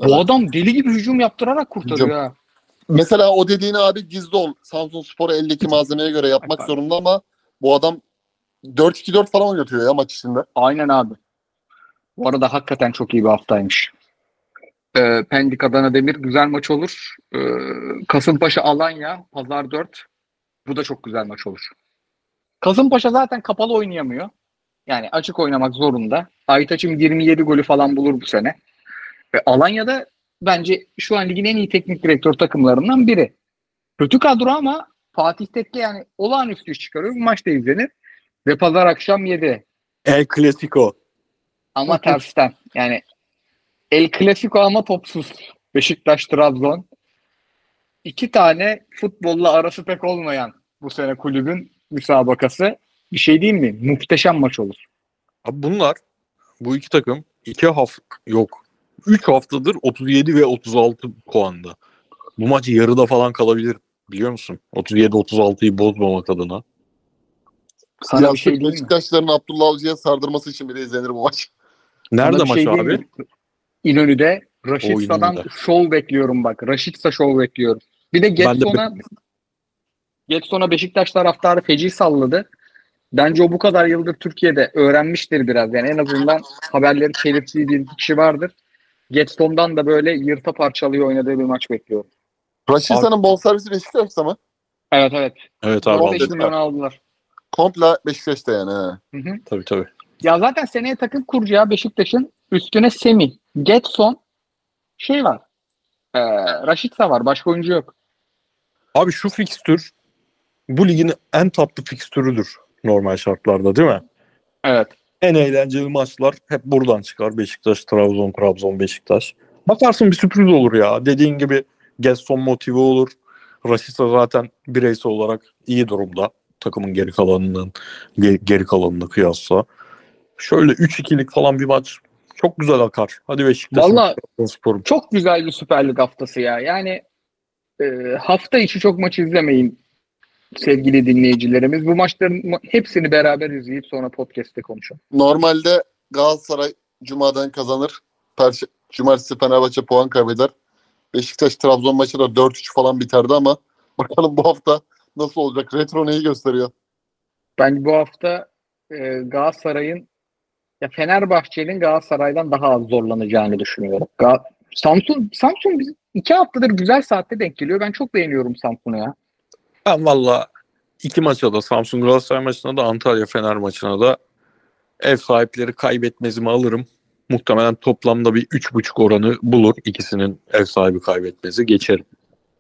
Evet. O adam deli gibi hücum yaptırarak kurtarıyor. Ha. Mesela o dediğini abi gizli ol. Samsunspor'a eldeki malzemeye göre yapmak zorunda ama bu adam dört iki dört falan oynatıyor ya maç içinde. Aynen abi. Bu arada hakikaten çok iyi bir haftaymış. Ee, Pendik Adana Demir güzel maç olur. Ee, Kasımpaşa Alanya Pazar dört. Bu da çok güzel maç olur. Kasımpaşa zaten kapalı oynayamıyor. Yani açık oynamak zorunda. Aytaç'ın yirmi yedi golü falan bulur bu sene. Ve Alanya'da bence şu an ligin en iyi teknik direktör takımlarından biri. Kötü kadro ama Fatih Tekke yani olağanüstü iş çıkarıyor. Bu maç da izlenir. Ve pazar akşam yedi. El Clasico. Ama tersten. Yani El Clasico ama topsuz. Beşiktaş, Trabzon. İki tane futbolla arası pek olmayan bu sene kulübün müsabakası. Bir şey değil mi? Muhteşem maç olur. Abi bunlar, bu iki takım iki hafta yok. Üç haftadır otuz yedi ve otuz altı puanda. Bu maç yarıda falan kalabilir biliyor musun? otuz yedi otuz altıyı bozmamak adına. Sana bir şey Beşiktaşların Abdullah Avcı'ya sardırması için bile izlenir bu maç. Nerede maç şey abi? İnönü'de. Raşitsa'dan şov bekliyorum bak. Raşitsa şov bekliyorum. Bir de Getson'a be- Getson'a Beşiktaş taraftarı feci salladı. Bence o bu kadar yıldır Türkiye'de öğrenmiştir biraz. Yani en azından haberleri çeliptiği bir kişi vardır. Getson'dan da böyle yırta parçalıyor oynadığı bir maç bekliyorum. Raşitsa'nın bonservisi Beşiktaş'ta mı? Evet evet. Evet abi. on beş milyonu aldılar. Komple Beşiktaş'ta yani. He. Hı hı. Tabii tabii. Ya zaten seneye takım kuracağı Beşiktaş'ın üstüne Semih, Getson şey var. Ee, Raşitsa var. Başka oyuncu yok. Abi şu fikstür bu ligin en tatlı fikstürüdür normal şartlarda değil mi? Evet. En eğlenceli maçlar hep buradan çıkar. Beşiktaş, Trabzon, Trabzon, Beşiktaş. Bakarsın bir sürpriz olur ya. Dediğin gibi Getson motive olur. Raşitsa zaten bireysel olarak iyi durumda. Takımın geri kalanının geri kalanına kıyasla. Şöyle üç ikilik falan bir maç çok güzel akar. Hadi Beşiktaş'ın. Valla çok güzel bir Süper Lig haftası ya. Yani e, hafta içi çok maç izlemeyin sevgili dinleyicilerimiz. Bu maçların hepsini beraber izleyip sonra podcast'te konuşalım. Normalde Galatasaray Cuma'dan kazanır. Perş- Cumartesi Fenerbahçe puan kaybeder. Beşiktaş Trabzon maçı da dört üç falan biterdi ama bakalım bu hafta nasıl olacak? Retro neyi gösteriyor? Ben bu hafta e, Galatasaray'ın ya Fenerbahçe'nin Galatasaray'dan daha az zorlanacağını düşünüyorum. Ga- Samsun Samsun iki haftadır güzel saatte denk geliyor. Ben çok beğeniyorum Samsun'u ya. Ben valla iki maça da Samsun Galatasaray maçına da Antalya Fener maçına da ev sahipleri kaybetmezimi alırım. Muhtemelen toplamda bir üç buçuk oranı bulur. İkisinin ev sahibi kaybetmezi geçerim.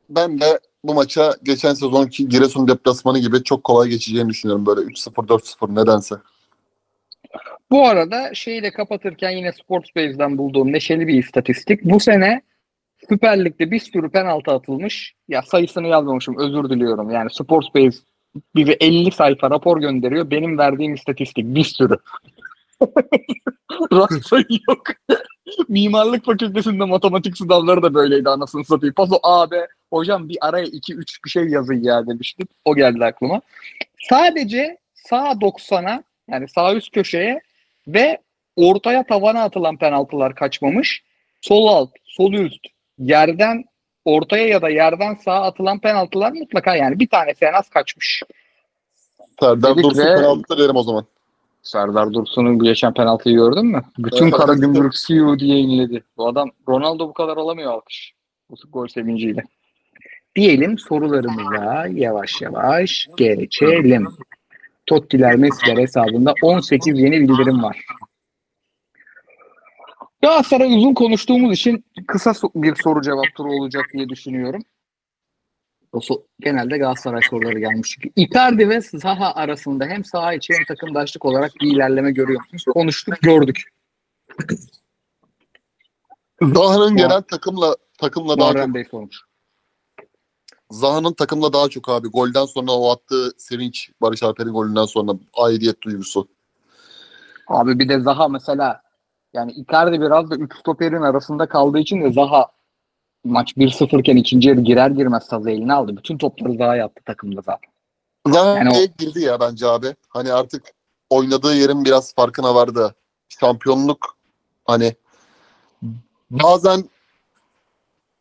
Ben de bu maça geçen sezonki Giresun deplasmanı gibi çok kolay geçeceğini düşünüyorum. Böyle üç sıfır dört sıfır nedense. Bu arada şeyle kapatırken yine Sportsbase'den bulduğum neşeli bir istatistik. Bu sene Süper Lig'de bir sürü penaltı atılmış. Ya sayısını yazmamışım, özür diliyorum. Yani Sportsbase bize elli sayfa rapor gönderiyor. Benim verdiğim istatistik bir sürü. Rastlay yok. Mimarlık fakültesinde matematik sınavları da böyleydi anasını satayım. Paso A B hocam bir araya iki üç bir şey yazın ya demiştim. O geldi aklıma. Sadece sağ doksana yani sağ üst köşeye ve ortaya tavana atılan penaltılar kaçmamış. Sol alt, sol üst, yerden ortaya ya da yerden sağa atılan penaltılar mutlaka yani bir tanesi en az kaçmış. Serdar Dursun ve... penaltılar derim o zaman. Serdar Dursun'un geçen penaltıyı gördün mü? Bütün Karagümrük C E O diye inledi. Bu adam Ronaldo bu kadar alamıyor alkış. Bu gol sevinciyle. Diyelim sorularımıza yavaş yavaş geçelim. Tottiler Messi'ler hesabında on sekiz yeni bildirim var. Galatasaray uzun konuştuğumuz için kısa bir soru cevap turu olacak diye düşünüyorum. O so- genelde Galatasaray soruları gelmiş. Icardi ve Zaha arasında hem saha içi hem takımdaşlık olarak bir ilerleme görüyorsunuz. Konuştuk, gördük. Zaha'nın genel takımla takımla Muharrem daha çok. Zaha'nın takımla daha çok abi. Golden sonra o attığı sevinç, Barış Alper'in golünden sonra aidiyet duygusu. Abi bir de Zaha mesela, yani Icardi biraz da üç stoperin arasında kaldığı için de Zaha maç bir sıfır iken ikinci yarı girer girmez sazı eline aldı. Bütün topları Zaha yaptı takımda zaten. Zaha yani o... girdi ya bence abi. Hani artık oynadığı yerin biraz farkına vardı. Şampiyonluk hani bazen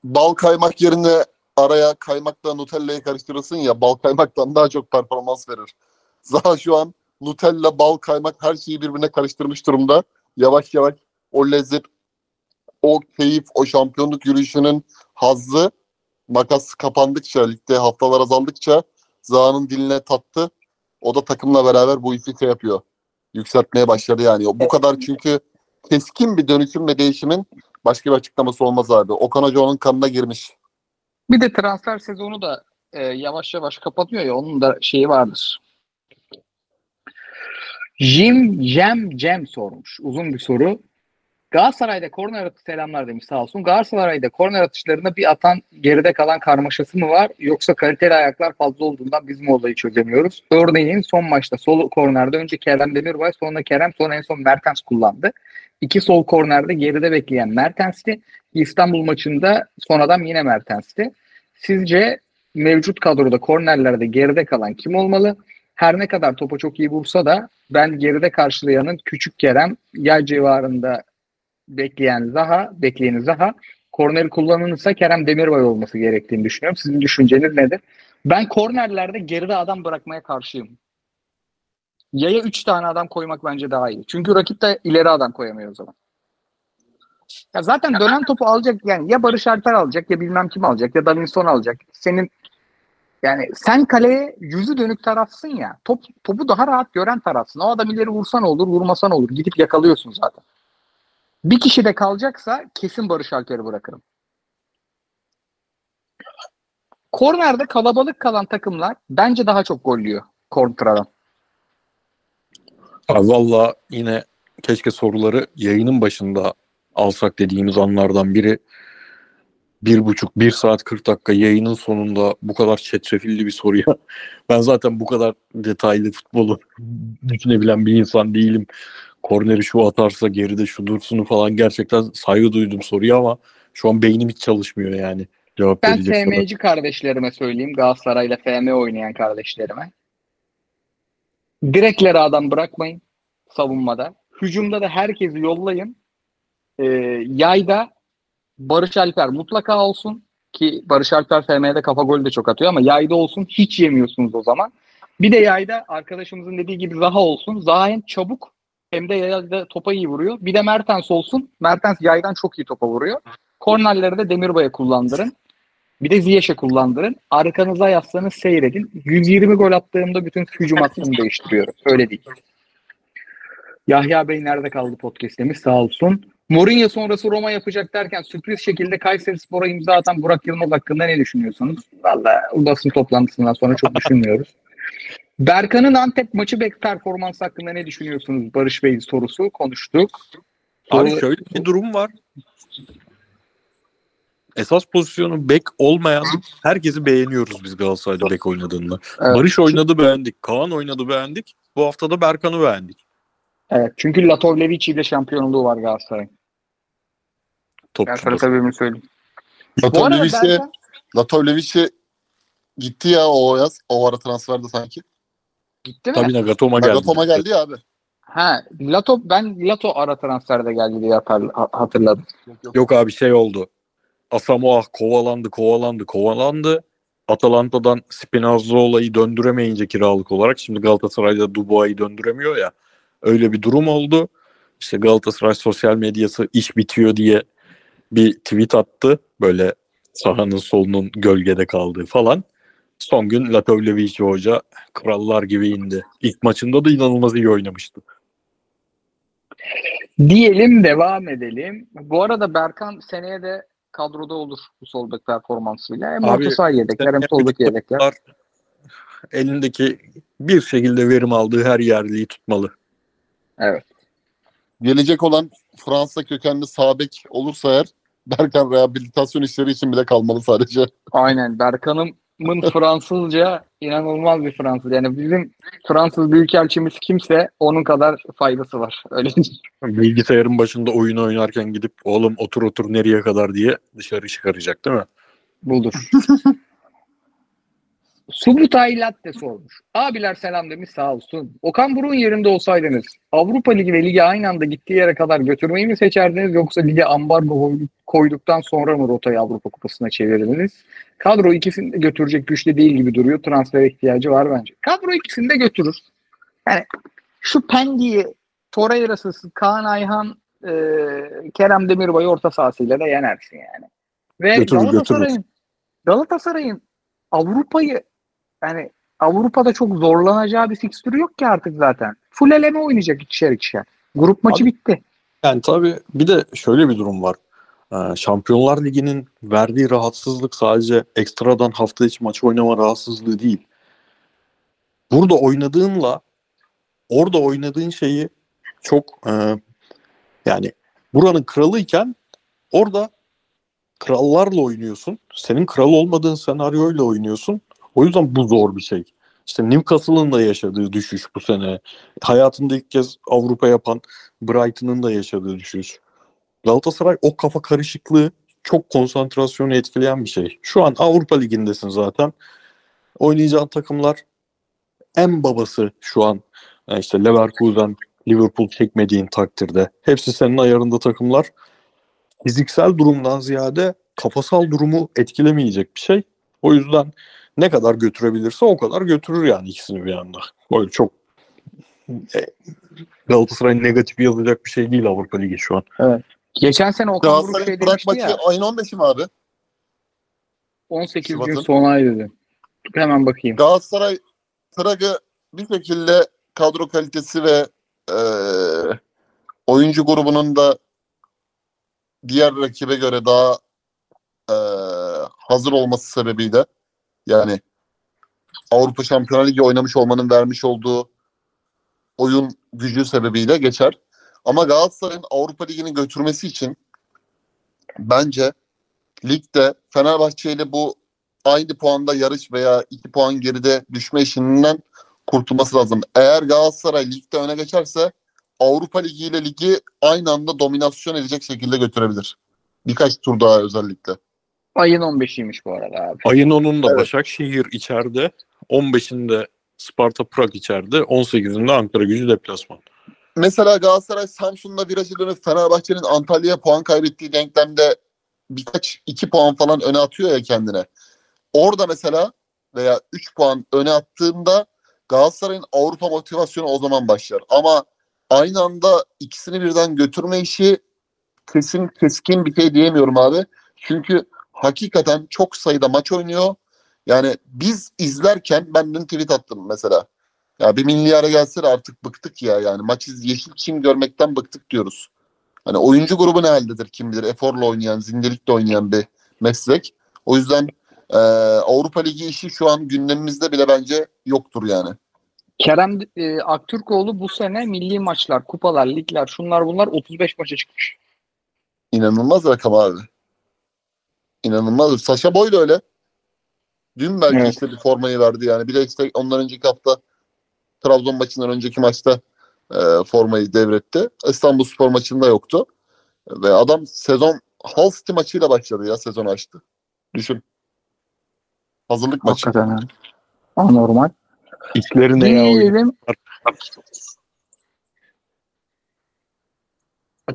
bal kaymak yerine araya kaymakla Nutella'yı karıştırırsın ya, bal kaymaktan daha çok performans verir. Zaha şu an Nutella, bal, kaymak her şeyi birbirine karıştırmış durumda. Yavaş yavaş o lezzet, o keyif, o şampiyonluk yürüyüşünün hazzı makas kapandıkça, ligde haftalar azaldıkça Zaha'nın diline tattı. O da takımla beraber bu işi şey yapıyor. Yükseltmeye başladı yani. Bu kadar çünkü keskin bir dönüşüm ve değişimin başka bir açıklaması olmaz abi. Okan Hoca onun kanına girmiş. Bir de transfer sezonu da e, yavaş yavaş kapatıyor ya, onun da şeyi vardır. Jim Cem Cem sormuş. Uzun bir soru. Galatasaray'da korner atış, selamlar demiş sağ olsun. Galatasaray'da korner atışlarında bir atan geride kalan karmaşası mı var? Yoksa kaliteli ayaklar fazla olduğundan biz mi olayı çözemiyoruz? Örneğin son maçta sol kornerde önce Kerem Demirbay, sonra Kerem, sonra en son Mertens kullandı. İki sol kornerde geride bekleyen Mertens'ti. İstanbul maçında son adam yine Mertens'ti. Sizce mevcut kadroda kornerlerde geride kalan kim olmalı? Her ne kadar topa çok iyi vursa da ben geride karşılayanın küçük Kerem ya civarında bekleyen Zaha, bekleyeni Zaha, korneri kullanılırsa Kerem Demirbay olması gerektiğini düşünüyorum. Sizin düşünceniz nedir? Ben kornerlerde geride adam bırakmaya karşıyım. Yaya üç tane adam koymak bence daha iyi. Çünkü rakip de ileri adam koyamıyor o zaman. Ya zaten dönen topu alacak yani, ya Barış Alper alacak ya bilmem kim alacak ya Davinson alacak. Senin yani sen kaleye yüzü dönük tarafsın ya. Top, topu daha rahat gören tarafsın. O adam ileri vursan olur, vurmasan olur. Gidip yakalıyorsun zaten. Bir kişi de kalacaksa kesin Barış Alper'i bırakırım. Kornerde kalabalık kalan takımlar bence daha çok gollüyor kontradan. Valla yine keşke soruları yayının başında alsak dediğimiz anlardan biri. Bir buçuk, bir saat kırk dakika yayının sonunda bu kadar çetrefilli bir soruya. Ben zaten bu kadar detaylı futbolu düşünebilen bir insan değilim. Korneri şu atarsa geride şu dursun falan, gerçekten saygı duydum soruya ama şu an beynim hiç çalışmıyor yani. Cevap ben F M'ci kardeşlerime söyleyeyim. Galatasaray'la F M oynayan kardeşlerime. Direklere adam bırakmayın savunmada. Hücumda da herkesi yollayın. Ee, yayda Barış Alper mutlaka olsun ki Barış Alper F M'de kafa golü de çok atıyor ama yayda olsun, hiç yemiyorsunuz o zaman. Bir de yayda arkadaşımızın dediği gibi Zaha olsun. Zaha hem çabuk hem de yayda topa iyi vuruyor. Bir de Mertens olsun. Mertens yaydan çok iyi topa vuruyor. Kornerleri de Demirbay'a kullandırın. Bir de Ziyech'e kullandırın. Arkanıza yaslanın, seyredin. yüz yirmi gol attığımda bütün hücum hattını değiştiriyorum. Öyle değil. Yahya Bey nerede kaldı podcast demiş sağ olsun. Mourinho sonrası Roma yapacak derken sürpriz şekilde Kayseri Spor'a imza atan Burak Yılmaz hakkında ne düşünüyorsunuz? Valla basın toplantısından sonra çok düşünmüyoruz. Berkan'ın Antep maçı bek performansı hakkında ne düşünüyorsunuz? Barış Bey sorusu konuştuk. Abi Soru... şöyle bir durum var. Esas pozisyonu bek olmayan herkesi beğeniyoruz biz Galatasaray'da bek oynadığında. Evet. Barış oynadı beğendik. Kaan oynadı beğendik. Bu hafta da Berkan'ı beğendik. Evet, çünkü Latovlevic'i ile şampiyonluğu var Galatasaray'ın. Topçudur. Ben tabii mi söyleyeyim. Latovlevic'e Latovlevic'e gitti ya o yaz. O ara transferde sanki. Gitti mi? Tabii Nagatomo'ya geldi. Nagatomo'ya geldi ya abi. Ha, Lato, ben Lato ara transferde geldi diye hatırladım. Yok, yok. yok abi şey oldu. Asamoah kovalandı, kovalandı, kovalandı. Atalanta'dan Spinazzola'yı döndüremeyince kiralık olarak şimdi Galatasaray'da Dubois'u döndüremiyor ya. Öyle bir durum oldu. İşte Galatasaray sosyal medyası iş bitiyor diye bir tweet attı. Böyle sahanın solunun gölgede kaldığı falan. Son gün Latovlevic Hoca krallar gibi indi. İlk maçında da inanılmaz iyi oynamıştı. Diyelim, devam edelim. Bu arada Berkan seneye de kadroda olur bu sol bek performansıyla. Hem orta saha yedekler hem sol bek yedekler. Elindeki bir şekilde verim aldığı her yerliyi tutmalı. Evet. Gelecek olan Fransa kökenli sağ bek olursa eğer Berkan rehabilitasyon işleri için bile kalmalı sadece. Aynen. Berkan'ımın Fransızca inanılmaz bir Fransız. Yani bizim Fransız büyükelçimiz kimse onun kadar faydası var. Öyle bilgisayarın başında oyun oynarken gidip oğlum otur otur nereye kadar diye dışarı çıkaracak değil mi? Buldur. Subutay Latte sormuş. Abiler selam demiş, sağ olsun. Okan Buruk'un yerinde olsaydınız Avrupa Ligi ve Ligi aynı anda gittiği yere kadar götürmeyi mi seçerdiniz yoksa Ligi ambargo koyduktan sonra mı rotayı Avrupa Kupası'na çevirdiniz? Kadro ikisini de götürecek güçte değil gibi duruyor. Transfer ihtiyacı var bence. Kadro ikisini de götürür. Yani şu Pendik'i, Torreira'sız, Kaan Ayhan, e, Kerem Demirbay orta sahasıyla da yenersin yani. Ve götürür, Galatasaray'ın, götürür. Galatasaray'ın Avrupa'yı yani Avrupa'da çok zorlanacağı bir fikstürü yok ki artık zaten. Full eleme oynayacak ikişer ikişer. Grup maçı abi, bitti. Yani tabii bir de şöyle bir durum var. Ee, Şampiyonlar Ligi'nin verdiği rahatsızlık sadece ekstradan hafta içi maç oynama rahatsızlığı değil. Burada oynadığınla orada oynadığın şeyi çok e, yani buranın kralıyken orada krallarla oynuyorsun. Senin kral olmadığın senaryoyla oynuyorsun. O yüzden bu zor bir şey. İşte Newcastle'ın da yaşadığı düşüş bu sene. Hayatında ilk kez Avrupa yapan Brighton'ın da yaşadığı düşüş. Galatasaray o kafa karışıklığı çok konsantrasyonu etkileyen bir şey. Şu an Avrupa Ligi'ndesin zaten. Oynayacağın takımlar en babası şu an. Yani işte Leverkusen, Liverpool çekmediğin takdirde. Hepsi senin ayarında takımlar. Fiziksel durumdan ziyade kafasal durumu etkilemeyecek bir şey. O yüzden ne kadar götürebilirse o kadar götürür yani ikisini bir anda. Böyle çok e, Galatasaray'ın negatif yazacak bir şey değil Avrupa Ligi şu an. Evet. Geçen sene Okan Buruk şey demişti ya. Ayın on beşi mi abi? on sekiz Şubat'ın. Gün sonaydı dedi. Hemen bakayım. Galatasaray Praga bir şekilde kadro kalitesi ve e, oyuncu grubunun da diğer rakibe göre daha e, hazır olması sebebiyle yani Avrupa Şampiyonlar Ligi oynamış olmanın vermiş olduğu oyun gücü sebebiyle geçer. Ama Galatasaray'ın Avrupa Ligi'ni götürmesi için bence ligde Fenerbahçe ile bu aynı puanda yarış veya iki puan geride düşme işinden kurtulması lazım. Eğer Galatasaray ligde öne geçerse Avrupa Ligi ile ligi aynı anda dominasyon edecek şekilde götürebilir. Birkaç tur daha özellikle. Ayın on beşiymiş bu arada abi. Ayın onunda evet. Başakşehir içeride, on beşinde Sparta Prag içeride, on sekizinde Ankara Gücü deplasman. Mesela Galatasaray Samsun'la virajı dönüp Fenerbahçe'nin Antalya'ya puan kaybettiği denklemde birkaç iki puan falan öne atıyor ya kendine. Orada mesela veya üç puan öne attığında Galatasaray'ın Avrupa motivasyonu o zaman başlar. Ama aynı anda ikisini birden götürme işi kesin keskin bir şey diyemiyorum abi. Çünkü hakikaten çok sayıda maç oynuyor. Yani biz izlerken ben dün tweet attım mesela. Ya bir milyara gelse de artık bıktık ya yani. Maçı yeşil çim görmekten bıktık diyoruz. Hani oyuncu grubu ne haldedir kim bilir. Eforla oynayan, zindelikle oynayan bir meslek. O yüzden e, Avrupa Ligi işi şu an gündemimizde bile bence yoktur yani. Kerem e, Aktürkoğlu bu sene milli maçlar, kupalar, ligler, şunlar bunlar otuz beş maça çıkmış. İnanılmaz rakam abi. İnanılmaz. Saşa Boy da öyle. Dün belki evet. işte bir formayı verdi yani. Bir de işte ondan önceki hafta Trabzon maçından önceki maçta e, formayı devretti. İstanbul Spor maçında yoktu. Ve adam sezon Hull City maçıyla başladı ya. Sezon açtı. Düşün. Hazırlık maçı. Hakikaten. Anormal. İçleri neye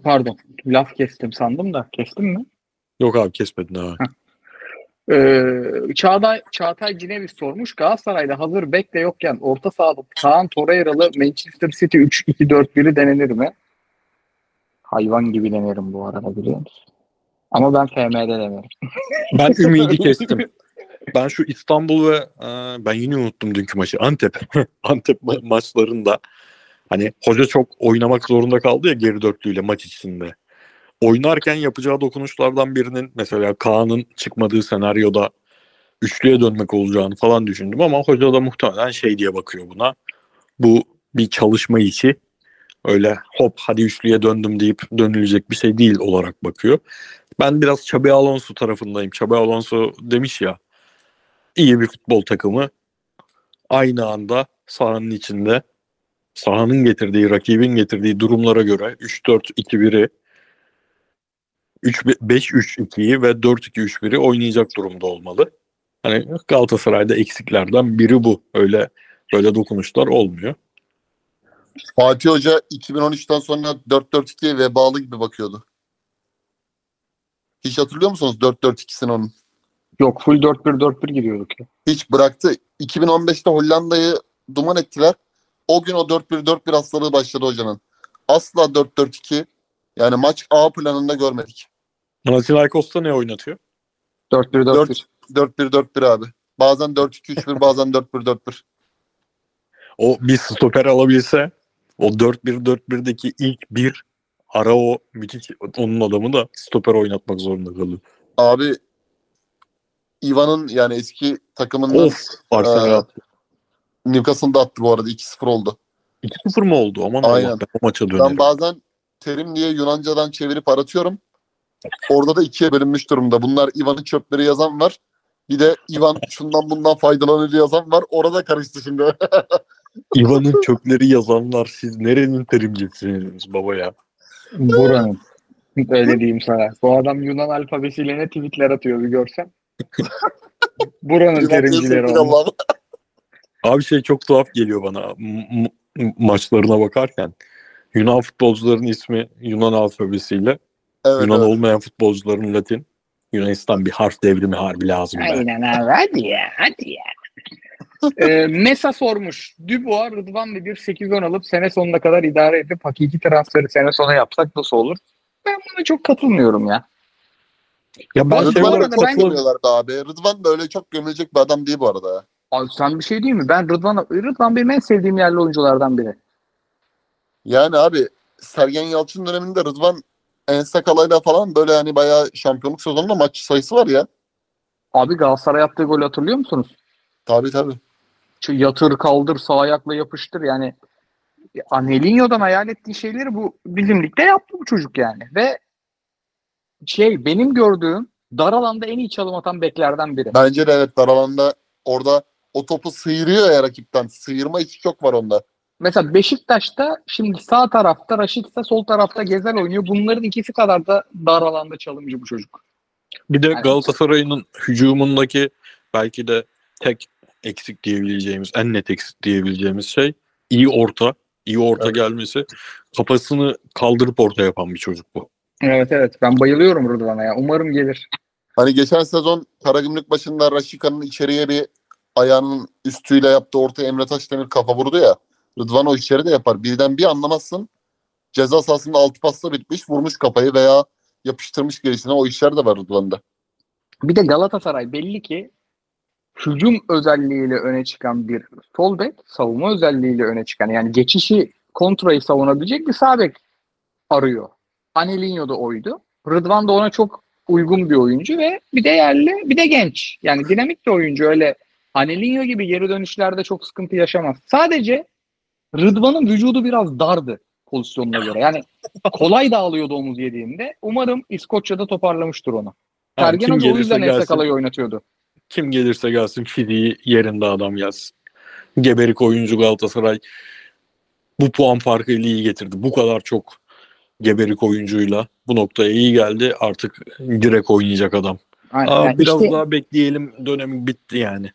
Pardon. Laf kestim sandım da. Kestim mi? Yok abi kesmedin ha. Ee, Çağatay, Çağatay Cineviz sormuş. Galatasaray'da hazır bek de yokken orta sahada Kaan Torreira'lı Manchester City üç iki dört biri denenir mi? Hayvan gibi denerim bu arada biliyor musun? Ama ben F M'de denerim. Ben ümidi kestim. Ben şu İstanbul ve ben yine unuttum dünkü maçı. Antep. Antep maçlarında hani hoca çok oynamak zorunda kaldı ya geri dörtlüyle maç içinde. oynarken yapacağı dokunuşlardan birinin mesela Kaan'ın çıkmadığı senaryoda üçlüye dönmek olacağını falan düşündüm ama hoca da muhtemelen şey diye bakıyor buna. Bu bir çalışma işi. Öyle hop hadi üçlüye döndüm deyip dönülecek bir şey değil olarak bakıyor. Ben biraz Xabi Alonso tarafındayım. Xabi Alonso demiş ya, iyi bir futbol takımı aynı anda sahanın içinde sahanın getirdiği, rakibin getirdiği durumlara göre üç dört iki biri beş üç ikiyi ve dört iki üç biri oynayacak durumda olmalı. Hani Galatasaray'da eksiklerden biri bu. Öyle böyle dokunuşlar olmuyor. Fatih Hoca iki bin on üçten sonra dört dört ikiye vebalı gibi bakıyordu. Hiç hatırlıyor musunuz dört dört ikisini onun? Yok, full dört bir dört bir giriyorduk ya. Hiç bıraktı. iki bin on beşte Hollanda'yı duman ettiler. O gün o dört bir dört bir hastalığı başladı hocanın. Asla dört dört iki yani maç A planında görmedik. Nazilaykos'ta ne oynatıyor? dört bir dört bir. dört bir dört bir abi. Bazen dört iki üç bir bazen dört bir dört bir. O bir stoper alabilse o dört bir dört birdeki ilk bir ara o müthiş onun adamı da stoper oynatmak zorunda kalıyor. Abi Ivan'ın yani eski takımından e, Newcastle'da attı bu arada. iki sıfır oldu. iki sıfır mı oldu? Aman Allah, ben maça dönerim. Ben bazen terim diye Yunanca'dan çevirip aratıyorum. Orada da ikiye bölünmüş durumda. Bunlar Ivan'ın çöpleri yazan var. Bir de Ivan şundan bundan faydalanır yazan var. Orada karıştı şimdi. Ivan'ın çöpleri yazanlar, siz nerenin terimcisiniz baba ya? Buranın. Öyle diyeyim sana. Bu adam Yunan alfabesiyle ne tweetler atıyor bir görsen. Buranın terimcileri oldu. Abi şey çok tuhaf geliyor bana ma- maçlarına bakarken. Yunan futbolcuların ismi Yunan alfabesiyle. Evet, Yunan evet. Olmayan futbolcuların Latin. Yunanistan bir harf devrimi harbi lazım. Aynen ben. Abi hadi ya hadi ya. e, Mesa sormuş. Dubois, Rıdvan ve bir sekiz on alıp sene sonuna kadar idare edip hakiki transferi sene sona yapsak nasıl olur? Ben buna çok katılmıyorum ya. Ya ben Rıdvan'a da katılmıyorlar da abi. Rıdvan da öyle çok gömülecek bir adam değil bu arada ya. Abi sen bir şey değil mi? Ben Rıdvan'a Rıdvan benim en sevdiğim yerli oyunculardan biri. Yani abi Sergen Yalçın döneminde Rıdvan Ensakalayla falan böyle hani bayağı şampiyonluk sezonunda maç sayısı var ya. Abi Galatasaray attığı golü hatırlıyor musunuz? Tabii tabii. Şu yatır kaldır sağ ayakla yapıştır yani. Angelinho'dan hayal ettiği şeyleri bu bizim ligde yaptı bu çocuk yani. Ve şey benim gördüğüm dar alanda en iyi çalım atan beklerden biri. Bence de evet, dar alanda orada o topu sıyırıyor ya rakipten. Sıyırma işi çok var onda. Mesela Beşiktaş'ta şimdi sağ tarafta Raşit ise sol tarafta Gezel oynuyor. Bunların ikisi kadar da dar alanda çalımcı bu çocuk. Bir de yani Galatasaray'ın hücumundaki belki de tek eksik diyebileceğimiz, en net eksik diyebileceğimiz şey iyi orta, iyi orta evet. Gelmesi. Kafasını kaldırıp orta yapan bir çocuk bu. Evet evet. Ben bayılıyorum Rıdvan'a ya. Umarım gelir. Hani geçen sezon Karagümrük başında Raşika'nın içeriye bir ayağının üstüyle yaptığı orta Emre Taşdemir kafa vurdu ya. Rıdvan o işleri de yapar. Birden bir anlamazsın. Ceza sahasında altı pasla bitmiş, vurmuş kafayı veya yapıştırmış gelişine, o işler de var Rıdvan'da. Bir de Galatasaray belli ki hücum özelliğiyle öne çıkan bir sol bek, savunma özelliğiyle öne çıkan yani geçişi, kontrayı savunabilecek bir sağ bek arıyor. Angelinho da oydu. Rıdvan da ona çok uygun bir oyuncu ve bir de yerli, bir de genç. Yani dinamik bir oyuncu, öyle Angelinho gibi geri dönüşlerde çok sıkıntı yaşamaz. Sadece Rıdvan'ın vücudu biraz dardı pozisyonuna göre. Yani kolay dağılıyordu omuz yediğinde. Umarım İskoçya'da toparlamıştır onu. Sergen Hoca o yüzden Ensakalay'ı oynatıyordu. Kim gelirse gelsin fiziği yerinde adam gelsin. Geberik oyuncu Galatasaray bu puan farkıyla iyi getirdi. Bu kadar çok geberik oyuncuyla bu noktaya iyi geldi. Artık direkt oynayacak adam. Aynen, Aa, yani biraz işte daha bekleyelim, dönemi bitti yani.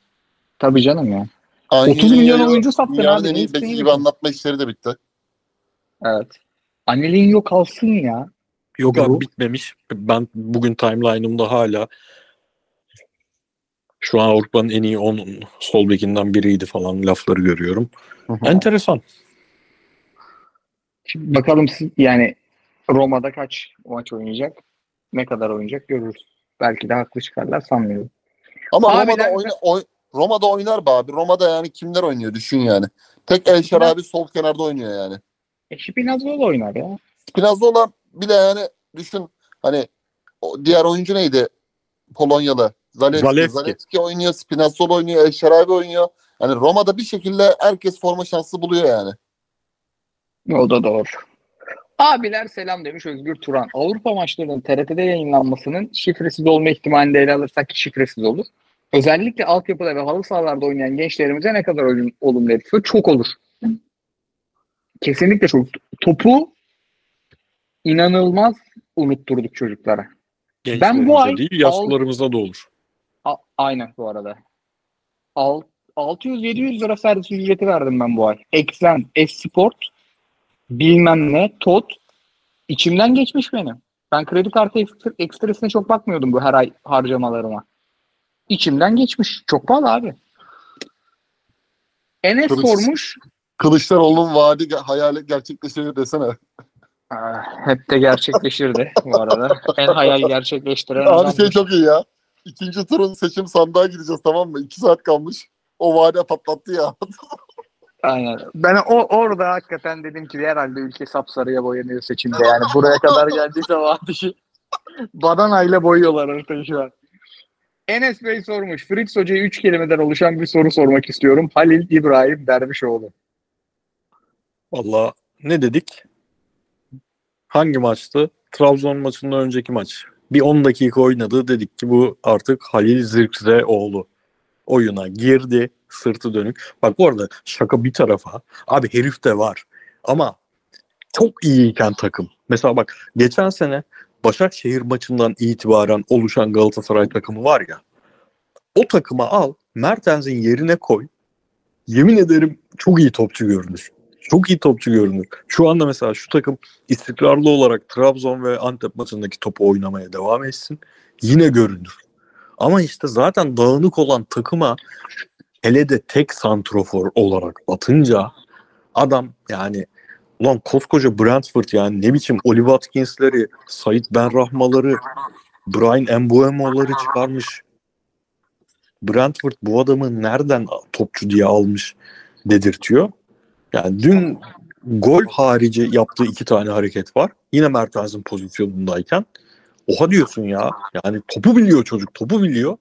Tabii canım ya. Aynı otuz milyon oyuncu sattın abi. Neyi pek gibi anlatma işleri de bitti. Evet. Angelinho kalsın ya. Yok ya abi bu bitmemiş. Ben bugün timeline'ımda hala şu an Avrupa'nın en iyi on sol bekinden biriydi falan lafları görüyorum. Hı-hı. Enteresan. Şimdi bakalım siz, yani Roma'da kaç maç oynayacak? Ne kadar oynayacak görürüz. Belki de haklı çıkarlar, sanmıyorum. Ama abi Roma'da oyna... Oy- Roma'da oynar be abi. Roma'da yani kimler oynuyor düşün yani. Tek El Şarabi sol kenarda oynuyor yani. E Spinazzola oynar ya. Spinazzola bile yani düşün hani o diğer oyuncu neydi? Polonyalı. Zalewski. Zalewski, Zalewski oynuyor, Spinazzola oynuyor, El Şarabi oynuyor. Yani Roma'da bir şekilde herkes forma şansı buluyor yani. O da doğru. Abiler selam demiş Özgür Turan. Avrupa maçlarının T R T'de yayınlanmasının şifresiz olma ihtimalini de ele alırsak ki şifresiz olur. Özellikle altyapıda ve halı sahalarda oynayan gençlerimize ne kadar olumlu etkisi çok olur. Kesinlikle çok. Topu inanılmaz unutturduk çocuklara. Ben bu ay değil, yaşlılarımızda da olur. A, aynen bu arada. altı yüz yedi yüz lira servis ücreti verdim ben bu ay. Eksen, Esport, bilmem ne, Tot. İçimden geçmiş benim. Ben kredi kartı ekstresine çok bakmıyordum bu her ay harcamalarıma. İçimden geçmiş. Çok pahalı abi. Enes Kılıç, sormuş. Kılıçdaroğlu'nun vaadi hayali gerçekleşir desene. Hep de gerçekleşirdi bu arada. En hayal gerçekleştiren. Abi şey çok iyi ya. İkinci turun seçim sandığa gideceğiz, tamam mı? İki saat kalmış. O vaade patlattı ya. Aynen. Ben o orada hakikaten dedim ki herhalde ülke sapsarıya boyanıyor seçimde. Yani buraya kadar geldiyse vaadi badanayla boyuyorlar artık şu an. Enes Bey sormuş. Fritz Hoca'ya üç kelimeden oluşan bir soru sormak istiyorum. Halil İbrahim Dervişoğlu. Vallahi ne dedik? Hangi maçtı? Trabzon maçından önceki maç. Bir on dakika oynadı. Dedik ki bu artık Halil Zirkzeoğlu. Oyuna girdi. Sırtı dönük. Bak bu arada şaka bir tarafa. Abi herif de var. Ama çok iyiyken takım. Mesela bak geçen sene Başakşehir maçından itibaren oluşan Galatasaray takımı var ya. O takıma al. Mertens'in yerine koy. Yemin ederim çok iyi topçu görünür. Çok iyi topçu görünür. Şu anda mesela şu takım istikrarlı olarak Trabzon ve Antep maçındaki topu oynamaya devam etsin. Yine görünür. Ama işte zaten dağınık olan takıma hele de tek santrofor olarak atınca adam yani ulan koskoca Brentford yani ne biçim Oli Watkins'leri, Said Benrahma'ları, Bryan Mbeumo'ları çıkarmış. Brentford bu adamı nereden topçu diye almış dedirtiyor. Yani dün gol harici yaptığı iki tane hareket var. Yine Mertens'in pozisyonundayken. Oha diyorsun ya. Yani topu biliyor çocuk. Topu biliyor.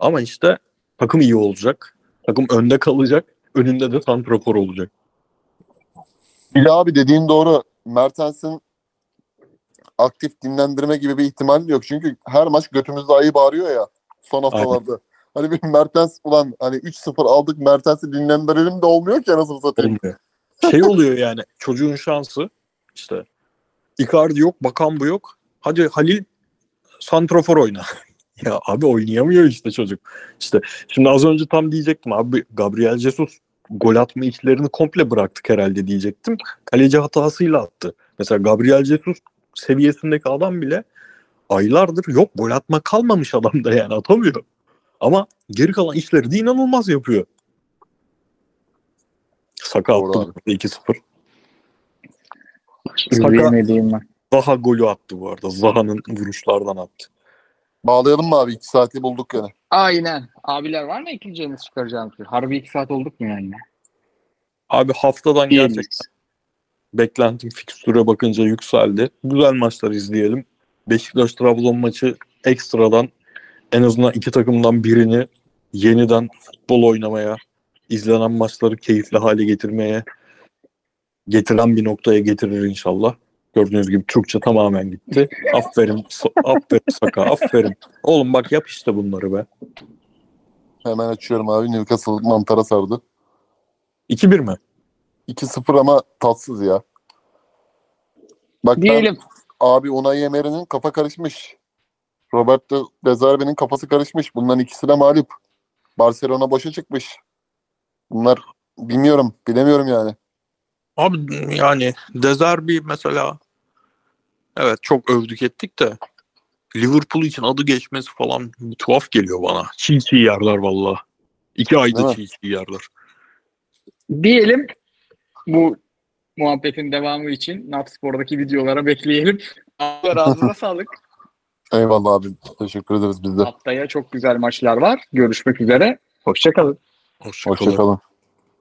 Ama işte takım iyi olacak. Takım önde kalacak. Önünde de santrafor olacak. İla abi dediğin doğru. Mertens'in aktif dinlendirme gibi bir ihtimal yok. Çünkü her maç götümüzde ayı bağırıyor ya. Son haftalarda. Aynen. Hani bir Mertens ulan hani üç sıfır aldık Mertens'i dinlendirelim de olmuyor ki anasını satayım. Şey oluyor yani çocuğun şansı işte Icardi yok, Bakan bu yok. Hadi Halil santrafor oyna. Ya abi oynayamıyor işte çocuk. İşte şimdi az önce tam diyecektim abi Gabriel Jesus gol atma işlerini komple bıraktık herhalde diyecektim. Kaleci hatasıyla attı. Mesela Gabriel Jesus seviyesindeki adam bile aylardır yok gol atma kalmamış adamda yani atamıyor. Ama geri kalan işleri de inanılmaz yapıyor. Saka doğru attı iki sıfır. Saka Zaha golü attı bu arada. Zaha'nın vuruşlardan attı. Bağlayalım mı abi? iki saati bulduk yani. Aynen. Abiler var mı ekleyeceğiniz çıkaracağınız? Harbi iki saat olduk mu yani? Abi haftadan değil gerçekten miyiz? Beklentim fikstüre bakınca yükseldi. Güzel maçlar izleyelim. Beşiktaş-Trabzon maçı ekstradan en azından iki takımdan birini yeniden futbol oynamaya, izlenen maçları keyifli hale getirmeye getiren bir noktaya getirir inşallah. Gördüğünüz gibi Türkçe tamamen gitti. Aferin, aferin Saka, aferin. Oğlum bak yap işte bunları be. Hemen açıyorum abi. Newcastle mantara sardı. iki bir mi? iki sıfır ama tatsız ya. Bak diyelim. Ben, abi Unai Emery'nin kafa karışmış. Roberto De Zerbe'nin kafası karışmış. Bunların ikisi de mağlup. Barcelona boşa çıkmış. Bunlar bilmiyorum, bilemiyorum yani. Abi yani De Zerbe mesela evet çok övdük ettik de Liverpool için adı geçmesi falan tuhaf geliyor bana. Çiğ çiğ yerler valla. İki ayda çiğ çiğ yerler. Diyelim bu muhabbetin devamı için Natspor'daki videolara bekleyelim. Ağzına sağlık. Eyvallah abi. Teşekkür ederiz biz de. Haftaya çok güzel maçlar var. Görüşmek üzere. Hoşça kalın. Hoşça kalın.